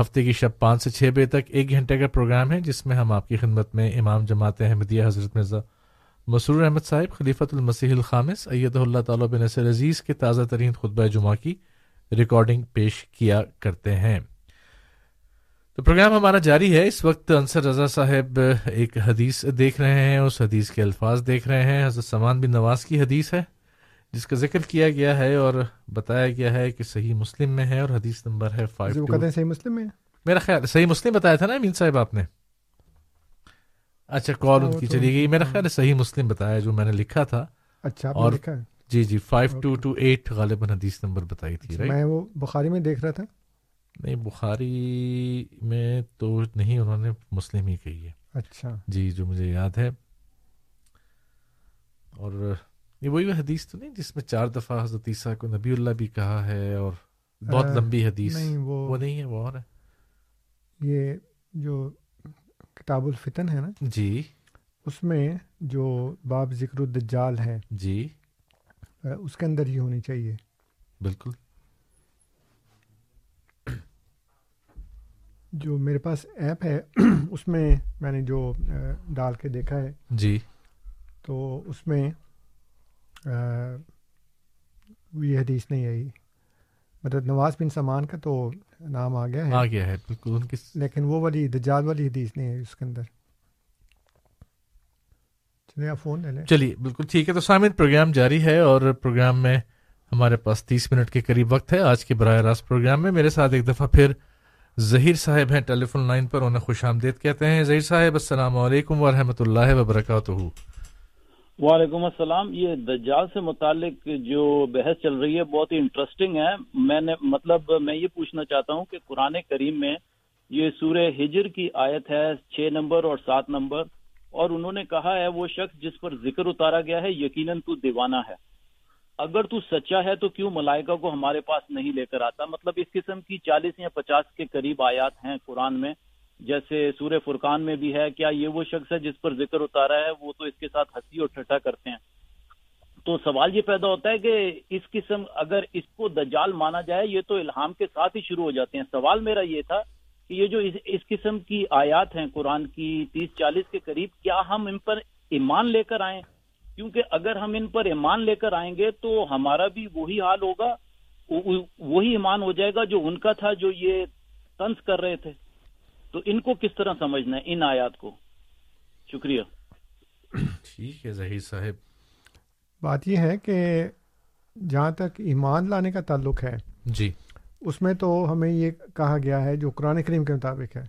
ہفتے کی شب پانچ سے چھ بجے تک ایک گھنٹے کا پروگرام ہے جس میں ہم آپ کی خدمت میں امام جماعت احمدیہ حضرت مرزا مسرور احمد صاحب خلیفۃ المسیح الخامس ایدہ اللہ تعالیٰ بنصر عزیز کے تازہ ترین خطبہ جمعہ کی ریکارڈنگ پیش کیا کرتے ہیں۔ تو پروگرام ہمارا جاری ہے۔ اس وقت انصر رضا صاحب ایک حدیث دیکھ رہے ہیں، اس حدیث کے الفاظ دیکھ رہے ہیں۔ حضرت سمان بن نواس کی حدیث ہے جس کا ذکر کیا گیا ہے اور بتایا گیا ہے کہ صحیح مسلم میں ہے، اور حدیث نمبر ہے فائیو ٹو، کہتے ہیں صحیح مسلم میں، میرا خیال صحیح مسلم بتایا تھا نا امین صاحب آپ نے؟ اچھا کال ان کی چلی گئی، میرا خیال صحیح مسلم بتایا جو میں نے لکھا تھا۔ اچھا اور جی جی فائیو ٹو ٹو ایٹ غالباً حدیث نمبر بتائی تھی، رائٹ؟ میں وہ بخاری میں دیکھ رہا تھا۔ نہیں بخاری میں تو نہیں، انہوں نے مسلم ہی کہی ہے۔ اچھا جی، جو مجھے یاد ہے، اور یہ وہی حدیث تو نہیں جس میں چار دفعہ حضرت عیسیٰ کو نبی اللہ بھی کہا ہے، اور بہت لمبی حدیث؟ نہیں وہ نہیں ہے، وہ اور ہے۔ یہ جو کتاب الفتن ہے نا جی، اس میں جو باب ذکر الدجال ہے جی، اس کے اندر یہ ہونی چاہیے۔ بالکل، جو میرے پاس ایپ ہے اس میں میں نے جو ڈال کے دیکھا ہے جی، تو اس میں یہ حدیث نہیں آئی، مطلب نواز بن سمان کا تو نام آ گیا ہے آ گیا ہے بالکل، لیکن وہ والی دجال والی حدیث نہیں ہے اس کے اندر۔ چلیے بالکل ٹھیک ہے۔ تو سامعین پروگرام جاری ہے، اور پروگرام میں ہمارے پاس تیس منٹ کے قریب وقت ہے آج کے براہ راست پروگرام میں۔ میرے ساتھ ایک دفعہ پھر ظہیر صاحب ہیں ٹیلی فون لائن پر، انہیں خوش آمدید کہتے ہیں۔ ظہیر صاحب السلام علیکم ورحمۃ اللہ وبرکاتہ۔ وعلیکم السلام۔ یہ دجال سے متعلق جو بحث چل رہی ہے بہت ہی انٹرسٹنگ ہے۔ میں نے مطلب میں یہ پوچھنا چاہتا ہوں کہ قرآن کریم میں یہ سورہ ہجر کی آیت ہے چھ نمبر اور سات نمبر، اور انہوں نے کہا ہے وہ شخص جس پر ذکر اتارا گیا ہے یقیناً تو دیوانہ ہے، اگر تو سچا ہے تو کیوں ملائکہ کو ہمارے پاس نہیں لے کر آتا۔ مطلب اس قسم کی چالیس یا پچاس کے قریب آیات ہیں قرآن میں، جیسے سورہ فرقان میں بھی ہے، کیا یہ وہ شخص ہے جس پر ذکر اتارا ہے، وہ تو اس کے ساتھ ہنسی اور ٹھٹھا کرتے ہیں۔ تو سوال یہ پیدا ہوتا ہے کہ اس قسم اگر اس کو دجال مانا جائے، یہ تو الہام کے ساتھ ہی شروع ہو جاتے ہیں۔ سوال میرا یہ تھا کہ یہ جو اس قسم کی آیات ہیں قرآن کی تیس چالیس کے قریب، کیا ہم ان پر ایمان لے کر آئیں؟ کیونکہ اگر ہم ان پر ایمان لے کر آئیں گے تو ہمارا بھی وہی حال ہوگا، وہی ایمان ہو جائے گا جو ان کا تھا جو یہ طنز کر رہے تھے۔ تو ان کو کس طرح سمجھنا ہے ان آیات کو؟ شکریہ۔ ٹھیک ہے ظہیر صاحب، بات یہ ہے کہ جہاں تک ایمان لانے کا تعلق ہے جی، اس میں تو ہمیں یہ کہا گیا ہے جو قرآن کریم کے مطابق ہے،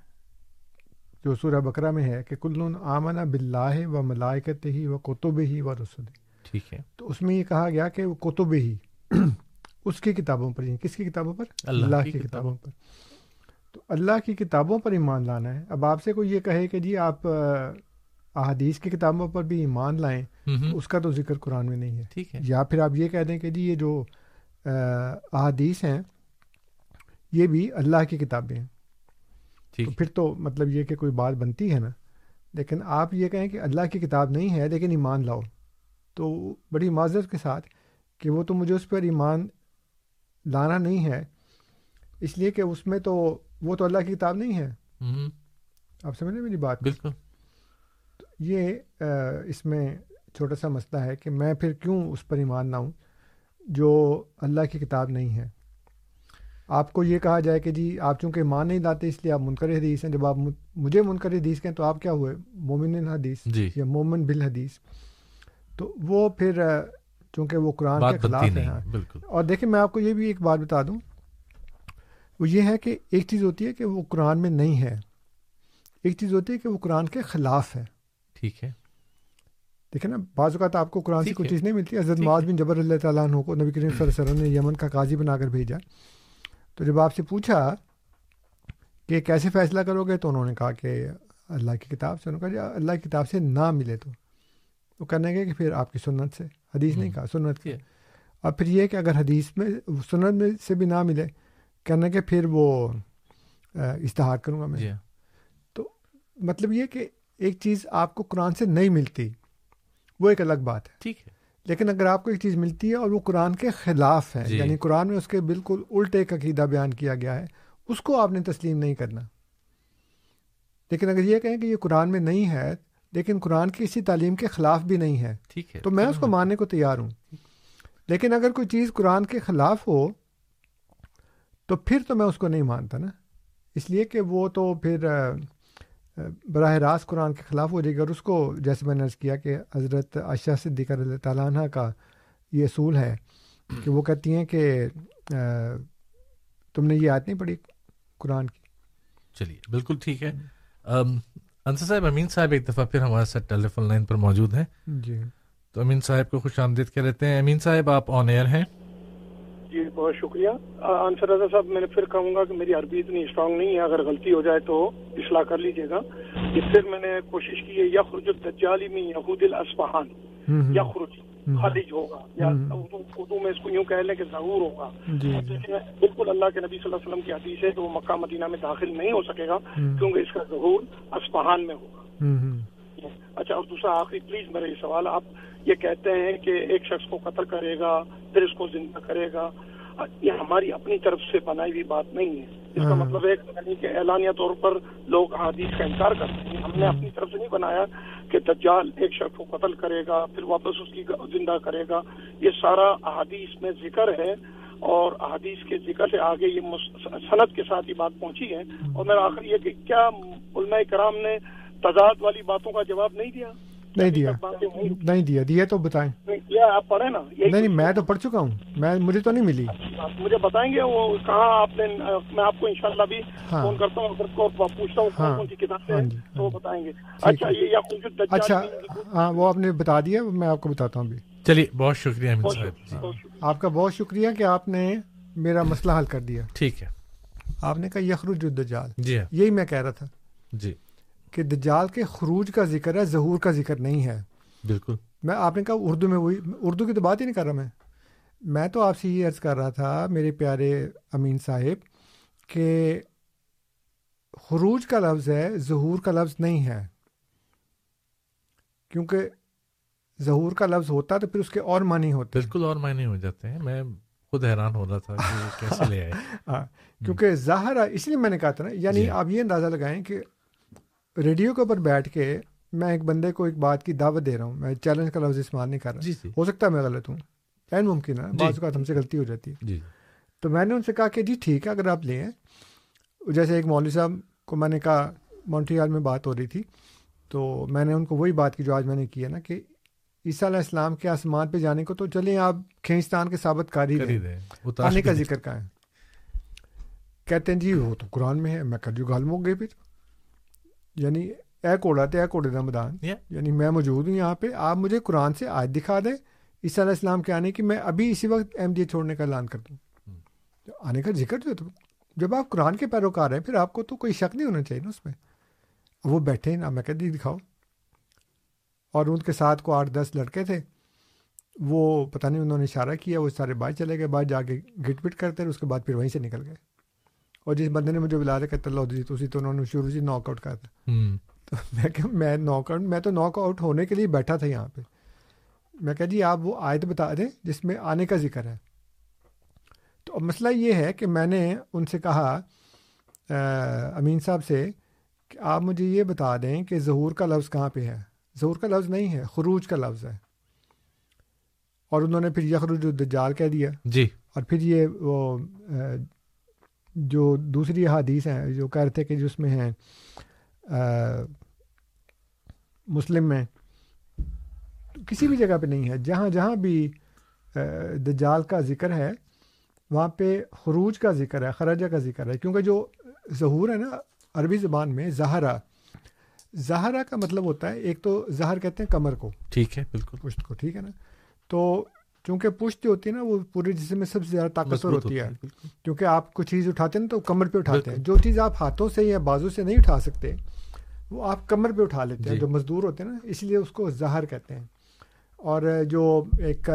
جو سورہ بقرہ میں ہے کہ کل آمنا باللہ و ملائکتہ و کتبہ و رسلہ، ٹھیک ہے؟ تو اس میں یہ کہا گیا کہ وہ کتبہ اس کی کتابوں پر، کس کی کتابوں پر؟ اللہ کی کتابوں پر۔ تو اللہ کی کتابوں پر ایمان لانا ہے۔ اب آپ سے کوئی یہ کہے کہ جی آپ احادیث کی کتابوں پر بھی ایمان لائیں، اس کا تو ذکر قرآن میں نہیں ہے، ٹھیک ہے؟ یا پھر آپ یہ کہہ دیں کہ جی یہ جو احادیث ہیں یہ بھی اللہ کی کتابیں ہیں، پھر تو مطلب یہ کہ کوئی بات بنتی ہے نا۔ لیکن آپ یہ کہیں کہ اللہ کی کتاب نہیں ہے لیکن ایمان لاؤ، تو بڑی معذرت کے ساتھ کہ وہ تو مجھے اس پر ایمان لانا نہیں ہے، اس لیے کہ اس میں تو وہ تو اللہ کی کتاب نہیں ہے۔ آپ سمجھ رہے میری بات؟ بالکل۔ یہ اس میں چھوٹا سا مسئلہ ہے کہ میں پھر کیوں اس پر ایمان لاؤں جو اللہ کی کتاب نہیں ہے۔ آپ کو یہ کہا جائے کہ جی آپ چونکہ ایمان نہیں لاتے اس لیے آپ منکر حدیث ہیں، جب آپ مجھے منکر حدیث کہیں تو آپ کیا ہوئے، مومن الحدیث یا مومن بالحدیث۔ تو وہ پھر چونکہ وہ قرآن کے خلاف ہے۔ اور دیکھیں میں آپ کو یہ بھی ایک بات بتا دوں، وہ یہ ہے کہ ایک چیز ہوتی ہے کہ وہ قرآن میں نہیں ہے، ایک چیز ہوتی ہے کہ وہ قرآن کے خلاف ہے، ٹھیک ہے؟ دیکھیں نا بعض اوقات آپ کو قرآن سے کوئی چیز نہیں ملتی۔ حضرت معاذ بن جبل اللہ تعالیٰ عنہ کو نبی کریم صلی اللہ علیہ وسلم نے یمن کا قاضی بنا کر بھیجا، تو جب آپ سے پوچھا کہ کیسے فیصلہ کرو گے تو انہوں نے کہا کہ اللہ کی کتاب سے۔ انہوں نے کہا اللہ کی کتاب سے نہ ملے تو وہ کرنے گے کہ پھر آپ کی سنت سے، حدیث نہیں کہا سنت کی۔ اب پھر یہ کہ اگر حدیث میں سنت میں سے بھی نہ ملے، کہنے کہ پھر وہ اشتہار کروں گا میں۔ تو مطلب یہ کہ ایک چیز آپ کو قرآن سے نہیں ملتی وہ ایک الگ بات ہے، ٹھیک ہے؟ لیکن اگر آپ کو ایک چیز ملتی ہے اور وہ قرآن کے خلاف ہے، یعنی قرآن میں اس کے بالکل الٹے عقیدہ بیان کیا گیا ہے، اس کو آپ نے تسلیم نہیں کرنا۔ لیکن اگر یہ کہیں کہ یہ قرآن میں نہیں ہے لیکن قرآن کی اسی تعلیم کے خلاف بھی نہیں ہے، ٹھیک ہے؟ تو میں اس کو ماننے کو تیار ہوں، لیکن اگر کوئی چیز قرآن کے خلاف ہو تو پھر تو میں اس کو نہیں مانتا نا، اس لیے کہ وہ تو پھر براہ راست قرآن کے خلاف ہو جائے گا. اور اس کو جیسے میں نے عرض کیا کہ حضرت عائشہ صدیقہ رضی اللہ تعالیٰ عنہ کا یہ اصول ہے کہ وہ کہتی ہیں کہ تم نے یہ آیت نہیں پڑھی قرآن کی. چلیے بالکل ٹھیک ہے. انصر صاحب، امین صاحب ایک دفعہ پھر ہمارے ساتھ ٹیلی فون لائن پر موجود ہیں. جی تو امین صاحب کو خوش آمدید کہہ لیتے ہیں. امین صاحب آپ آن ایئر ہیں. جی بہت شکریہ. انصر رضا صاحب، میں نے پھر کہوں گا کہ میری عربی اتنی اسٹرانگ نہیں ہے، اگر غلطی ہو جائے تو اصلاح کر لیجیے گا. اس پھر میں نے کوشش کی ہے یخرج الدجالی من یہود الاسفہان، یخرج خارج ہوگا، یا اردو میں اس کو یوں کہہ لیں کہ ظہور ہوگا. بالکل اللہ کے نبی صلی اللہ علیہ وسلم کی حدیث ہے تو وہ مکہ مدینہ میں داخل نہیں ہو سکے گا کیونکہ اس کا ظہور اصفہان میں ہوگا. اچھا، اور دوسرا آخری پلیز میرا یہ سوال، آپ یہ کہتے ہیں کہ ایک شخص کو قتل کرے گا پھر اس کو زندہ کرے گا، یہ ہماری اپنی طرف سے بنائی ہوئی بات نہیں ہے. اس کا مطلب ہے کہ اعلانیہ طور پر لوگ احادیث کا انکار کرتے ہیں. ہم نے اپنی طرف سے نہیں بنایا کہ دجال ایک شخص کو قتل کرے گا پھر واپس اس کی زندہ کرے گا. یہ سارا احادیث میں ذکر ہے اور احادیث کے ذکر سے آگے یہ سند کے ساتھ یہ بات پہنچی ہے. اور میرا آخر یہ کہ کیا علماء کرام نے تضاد والی باتوں کا جواب نہیں دیا؟ نہیں دیا نہیں دیا دیا تو بتائیں. آپ پڑھیں نا. نہیں، میں تو پڑھ چکا ہوں، میں مجھے تو نہیں ملی. مجھے بتائیں گے وہ کہاں آپ نے. میں آپ کو انشاءاللہ بھی فون کرتا ہوں اور پوچھتا ہوں کون سی کتاب ہے تو وہ بتائیں گے. اچھا یہ اچھا ہاں وہ آپ نے بتا دیا، میں آپ کو بتاتا ہوں ابھی. چلیے بہت شکریہ صاحب، آپ کا بہت شکریہ کہ آپ نے میرا مسئلہ حل کر دیا. ٹھیک ہے، آپ نے کہا یخرج الدجال، یہی میں کہہ رہا تھا جی کہ دجال کے خروج کا ذکر ہے، ظہور کا ذکر نہیں ہے. بالکل. میں آپ نے کہا اردو میں، وہی اردو کی تو بات ہی نہیں کر رہا. میں میں تو آپ سے یہ عرض کر رہا تھا میرے پیارے امین صاحب کہ خروج کا لفظ ہے، ظہور کا لفظ نہیں ہے، کیونکہ ظہور کا لفظ ہوتا تو پھر اس کے اور معنی ہوتے. بالکل اور معنی ہو جاتے ہیں. میں خود حیران ہو رہا تھا کہ کیسے لے آئے. ہاں کیونکہ ظاہر ہے، اس لیے میں نے کہا تھا نا، یعنی آپ یہ اندازہ لگائیں کہ ریڈیو کے اوپر بیٹھ کے میں ایک بندے کو ایک بات کی دعوت دے رہا ہوں، میں چیلنج کا لفظ استعمال نہیں کر رہا. جی جی. ہو سکتا ہے میں غلط ہوں، غیر ممکن ہے، بعض اوقات ہم سے غلطی ہو جاتی ہے. جی. تو میں نے ان سے کہا کہ جی ٹھیک ہے اگر آپ لیں. جیسے ایک مولوی صاحب کو میں نے کہا، مونٹریال میں بات ہو رہی تھی تو میں نے ان کو وہی بات کی جو آج میں نے کی ہے نا، کہ عیسیٰ علیہ السلام کے آسمان پہ جانے کو تو چلیں آپ کھینچتان کے ثابت کاری دیں، آنے کا ذکر کہاں ہے؟ کہتے ہیں جی وہ تو قرآن میں ہے. میں کہا جو غالم ہو گئی پھر، یعنی اے کوڑا تے اے کوڑے دا میدان، یعنی میں موجود ہوں یہاں پہ، آپ مجھے قرآن سے آیت دکھا دیں عیسیٰ علیہ السلام کے آنے کی، میں ابھی اسی وقت ایم ڈی اے چھوڑنے کا اعلان کر دوں. آنے کا ذکر جو تو جب آپ قرآن کے پیروکار ہیں پھر آپ کو تو کوئی شک نہیں ہونا چاہیے نا اس میں. وہ بیٹھے ہیں نا، میں کہتی دکھاؤ، اور ان کے ساتھ کو آٹھ دس لڑکے تھے، وہ پتہ نہیں انہوں نے اشارہ کیا، وہ سارے باہر چلے گئے، باہر جا کے گٹ پٹ کرتے رہے، اس کے بعد پھر وہیں سے نکل گئے. اور جس بندے نے مجھے بلا دیا کہتا اللہ تو اسی تو انہوں نے شروع سے ناک آؤٹ کہا تھا. تو میں کہ میں ناک آؤٹ میں تو ناک آؤٹ ہونے کے لیے بیٹھا تھا یہاں پہ. میں کہا جی آپ وہ آیت بتا دیں جس میں آنے کا ذکر ہے. تو مسئلہ یہ ہے کہ میں نے ان سے کہا، امین صاحب سے، کہ آپ مجھے یہ بتا دیں کہ ظہور کا لفظ کہاں پہ ہے. ظہور کا لفظ نہیں ہے، خروج کا لفظ ہے. اور انہوں نے پھر یخرج الدجال کہہ دیا. جی. اور پھر یہ وہ جو دوسری احادیث ہیں جو کہہ رہے تھے کہ جس میں ہیں مسلم میں، کسی بھی جگہ پہ نہیں ہے. جہاں جہاں بھی دجال کا ذکر ہے وہاں پہ خروج کا ذکر ہے، خرجہ کا ذکر ہے. کیونکہ جو ظہور ہے نا عربی زبان میں ظہرہ، ظہرہ کا مطلب ہوتا ہے، ایک تو ظہر کہتے ہیں کمر کو، ٹھیک ہے بالکل، پشت کو، ٹھیک ہے نا. تو چونکہ پشت جو ہوتی ہے نا وہ پورے جسم میں سب سے زیادہ طاقتور ہوتی ہے، کیونکہ آپ کوئی چیز اٹھاتے ہیں تو کمر پہ اٹھاتے ہیں. جو چیز آپ ہاتھوں سے یا بازو سے نہیں اٹھا سکتے وہ آپ کمر پہ اٹھا لیتے ہیں، جو مزدور ہوتے ہیں نا، اس لیے اس کو زہر کہتے ہیں. اور جو ایک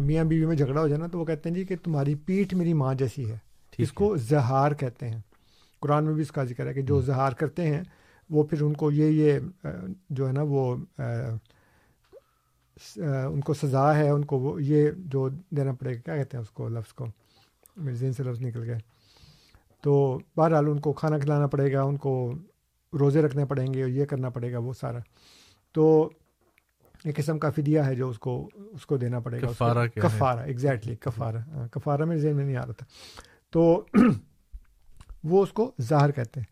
میاں بیوی میں جھگڑا ہو جائے نا تو وہ کہتے ہیں جی کہ تمہاری پیٹھ میری ماں جیسی ہے، اس کو زہار کہتے ہیں. قرآن میں بھی اس کا ذکر ہے کہ جو زہار کرتے ہیں وہ پھر ان کو یہ یہ جو ہے نا وہ ان کو سزا ہے، ان کو وہ یہ جو دینا پڑے گا. کیا کہتے ہیں اس کو، لفظ کو میرے ذہن سے لفظ نکل گئے. تو بہرحال ان کو کھانا کھلانا پڑے گا، ان کو روزے رکھنے پڑیں گے، یہ کرنا پڑے گا وہ سارا. تو ایک قسم کا فدیہ ہے جو اس کو اس کو دینا پڑے گا، کفارہ. ایگزیکٹلی کفارہ. کفارہ میرے ذہن میں نہیں آ رہا تھا. تو وہ اس کو ظاہر کہتے ہیں.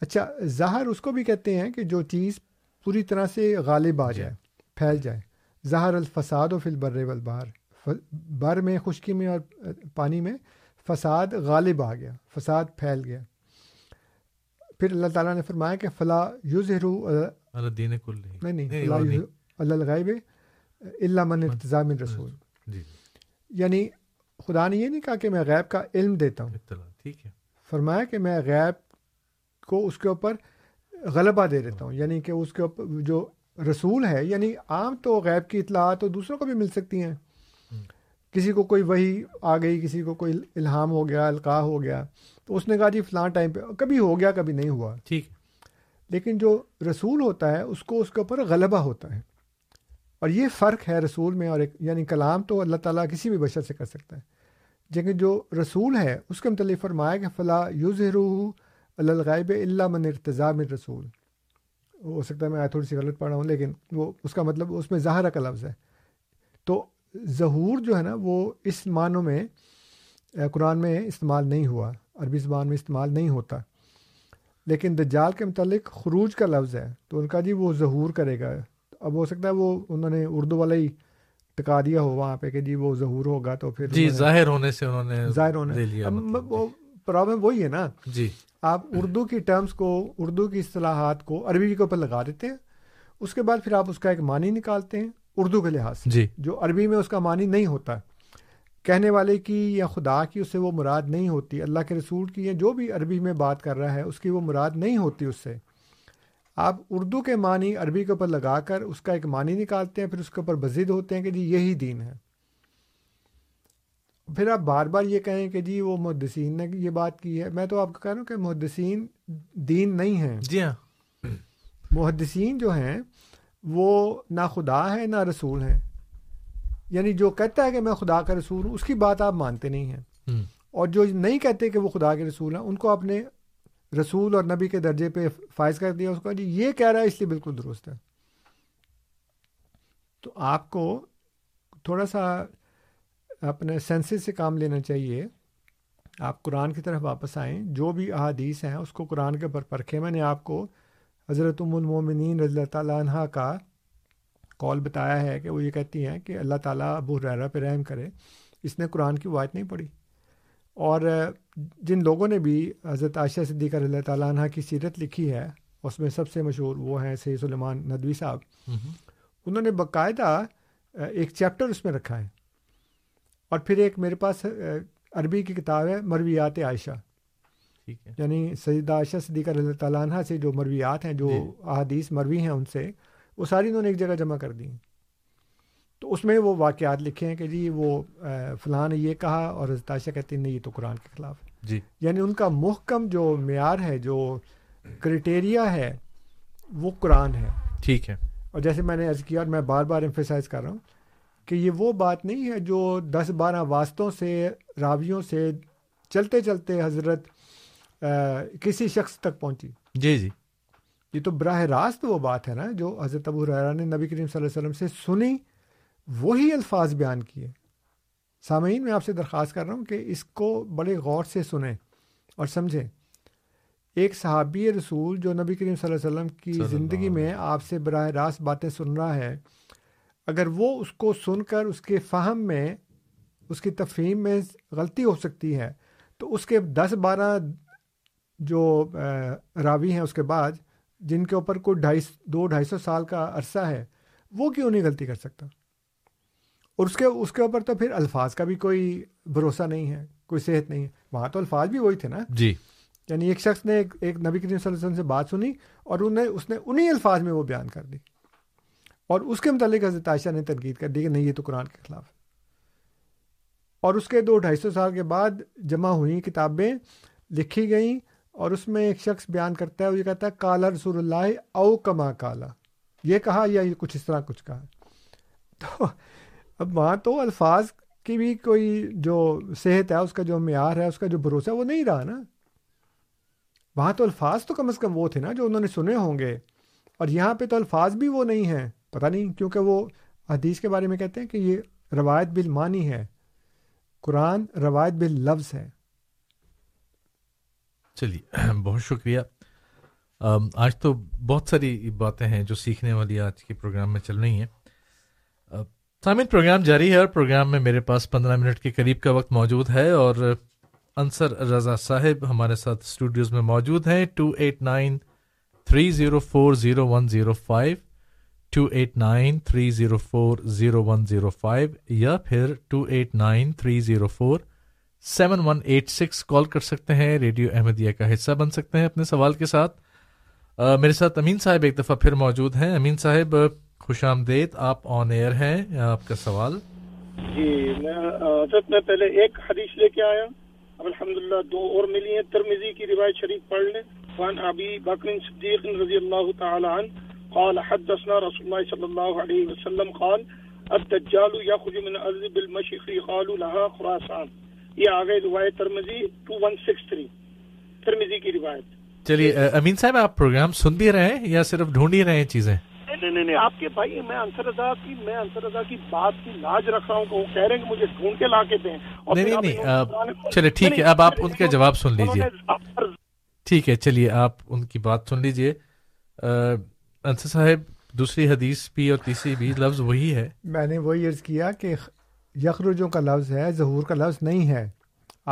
اچھا, ظاہر اس کو بھی کہتے ہیں کہ جو چیز پوری طرح سے غالب آ جائے, پھیل جائے. ظاہر الفساد و فی البر والبحر, بر میں خشکی میں اور پانی میں فساد غالب آ گیا, فساد پھیل گیا. پھر اللہ تعالیٰ نے فرمایا کہ فلا یظہرو علی دین کلہ, نہیں نہیں, علی الغیب الا من ارتضی من رسول. یعنی خدا نے یہ نہیں کہا کہ میں غیب کا علم دیتا ہوں, ٹھیک ہے, فرمایا کہ میں غیب کو اس کے اوپر غلبہ دے دیتا ہوں, یعنی کہ اس کے اوپر جو رسول ہے, یعنی عام تو غیب کی اطلاعات تو دوسروں کو بھی مل سکتی ہیں, کسی کو کوئی وحی آ گئی, کسی کو کوئی الہام ہو گیا, القاع ہو گیا, تو اس نے کہا جی فلاں ٹائم پہ, کبھی ہو گیا کبھی نہیں ہوا, ٹھیک. لیکن جو رسول ہوتا ہے اس کو اس کے اوپر غلبہ ہوتا ہے, اور یہ فرق ہے رسول میں اور ایک, یعنی کلام تو اللہ تعالیٰ کسی بھی بشر سے کر سکتا ہے, لیکن جو رسول ہے اس کے متعلق فرمایا کہ فلا یظہرہ علی الغیب الا من ارتضی من رسول. ہو سکتا ہے میں تھوڑی سی غلط پڑھ رہا ہوں, لیکن وہ اس کا مطلب اس میں ظاہرہ کا لفظ ہے. تو ظہور جو ہے نا وہ اس معنوں میں قرآن میں استعمال نہیں ہوا, عربی زبان میں استعمال نہیں ہوتا. لیکن دجال کے متعلق خروج کا لفظ ہے, تو ان کا جی وہ ظہور کرے گا. اب ہو سکتا ہے وہ انہوں نے اردو والا ہی ٹکا دیا ہو وہاں پہ کہ جی وہ ظہور ہوگا, تو پھر جی ظاہر ہونے سے انہوں نے ظاہر ہونے وہ پرابلم وہی ہے نا جی. آپ اردو کی ٹرمز کو, اردو کی اصطلاحات کو عربی کے اوپر لگا دیتے ہیں, اس کے بعد پھر آپ اس کا ایک معنی نکالتے ہیں اردو کے لحاظ سے, جو عربی میں اس کا معنی نہیں ہوتا. کہنے والے کی یا خدا کی اس سے وہ مراد نہیں ہوتی, اللہ کے رسول کی یا جو بھی عربی میں بات کر رہا ہے اس کی وہ مراد نہیں ہوتی. اس سے آپ اردو کے معنی عربی کے اوپر لگا کر اس کا ایک معنی نکالتے ہیں, پھر اس کے اوپر بزد ہوتے ہیں کہ جی یہی دین ہے. پھر آپ بار بار یہ کہیں کہ جی وہ محدثین نے یہ بات کی ہے. میں تو آپ کو کہہ رہا ہوں کہ محدثین دین نہیں ہیں. جی ہاں, محدثین جو ہیں وہ نہ خدا ہے نہ رسول ہیں. یعنی جو کہتا ہے کہ میں خدا کا رسول ہوں اس کی بات آپ مانتے نہیں ہیں, اور جو نہیں کہتے کہ وہ خدا کے رسول ہیں ان کو آپ نے رسول اور نبی کے درجے پہ فائز کر دیا. اس کو جی یہ کہہ رہا ہے اس لیے بالکل درست ہے. تو آپ کو تھوڑا سا اپنے سینسز سے کام لینا چاہیے. آپ قرآن کی طرف واپس آئیں, جو بھی احادیث ہیں اس کو قرآن کے اوپر پرکھیں. میں نے آپ کو حضرت ام المومنین رضی اللہ تعالیٰ عنہ کا قول بتایا ہے کہ وہ یہ کہتی ہیں کہ اللہ تعالیٰ ابو ہریرہ پہ رحم کرے, اس نے قرآن کی آیت نہیں پڑھی. اور جن لوگوں نے بھی حضرت عائشہ صدیقہ رضی اللہ تعالیٰ عنہ کی سیرت لکھی ہے, اس میں سب سے مشہور وہ ہیں سید سلیمان ندوی صاحب, انہوں نے باقاعدہ ایک چیپٹر اس میں رکھا ہے. اور پھر ایک میرے پاس عربی کی کتاب ہے مرویات عائشہ, ٹھیک ہے, یعنی سیدہ عائشہ صدیقہ رضی اللہ تعالیٰ عنہ سے جو مرویات ہیں, جو احادیث مروی ہیں ان سے, وہ ساری انہوں نے ایک جگہ جمع کر دی. تو اس میں وہ واقعات لکھے ہیں کہ جی وہ فلاں نے یہ کہا اور حضرت عائشہ کہتی نہیں یہ تو قرآن کے خلاف ہے جی. یعنی ان کا محکم جو معیار ہے, جو کرائٹیریا ہے, وہ قرآن ہے, ٹھیک ہے. اور جیسے میں نے عرض کیا, اور میں بار بار ایمفیسائز کر رہا ہوں کہ یہ وہ بات نہیں ہے جو دس بارہ واسطوں سے, راویوں سے چلتے چلتے حضرت کسی شخص تک پہنچی. جی جی, یہ تو براہ راست وہ بات ہے نا جو حضرت ابو ہریرہ نے نبی کریم صلی اللہ علیہ وسلم سے سنی, وہی الفاظ بیان کیے. سامعین میں آپ سے درخواست کر رہا ہوں کہ اس کو بڑے غور سے سنیں اور سمجھیں. ایک صحابی رسول جو نبی کریم صلی اللہ علیہ وسلم کی زندگی میں آپ سے براہ راست باتیں سن رہا ہے, اگر وہ اس کو سن کر اس کے فہم میں, اس کی تفہیم میں غلطی ہو سکتی ہے, تو اس کے دس بارہ جو راوی ہیں اس کے بعد جن کے اوپر کوئی ڈھائی دو ڈھائی سو سال کا عرصہ ہے, وہ کیوں نہیں غلطی کر سکتا؟ اور اس کے اس کے اوپر تو پھر الفاظ کا بھی کوئی بھروسہ نہیں ہے, کوئی صحت نہیں ہے. وہاں تو الفاظ بھی وہی تھے نا جی. یعنی ایک شخص نے ایک, ایک نبی کریم صلی اللہ علیہ وسلم سے بات سنی اور انہیں اس نے انہی الفاظ میں وہ بیان کر دی, اور اس کے متعلق حضرت عائشہ نے تنقید کر دی کہ نہیں یہ تو قرآن کے خلاف ہے. اور اس کے دو ڈھائی سو سال کے بعد جمع ہوئی کتابیں لکھی گئیں, اور اس میں ایک شخص بیان کرتا ہے, وہ یہ کہتا ہے کالا رسول اللہ او کما کالا, یہ کہا یا یہ کچھ اس طرح کچھ کہا. تو اب وہاں تو الفاظ کی بھی کوئی جو صحت ہے, اس کا جو معیار ہے, اس کا جو بھروسہ ہے, وہ نہیں رہا نا. وہاں تو الفاظ تو کم از کم وہ تھے نا جو انہوں نے سنے ہوں گے, اور یہاں پہ تو الفاظ بھی وہ نہیں ہیں. پتہ نہیں کیونکہ وہ حدیث کے بارے میں کہتے ہیں کہ یہ روایت بالمانی ہے, قرآن روایت باللفظ ہے. چلیے بہت شکریہ. آج تو بہت ساری باتیں ہیں جو سیکھنے والی آج کے پروگرام میں چل رہی ہیں. سامعین پروگرام جاری ہے اور پروگرام میں میرے پاس پندرہ منٹ کے قریب کا وقت موجود ہے اور انصر رضا صاحب ہمارے ساتھ اسٹوڈیوز میں موجود ہیں. Two eight nine three zero four zero one zero five, two eight nine three zero four zero one zero five, یا پھر two eight nine three zero four seven one eight six. Call کر سکتے ہیں, ریڈیو احمدیہ کا حصہ بن سکتے ہیں اپنے سوال کے ساتھ. آ, میرے ساتھ امین صاحب ایک دفعہ پھر موجود ہیں. امین صاحب خوش آمدید, آپ آن ایئر ہیں, آپ کا سوال. جی میں حضرت میں پہلے ایک حدیث لے کے آیا, اب الحمدللہ دو اور ملی ہیں. ترمذی کی روایت شریف پڑھ لیں. وعن ابی بکر صدیق رضی اللہ تعالی عنہ قال حدثنا رسول اللہ صلی اللہ علیہ وسلم قال الدجال یخرج من الارض بالمشرق قالوا لها خراسان. یہ آگئی روایت ترمذی ٹو ون سکس تھری, ترمذی کی روایت. چلیے امین صاحب آپ پروگرام سن بھی رہے ہیں یا صرف ڈھونڈ ہی رہے ہیں چیزیں؟ نہیں نہیں نہیں آپ کے بھائی, میں انصر رضا کی میں انصر رضا کی بات کی لاج رکھ رہا ہوں کہ وہ کہہ رہے ہیں کہ مجھے ڈھونڈ کے لا کے دیں. نہیں نہیں چلے ٹھیک ہے, اب آپ ان کا جواب سن لیجیے. ٹھیک ہے چلیے آپ ان کی بات سن لیجیے. انصر صاحب دوسری حدیث بھی اور تیسری بھی لفظ وہی ہے. میں نے وہی عرض کیا کہ یخرجوں کا لفظ ہے, ظہور کا لفظ نہیں ہے.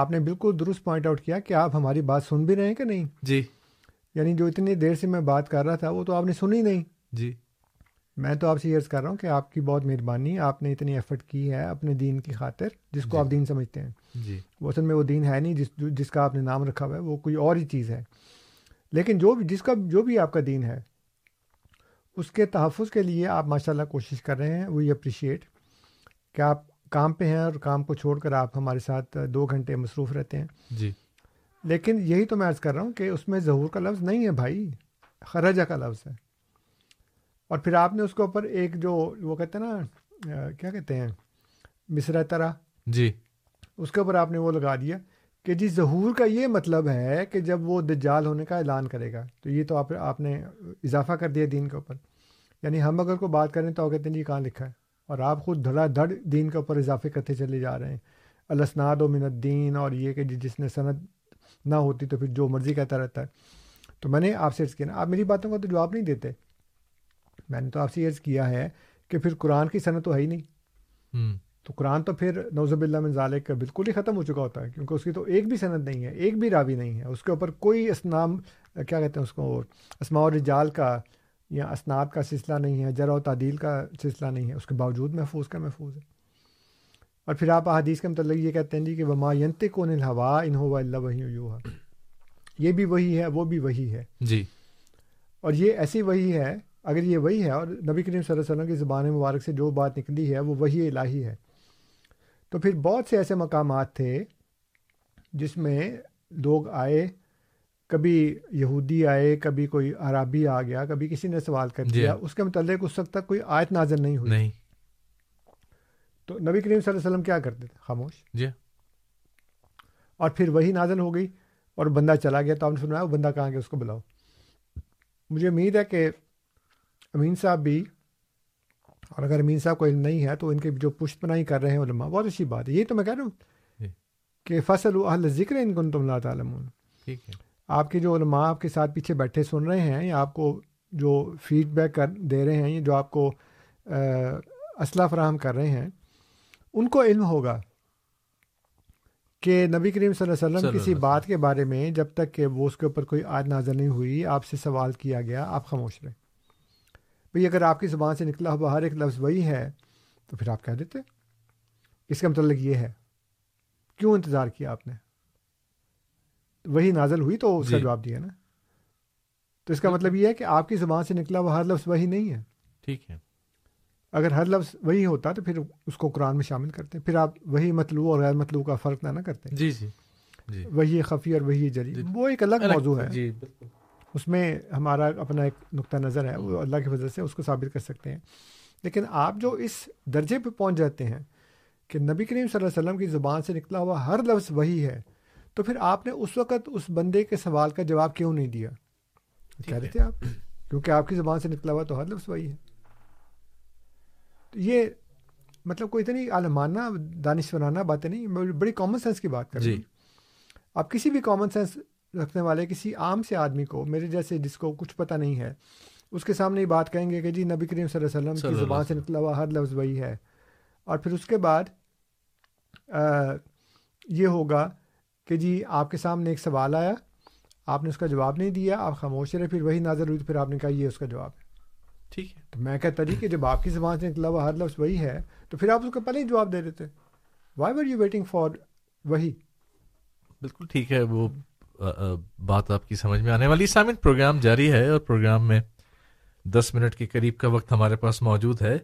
آپ نے بالکل درست پوائنٹ آؤٹ کیا کہ آپ ہماری بات سن بھی رہے ہیں کہ نہیں. جی یعنی جو اتنی دیر سے میں بات کر رہا تھا وہ تو آپ نے سنی نہیں. جی میں تو آپ سے یہ عرض کر رہا ہوں کہ آپ کی بہت مہربانی, آپ نے اتنی ایفرٹ کی ہے اپنے دین کی خاطر, جس کو آپ دین سمجھتے ہیں. جی وہ اصل میں وہ دین ہے نہیں, جس جس کا آپ نے نام رکھا ہوا ہے وہ کوئی اور ہی چیز ہے. لیکن جو بھی جس کا جو بھی آپ کا دین ہے اس کے تحفظ کے لیے آپ ماشاءاللہ کوشش کر رہے ہیں, وہی اپریشیٹ کہ آپ کام پہ ہیں اور کام کو چھوڑ کر آپ ہمارے ساتھ دو گھنٹے مصروف رہتے ہیں. جی لیکن یہی تو میں عرض کر رہا ہوں کہ اس میں ظہور کا لفظ نہیں ہے بھائی, خرجہ کا لفظ ہے. اور پھر آپ نے اس کے اوپر ایک جو وہ کہتے ہیں نا کیا کہتے ہیں مصرع ترا, جی اس کے اوپر آپ نے وہ لگا دیا کہ جی ظہور کا یہ مطلب ہے کہ جب وہ دجال ہونے کا اعلان کرے گا. تو یہ تو آپ آپ نے اضافہ کر دیا دین کے اوپر. یعنی ہم اگر کوئی بات کریں تو آپ کہتے ہیں جی کہاں لکھا ہے, اور آپ خود دھڑا دھڑ دین کے اوپر اضافے کرتے چلے جا رہے ہیں. الاسناد و من الدین, اور یہ کہ جی جس نے سند نہ ہوتی تو پھر جو مرضی کہتا رہتا ہے. تو میں نے آپ سے عرض کیا نا, آپ میری باتوں کا تو جواب نہیں دیتے. میں نے تو آپ سے عرض کیا ہے کہ پھر قرآن کی سند تو ہے ہی نہیں, تو قرآن تو پھر نعوذ باللہ من ذالک بالکل ہی ختم ہو چکا ہوتا ہے, کیونکہ اس کی تو ایک بھی سند نہیں ہے, ایک بھی راوی نہیں ہے. اس کے اوپر کوئی اسنام کیا کہتے ہیں اس کو اسماء و رجال کا یا اسناد کا سلسلہ نہیں ہے, جرح و تعدیل کا سلسلہ نہیں ہے, اس کے باوجود محفوظ کا محفوظ ہے. اور پھر آپ احادیث کے متعلق یہ کہتے ہیں جی کہ وما ینطق عن الہوا ان ھو الا وحی یوحی, یہ بھی وہی ہے وہ بھی وہی ہے. جی اور یہ ایسی وہی ہے, اگر یہ وہی ہے اور نبی کریم صلی اللہ علیہ وسلم کی زبان مبارک سے جو بات نکلی ہے وہ وحی الہی ہے, تو پھر بہت سے ایسے مقامات تھے جس میں لوگ آئے, کبھی یہودی آئے, کبھی کوئی عربی آ گیا, کبھی کسی نے سوال کر دیا. اس کے متعلق اس وقت تک کوئی آیت نازل نہیں ہوئی نہیں. تو نبی کریم صلی اللہ علیہ وسلم کیا کرتے تھے, خاموش. جی اور پھر وہی نازل ہو گئی اور بندہ چلا گیا تو آپ نے فرمایا وہ بندہ کہاں گیا, اس کو بلاؤ. مجھے امید ہے کہ امین صاحب بھی, اور اگر امین صاحب کو علم نہیں ہے تو ان کے جو پشت پناہی کر رہے ہیں علماء, بہت اچھی بات ہے. یہی تو میں کہہ رہا ہوں کہ فصل اہل ذکر ان کنتم لا تعلمون. ٹھیک ہے آپ کے جو علماء آپ کے ساتھ پیچھے بیٹھے سن رہے ہیں یا آپ کو جو فیڈ بیک کر دے رہے ہیں یا جو آپ کو اسلحہ فراہم کر رہے ہیں, ان کو علم ہوگا کہ نبی کریم صلی اللہ علیہ وسلم کسی بات کے بارے میں جب تک کہ وہ اس کے اوپر کوئی آیت نازل نہیں ہوئی, آپ سے سوال کیا گیا, آپ خاموش رہے. بھئی اگر آپ کی زبان سے نکلا ہوا ہر ایک لفظ وہی ہے تو پھر آپ کہہ دیتے اس کا متعلق یہ ہے, کیوں انتظار کیا آپ نے, وہی نازل ہوئی تو اس کا جواب دیا نا. تو اس کا مطلب یہ ہے کہ آپ کی زبان سے نکلا ہوا ہر لفظ وہی نہیں ہے. ٹھیک ہے اگر ہر لفظ وہی ہوتا تو پھر اس کو قرآن میں شامل کرتے, پھر آپ وہی مطلوع اور غیر مطلوع کا فرق نہ نہ کرتے. جی جی جی وہی خفی اور وہی جلی, جی وہ ایک الگ موضوع ہے. جی بالکل اس میں ہمارا اپنا ایک نقطہ نظر ہے, وہ اللہ کی فضل سے اس کو ثابت کر سکتے ہیں. لیکن آپ جو اس درجے پہ, پہ پہنچ جاتے ہیں کہ نبی کریم صلی اللہ علیہ وسلم کی زبان سے نکلا ہوا ہر لفظ وہی ہے, تو پھر آپ نے اس وقت اس بندے کے سوال کا جواب کیوں نہیں دیا, کہہ دیتے آپ, کیونکہ آپ کی زبان سے نکلا ہوا تو ہر لفظ وہی ہے. یہ مطلب کوئی اتنی عالمانہ دانشورانہ باتیں نہیں, بڑی کامن سینس کی بات کر رہی ہوں. آپ کسی بھی کامن سینس رکھنے والے کسی عام سے آدمی کو، میرے جیسے جس کو کچھ پتہ نہیں ہے، اس کے سامنے یہ بات کہیں گے کہ جی نبی کریم صلی اللہ علیہ وسلم کی زبان سے نکلا ہوا ہر لفظ وہی ہے. اور پھر اس کے بعد یہ ہوگا کہ جی آپ کے سامنے ایک سوال آیا، آپ نے اس کا جواب نہیں دیا، آپ خاموش رہے، پھر وہی نازل ہوئی تو پھر آپ نے کہا یہ اس کا جواب ہے. ٹھیک ہے، تو میں کہتا جی کہ جب آپ کی زبان سے نکلا ہوا ہر لفظ وہی ہے تو پھر آپ اس کا پہلے ہی جواب دے دیتے، why were you waiting for وہی. بالکل ٹھیک ہے، وہ بات آپ کی سمجھ میں آنے والی. اسلامک پروگرام جاری ہے اور پروگرام میں دس منٹ کے قریب کا وقت ہمارے پاس موجود ہے.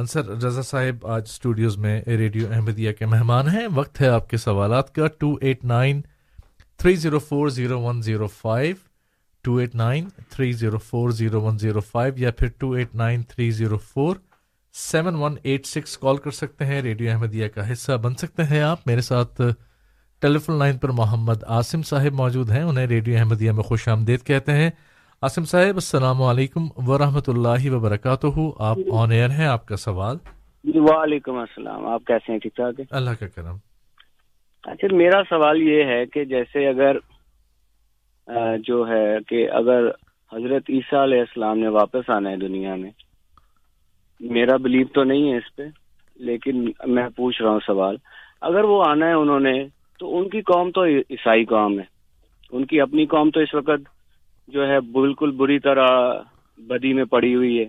انصر رضا صاحب آج اسٹوڈیوز میں ریڈیو احمدیہ کے مہمان ہیں. وقت ہے آپ کے سوالات کا. Two eight nine three zero four zero one zero five, two eight nine three zero four zero one zero five, یا پھر two eight nine three zero four seven one eight six. Call کر سکتے ہیں، ریڈیو احمدیہ کا حصہ بن سکتے ہیں آپ. میرے ساتھ ٹیلی فون لائن پر محمد عاصم صاحب موجود ہیں، انہیں ریڈیو احمدیہ میں خوش آمدید کہتے ہیں. عاصم صاحب السلام علیکم ورحمۃ اللہ وبرکاتہ، آپ آن ایئر ہیں، آپ کا سوال. وعلیکم السلام، آپ کیسے ہیں؟ ٹھیک ٹھاک ہے، اللہ کا کرم. اچھا، میرا سوال یہ ہے کہ جیسے اگر جو ہے کہ اگر حضرت عیسیٰ علیہ السلام نے واپس آنا ہے دنیا میں، میرا بلیو تو نہیں ہے اس پہ، لیکن میں پوچھ رہا ہوں سوال، اگر وہ آنا ہے انہوں نے تو ان کی قوم تو عیسائی قوم ہے، ان کی اپنی قوم تو اس وقت جو ہے بالکل بری طرح بدی میں پڑی ہوئی ہے،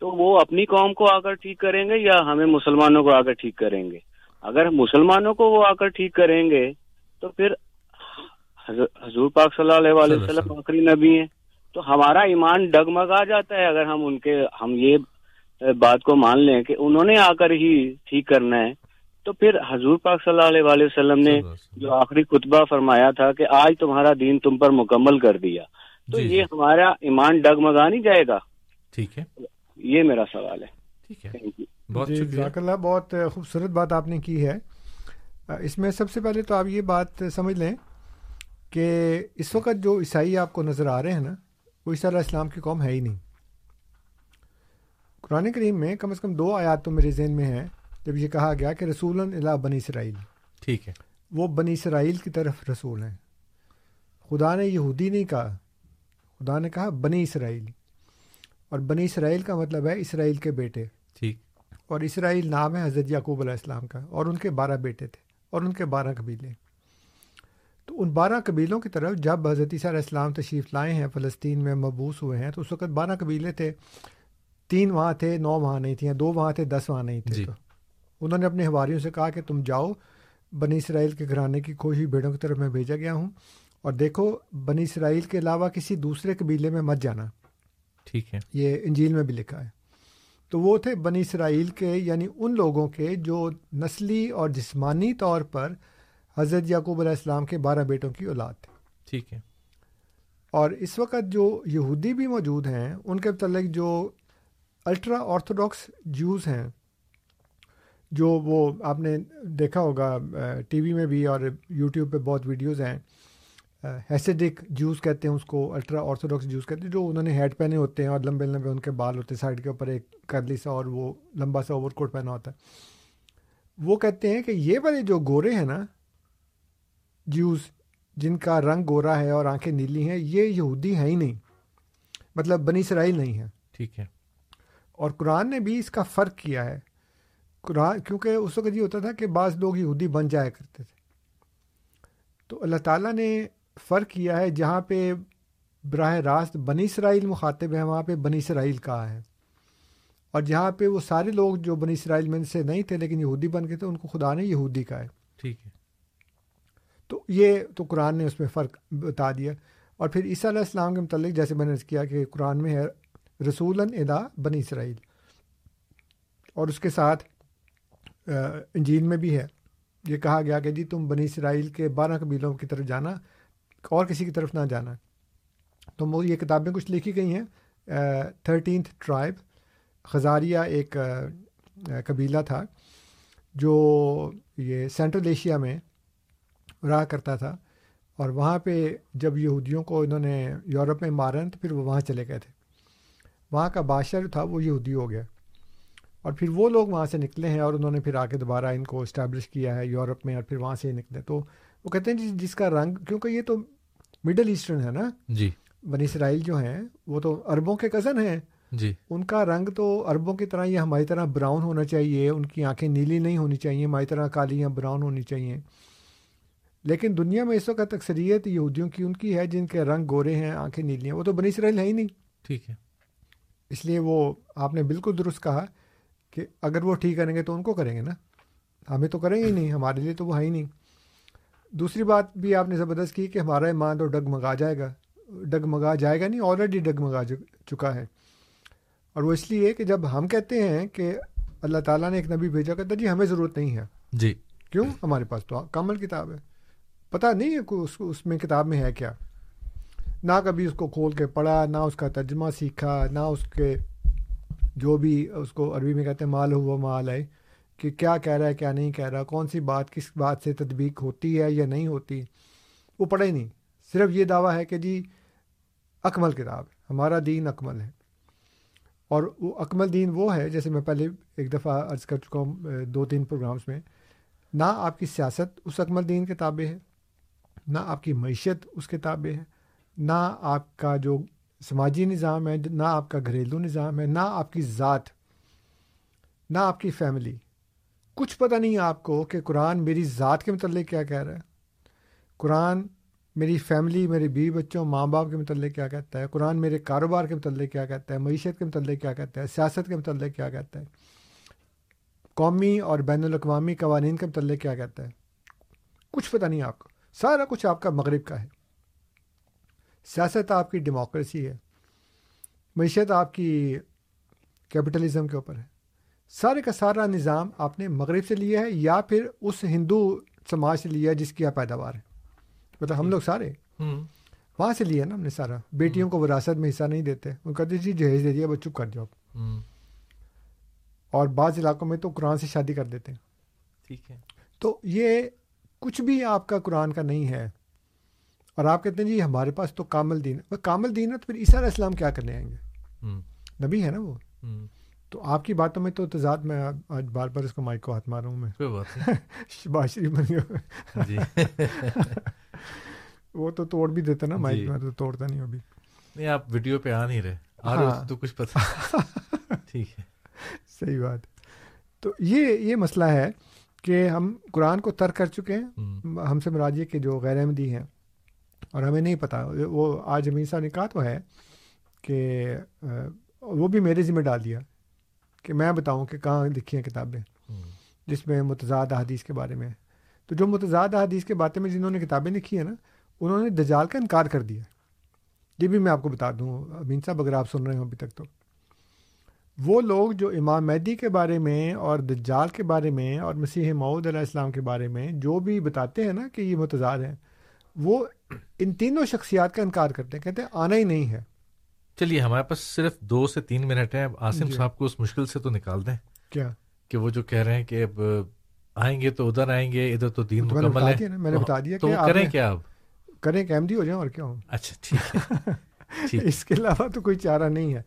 تو وہ اپنی قوم کو آ کر ٹھیک کریں گے یا ہمیں مسلمانوں کو آ کر ٹھیک کریں گے؟ اگر مسلمانوں کو وہ آ کر ٹھیک کریں گے تو پھر حضور پاک صلی اللہ علیہ وسلم آخری نبی ہیں، تو ہمارا ایمان ڈگمگا جاتا ہے اگر ہم ان کے ہم یہ بات کو مان لیں کہ انہوں نے آ کر ہی ٹھیک کرنا ہے. تو پھر حضور پاک صلی اللہ علیہ وسلم نے جو آخری خطبہ فرمایا تھا کہ آج تمہارا دین تم پر مکمل کر دیا، تو یہ ہمارا ایمان ڈگمگا نہیں جائے گا؟ ٹھیک ہے، یہ میرا سوال ہے. ٹھیک ہے، بہت شکریہ، بہت خوبصورت بات آپ نے کی ہے. اس میں سب سے پہلے تو آپ یہ بات سمجھ لیں کہ اس وقت جو عیسائی آپ کو نظر آ رہے ہیں نا، وہ عیسیٰ علیہ السلام کی قوم ہے ہی نہیں. قرآن کریم میں کم از کم دو آیات تو میرے ذہن میں ہیں جب یہ کہا گیا کہ رسولن الی بنی اسرائیل. ٹھیک ہے، وہ بنی اسرائیل کی طرف رسول ہیں. خدا نے یہودی نہیں کہا، خدا نے کہا بنی اسرائیل، اور بنی اسرائیل کا مطلب ہے اسرائیل کے بیٹے. ٹھیک، اور اسرائیل نام ہے حضرت یعقوب علیہ السلام کا، اور ان کے بارہ بیٹے تھے اور ان کے بارہ قبیلے. تو ان بارہ قبیلوں کی طرف جب حضرت عیسیٰ علیہ السلام تشریف لائے ہیں، فلسطین میں مبعوث ہوئے ہیں، تو اس وقت بارہ قبیلے تھے، تین وہاں تھے، نو وہاں نہیں تھیں، دو وہاں تھے، دس وہاں نہیں تھے. تو انہوں نے اپنے حواریوں سے کہا کہ تم جاؤ، بنی اسرائیل کے گھرانے کی کھوئی ہوئی بھیڑوں کی طرف میں بھیجا گیا ہوں، اور دیکھو بنی اسرائیل کے علاوہ کسی دوسرے قبیلے میں مت جانا. ٹھیک ہے، یہ انجیل میں بھی لکھا ہے. تو وہ تھے بنی اسرائیل کے، یعنی ان لوگوں کے جو نسلی اور جسمانی طور پر حضرت یعقوب علیہ السلام کے بارہ بیٹوں کی اولاد تھے. ٹھیک ہے، اور اس وقت جو یہودی بھی موجود ہیں، ان کے متعلق جو الٹرا آرتھوڈاکس جوز ہیں، جو وہ آپ نے دیکھا ہوگا ٹی وی میں بھی اور یوٹیوب پہ بہت ویڈیوز ہیں، ہیسیڈک جوز کہتے ہیں اس کو، الٹرا آرتھوڈاکس جوز کہتے ہیں، جو انہوں نے ہیڈ پہنے ہوتے ہیں اور لمبے لمبے ان کے بال ہوتے ہیں، سائڈ کے اوپر ایک کرلی سا اور وہ لمبا سا اوور کوٹ پہنا ہوتا ہے. وہ کہتے ہیں کہ یہ والے جو گورے ہیں نا جوز، جن کا رنگ گورا ہے اور آنکھیں نیلی ہیں، یہ یہودی ہیں ہی نہیں، مطلب بنی اسرائیل نہیں ہیں. ٹھیک ہے، اور قرآن نے بھی اس کا فرق کیا ہے. قرآن، کیونکہ اس وقت یہ ہوتا تھا کہ بعض لوگ یہودی بن جایا کرتے تھے، تو اللہ تعالیٰ نے فرق کیا ہے، جہاں پہ براہ راست بنی اسرائیل مخاطب ہے وہاں پہ بنی اسرائیل کہا ہے، اور جہاں پہ وہ سارے لوگ جو بنی اسرائیل میں سے نہیں تھے لیکن یہودی بن گئے تھے، ان کو خدا نے یہودی کہا ہے. ٹھیک ہے، تو یہ تو قرآن نے اس میں فرق بتا دیا. اور پھر عیسیٰ علیہ السلام کے متعلق جیسے میں نے کیا کہ قرآن میں ہے رسولاً الی بنی اسرائیل، اور اس کے ساتھ انجیل میں بھی ہے، یہ کہا گیا کہ جی تم بنی اسرائیل کے بارہ قبیلوں کی طرف جانا اور کسی کی طرف نہ جانا. تو وہ یہ کتابیں کچھ لکھی گئی ہیں، تھرٹینتھ ٹرائب، خزاریہ ایک قبیلہ تھا جو یہ سینٹرل ایشیا میں رہا کرتا تھا، اور وہاں پہ جب یہودیوں کو انہوں نے یورپ میں مارا تو پھر وہ وہاں چلے گئے تھے. وہاں کا بادشاہ جو تھا وہ یہودی ہو گیا، اور پھر وہ لوگ وہاں سے نکلے ہیں، اور انہوں نے پھر آ کے دوبارہ ان کو اسٹیبلش کیا ہے یورپ میں، اور پھر وہاں سے ہی نکلے. تو وہ کہتے ہیں جس کا رنگ، کیونکہ یہ تو مڈل ایسٹرن ہے نا جی. بنی اسرائیل جو ہیں وہ تو عربوں کے کزن ہیں جی. ان کا رنگ تو عربوں کی طرح یا ہماری طرح براؤن ہونا چاہیے, ان کی آنکھیں نیلی نہیں ہونی چاہیے, ہماری طرح کالی یا براؤن ہونی چاہیے. لیکن دنیا میں اس وقت اکثریت یہودیوں کی ان کی ہے جن کے رنگ گورے ہیں, آنکھیں نیلی ہیں. وہ تو بنی اسرائیل ہے ہی نہیں. ٹھیک ہے, اس لیے وہ آپ نے بالکل درست کہا کہ اگر وہ ٹھیک کریں گے تو ان کو کریں گے نا, ہمیں تو کریں گے ہی نہیں, ہمارے لیے تو وہ ہے ہی نہیں. دوسری بات بھی آپ نے زبردست کی کہ ہمارا ایمان تو ڈگمگا جائے گا. ڈگمگا جائے گا نہیں, آلریڈی ڈگمگا چکا ہے. اور وہ اس لیے کہ جب ہم کہتے ہیں کہ اللہ تعالیٰ نے ایک نبی بھیجا, کہتا جی ہمیں ضرورت نہیں ہے. جی کیوں, ہمارے پاس تو کامل کتاب ہے. پتہ نہیں ہے اس, اس میں کتاب میں ہے کیا, نہ کبھی اس کو کھول کے پڑھا, نہ اس کا ترجمہ سیکھا, نہ اس کے جو بھی اس کو عربی میں کہتے ہیں مال ہوا مال ہے, کہ کیا کہہ رہا ہے کیا نہیں کہہ رہا, کون سی بات کس بات سے تطبیق ہوتی ہے یا نہیں ہوتی, وہ پڑھا ہی نہیں. صرف یہ دعویٰ ہے کہ جی اکمل کتاب ہے, ہمارا دین اکمل ہے. اور وہ اکمل دین وہ ہے, جیسے میں پہلے ایک دفعہ عرض کر چکا ہوں دو تین پروگرامز میں, نہ آپ کی سیاست اس اکمل دین کے تابع ہے, نہ آپ کی معیشت اس کے تابع ہے, نہ آپ کا جو سماجی نظام ہے, نہ آپ کا گھریلو نظام ہے, نہ آپ کی ذات, نہ آپ کی فیملی. کچھ پتہ نہیں آپ کو کہ قرآن میری ذات کے متعلق کیا کہہ رہا ہے, قرآن میری فیملی, میرے بیوی بچوں ماں باپ کے متعلق کیا کہتا ہے, قرآن میرے کاروبار کے متعلق کیا کہتا ہے, معیشت کے متعلق کیا کہتا ہے, سیاست کے متعلق کیا کہتا ہے, قومی اور بین الاقوامی قوانین کے متعلق کیا کہتا ہے. کچھ پتہ نہیں آپ کو, سارا کچھ آپ کا مغرب کا ہے. سیاست آپ کی ڈیموکریسی ہے, معیشت آپ کی کیپٹلزم کے اوپر ہے. سارے کا سارا نظام آپ نے مغرب سے لیا ہے یا پھر اس ہندو سماج سے لیا ہے جس کی آپ پیداوار ہے, مطلب ہم لوگ سارے وہاں سے لیا نا ہم نے سارا. بیٹیوں کو وراثت میں حصہ نہیں دیتے, ان کو کہتے جی جہیز دے دیا, بس چپ کر جاؤ. اور بعض علاقوں میں تو قرآن سے شادی کر دیتے ہیں. ٹھیک ہے, تو یہ کچھ بھی آپ کا قرآن کا نہیں ہے. اور آپ کہتے ہیں جی ہمارے پاس تو کامل دین ہے. کامل دین ہے تو پھر عیسیٰ علیہ السلام کیا کرنے آئیں گے, نبی ہے نا وہ. تو آپ کی باتوں میں تو تضاد. میں آج بار بار اس کو مائک کو ہاتھ مار رہا ہوں میں, شباز شریف بن گیا. وہ تو توڑ بھی دیتا نا مائک میں, تو توڑتا نہیں. ابھی نہیں, آپ ویڈیو پہ آ نہیں رہے, آ رہے تو کچھ پتہ. ٹھیک ہے, صحیح بات. تو یہ یہ مسئلہ ہے کہ ہم قرآن کو ترک کر چکے ہیں. ہم سے مراد یہ کہ جو غیر احمدی ہیں, اور ہمیں نہیں پتہ. وہ آج امین صاحب نے کہا تو ہے کہ وہ بھی میرے ذمہ ڈال دیا کہ میں بتاؤں کہ کہاں لکھی ہیں کتابیں جس میں متضاد احادیث کے بارے میں. تو جو متضاد احادیث کے بارے میں جنہوں نے کتابیں لکھی ہیں نا, انہوں نے دجال کا انکار کر دیا. یہ بھی میں آپ کو بتا دوں امین صاحب, اگر آپ سن رہے ہوں ابھی تک, تو وہ لوگ جو امام مہدی کے بارے میں اور دجال کے بارے میں اور مسیح موعود علیہ السلام کے بارے میں جو بھی بتاتے ہیں نا کہ یہ متضاد ہیں, وہ ان تینوں شخصیات کا انکار کرتے ہیں, کہتے ہیں آنا ہی نہیں ہے. چلیے, ہمارے پاس صرف دو سے تین منٹ ہیں. اب عاصم صاحب کو اس مشکل سے تو نکال دیں کیا کہ وہ جو کہہ رہے ہیں کہ اب آئیں گے تو ادھر آئیں گے, ادھر تو دین مکمل ہے. میں نے بتا دیا کہ کریں کیا, اب کریں کہ احمدی ہو جائیں اور کیا ہوں. اچھا ٹھیک ہے, اس کے علاوہ تو کوئی چارہ نہیں ہے.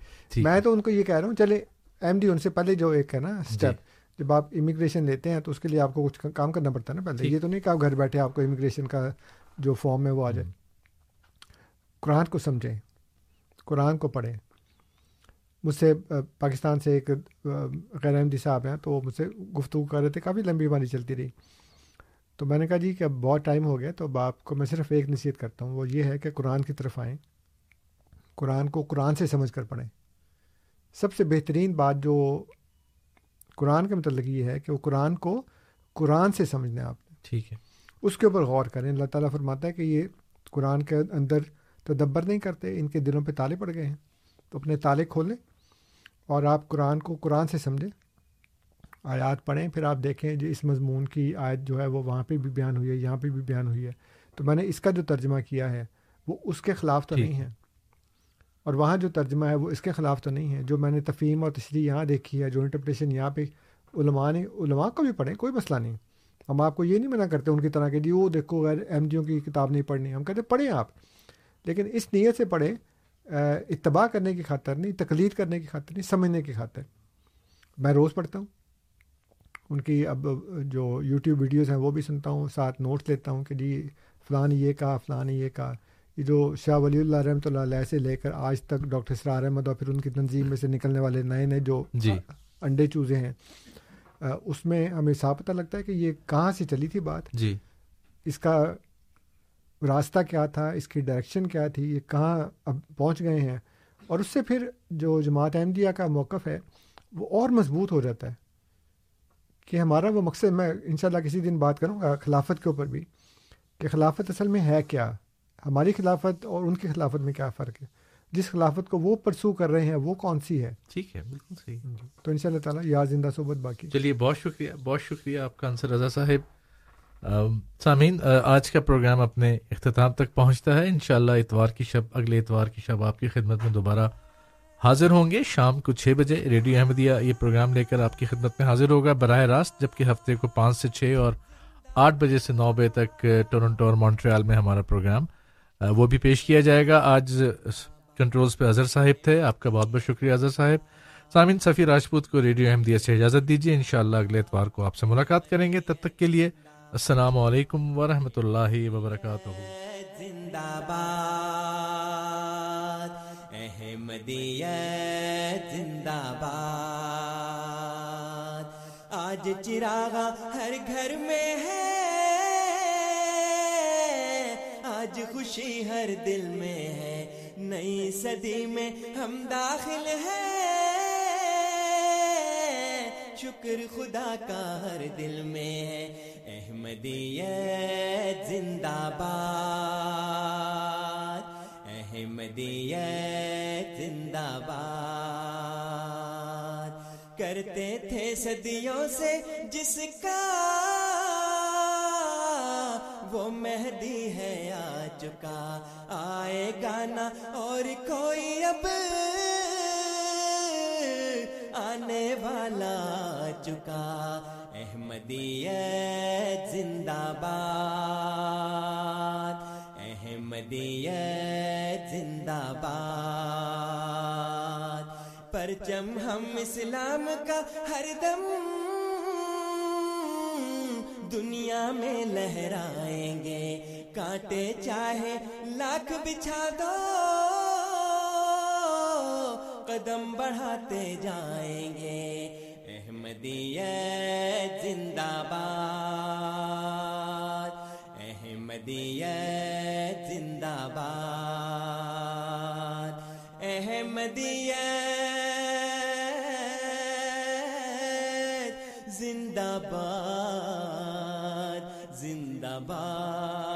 میں تو ان کو یہ کہہ رہا ہوں چلے ایم ڈی, ان سے پہلے جو ایک ہے نا اسٹیپ, جب آپ امیگریشن لیتے ہیں تو اس کے لیے آپ کو کچھ کام کرنا پڑتا ہے نا پہلے. یہ تو نہیں کہ آپ گھر بیٹھے آپ کو امیگریشن کا جو فارم ہے وہ آ جائے. قرآن کو سمجھیں, قرآن کو پڑھیں. مجھ سے پاکستان سے ایک غیر احمدی صاحب ہیں, تو مجھ سے گفتگو کر رہے تھے, کافی لمبی ہماری چلتی رہی. تو میں نے کہا جی کہ اب بہت ٹائم ہو گیا, تو اب آپ کو میں صرف ایک نصیحت کرتا ہوں, وہ یہ ہے کہ قرآن کی طرف آئیں, قرآن کو قرآن سے سمجھ کر پڑھیں. سب سے بہترین بات جو قرآن کے متعلق یہ ہے کہ وہ قرآن کو قرآن سے سمجھنا ہے آپ نے. ٹھیک ہے, اس کے اوپر غور کریں. اللہ تعالیٰ فرماتا ہے کہ یہ قرآن کے اندر تدبر نہیں کرتے, ان کے دلوں پہ تالے پڑ گئے ہیں. تو اپنے تالے کھولیں اور آپ قرآن کو قرآن سے سمجھیں, آیات پڑھیں, پھر آپ دیکھیں جی اس مضمون کی آیت جو ہے وہ وہاں پہ بھی بیان ہوئی ہے, یہاں پہ بھی بیان ہوئی ہے, تو میں نے اس کا جو ترجمہ کیا ہے وہ اس کے خلاف تو نہیں ہے, اور وہاں جو ترجمہ ہے وہ اس کے خلاف تو نہیں ہے. جو میں نے تفہیم اور تشریح یہاں دیکھی ہے, جو انٹرپریٹیشن یہاں پہ علماء نے, علماء کو بھی پڑھیں, کوئی مسئلہ نہیں. ہم آپ کو یہ نہیں منع کرتے ان کی طرح کہ جی وہ دیکھو غیر احمدیوں کی کتاب نہیں پڑھنی. ہم کہتے پڑھیں آپ, لیکن اس نیت سے پڑھیں اتباع کرنے کی خاطر نہیں, تقلید کرنے کی خاطر نہیں, سمجھنے کی خاطر. میں روز پڑھتا ہوں ان کی, اب جو یوٹیوب ویڈیوز ہیں وہ بھی سنتا ہوں, ساتھ نوٹس لیتا ہوں کہ جی فلاں یہ کہا, فلاں یہ کہا, جو شاہ ولی اللہ رحمۃ اللہ علیہ سے لے کر آج تک ڈاکٹر اسرار احمد اور پھر ان کی تنظیم میں سے نکلنے والے نئے نئے جو جی انڈے چوزے ہیں, اس میں ہمیں صاف پتہ لگتا ہے کہ یہ کہاں سے چلی تھی بات, جی اس کا راستہ کیا تھا, اس کی ڈائریکشن کیا تھی, یہ کہاں اب پہنچ گئے ہیں. اور اس سے پھر جو جماعت احمدیہ کا موقف ہے وہ اور مضبوط ہو جاتا ہے کہ ہمارا وہ مقصد, میں انشاءاللہ کسی دن بات کروں گا خلافت کے اوپر بھی کہ خلافت اصل میں ہے کیا, ہماری خلافت اور ان کی خلافت میں کیا فرق ہے, جس خلافت کو وہ پرسو کر رہے ہیں وہ کون سی ہے. ٹھیک ہے, بالکل صحیح. تو انشاءاللہ تعالیٰ یار زندہ صحبت باقی. چلیے بہت شکریہ, بہت شکریہ آپ کا انصر رضا صاحب. سامعین, آج کا پروگرام اپنے اختتام تک پہنچتا ہے. انشاءاللہ اتوار کی شب, اگلے اتوار کی شب آپ کی خدمت میں دوبارہ حاضر ہوں گے شام کو چھ بجے. ریڈیو احمدیہ یہ پروگرام لے کر آپ کی خدمت میں حاضر ہوگا براہ راست, جبکہ ہفتے کو پانچ سے چھ اور آٹھ بجے سے نو بجے تک ٹورنٹو اور مونٹریال میں ہمارا پروگرام وہ بھی پیش کیا جائے گا. آج کنٹرولز پہ اظہر صاحب تھے, آپ کا بہت بہت شکریہ اظہر صاحب. سامعین, صفی راجپوت کو ریڈیو احمدیہ سے اجازت دیجیے. انشاءاللہ اگلے اتوار کو آپ سے ملاقات کریں گے. تب تک کے لیے السلام علیکم ورحمۃ اللہ وبرکاتہ. زندہ باد احمدیہ, زندہ باد. آج چراغا ہر گھر میں ہے, آج خوشی ہر دل میں ہے, نئی صدی میں ہم داخل ہیں, شکر خدا کا ہر دل میں ہے. احمدیہ زندہ باد, احمدیہ زندہ باد. کرتے تھے صدیوں سے جس کا وہ مہدی ہے آ چکا, آئے گانا اور کوئی اب, آنے والا آ چکا. احمدیہ زندہ باد, احمدیہ زندہ باد. پرچم ہم اسلام کا ہر دم دنیا میں لہرائیں گے, کانٹے چاہے لاکھ بچھا دو, قدم بڑھاتے جائیں گے. احمدیہ زندہ باد, احمدیہ زندہ باد, احمدیہ زندہ باد, زندہ باد.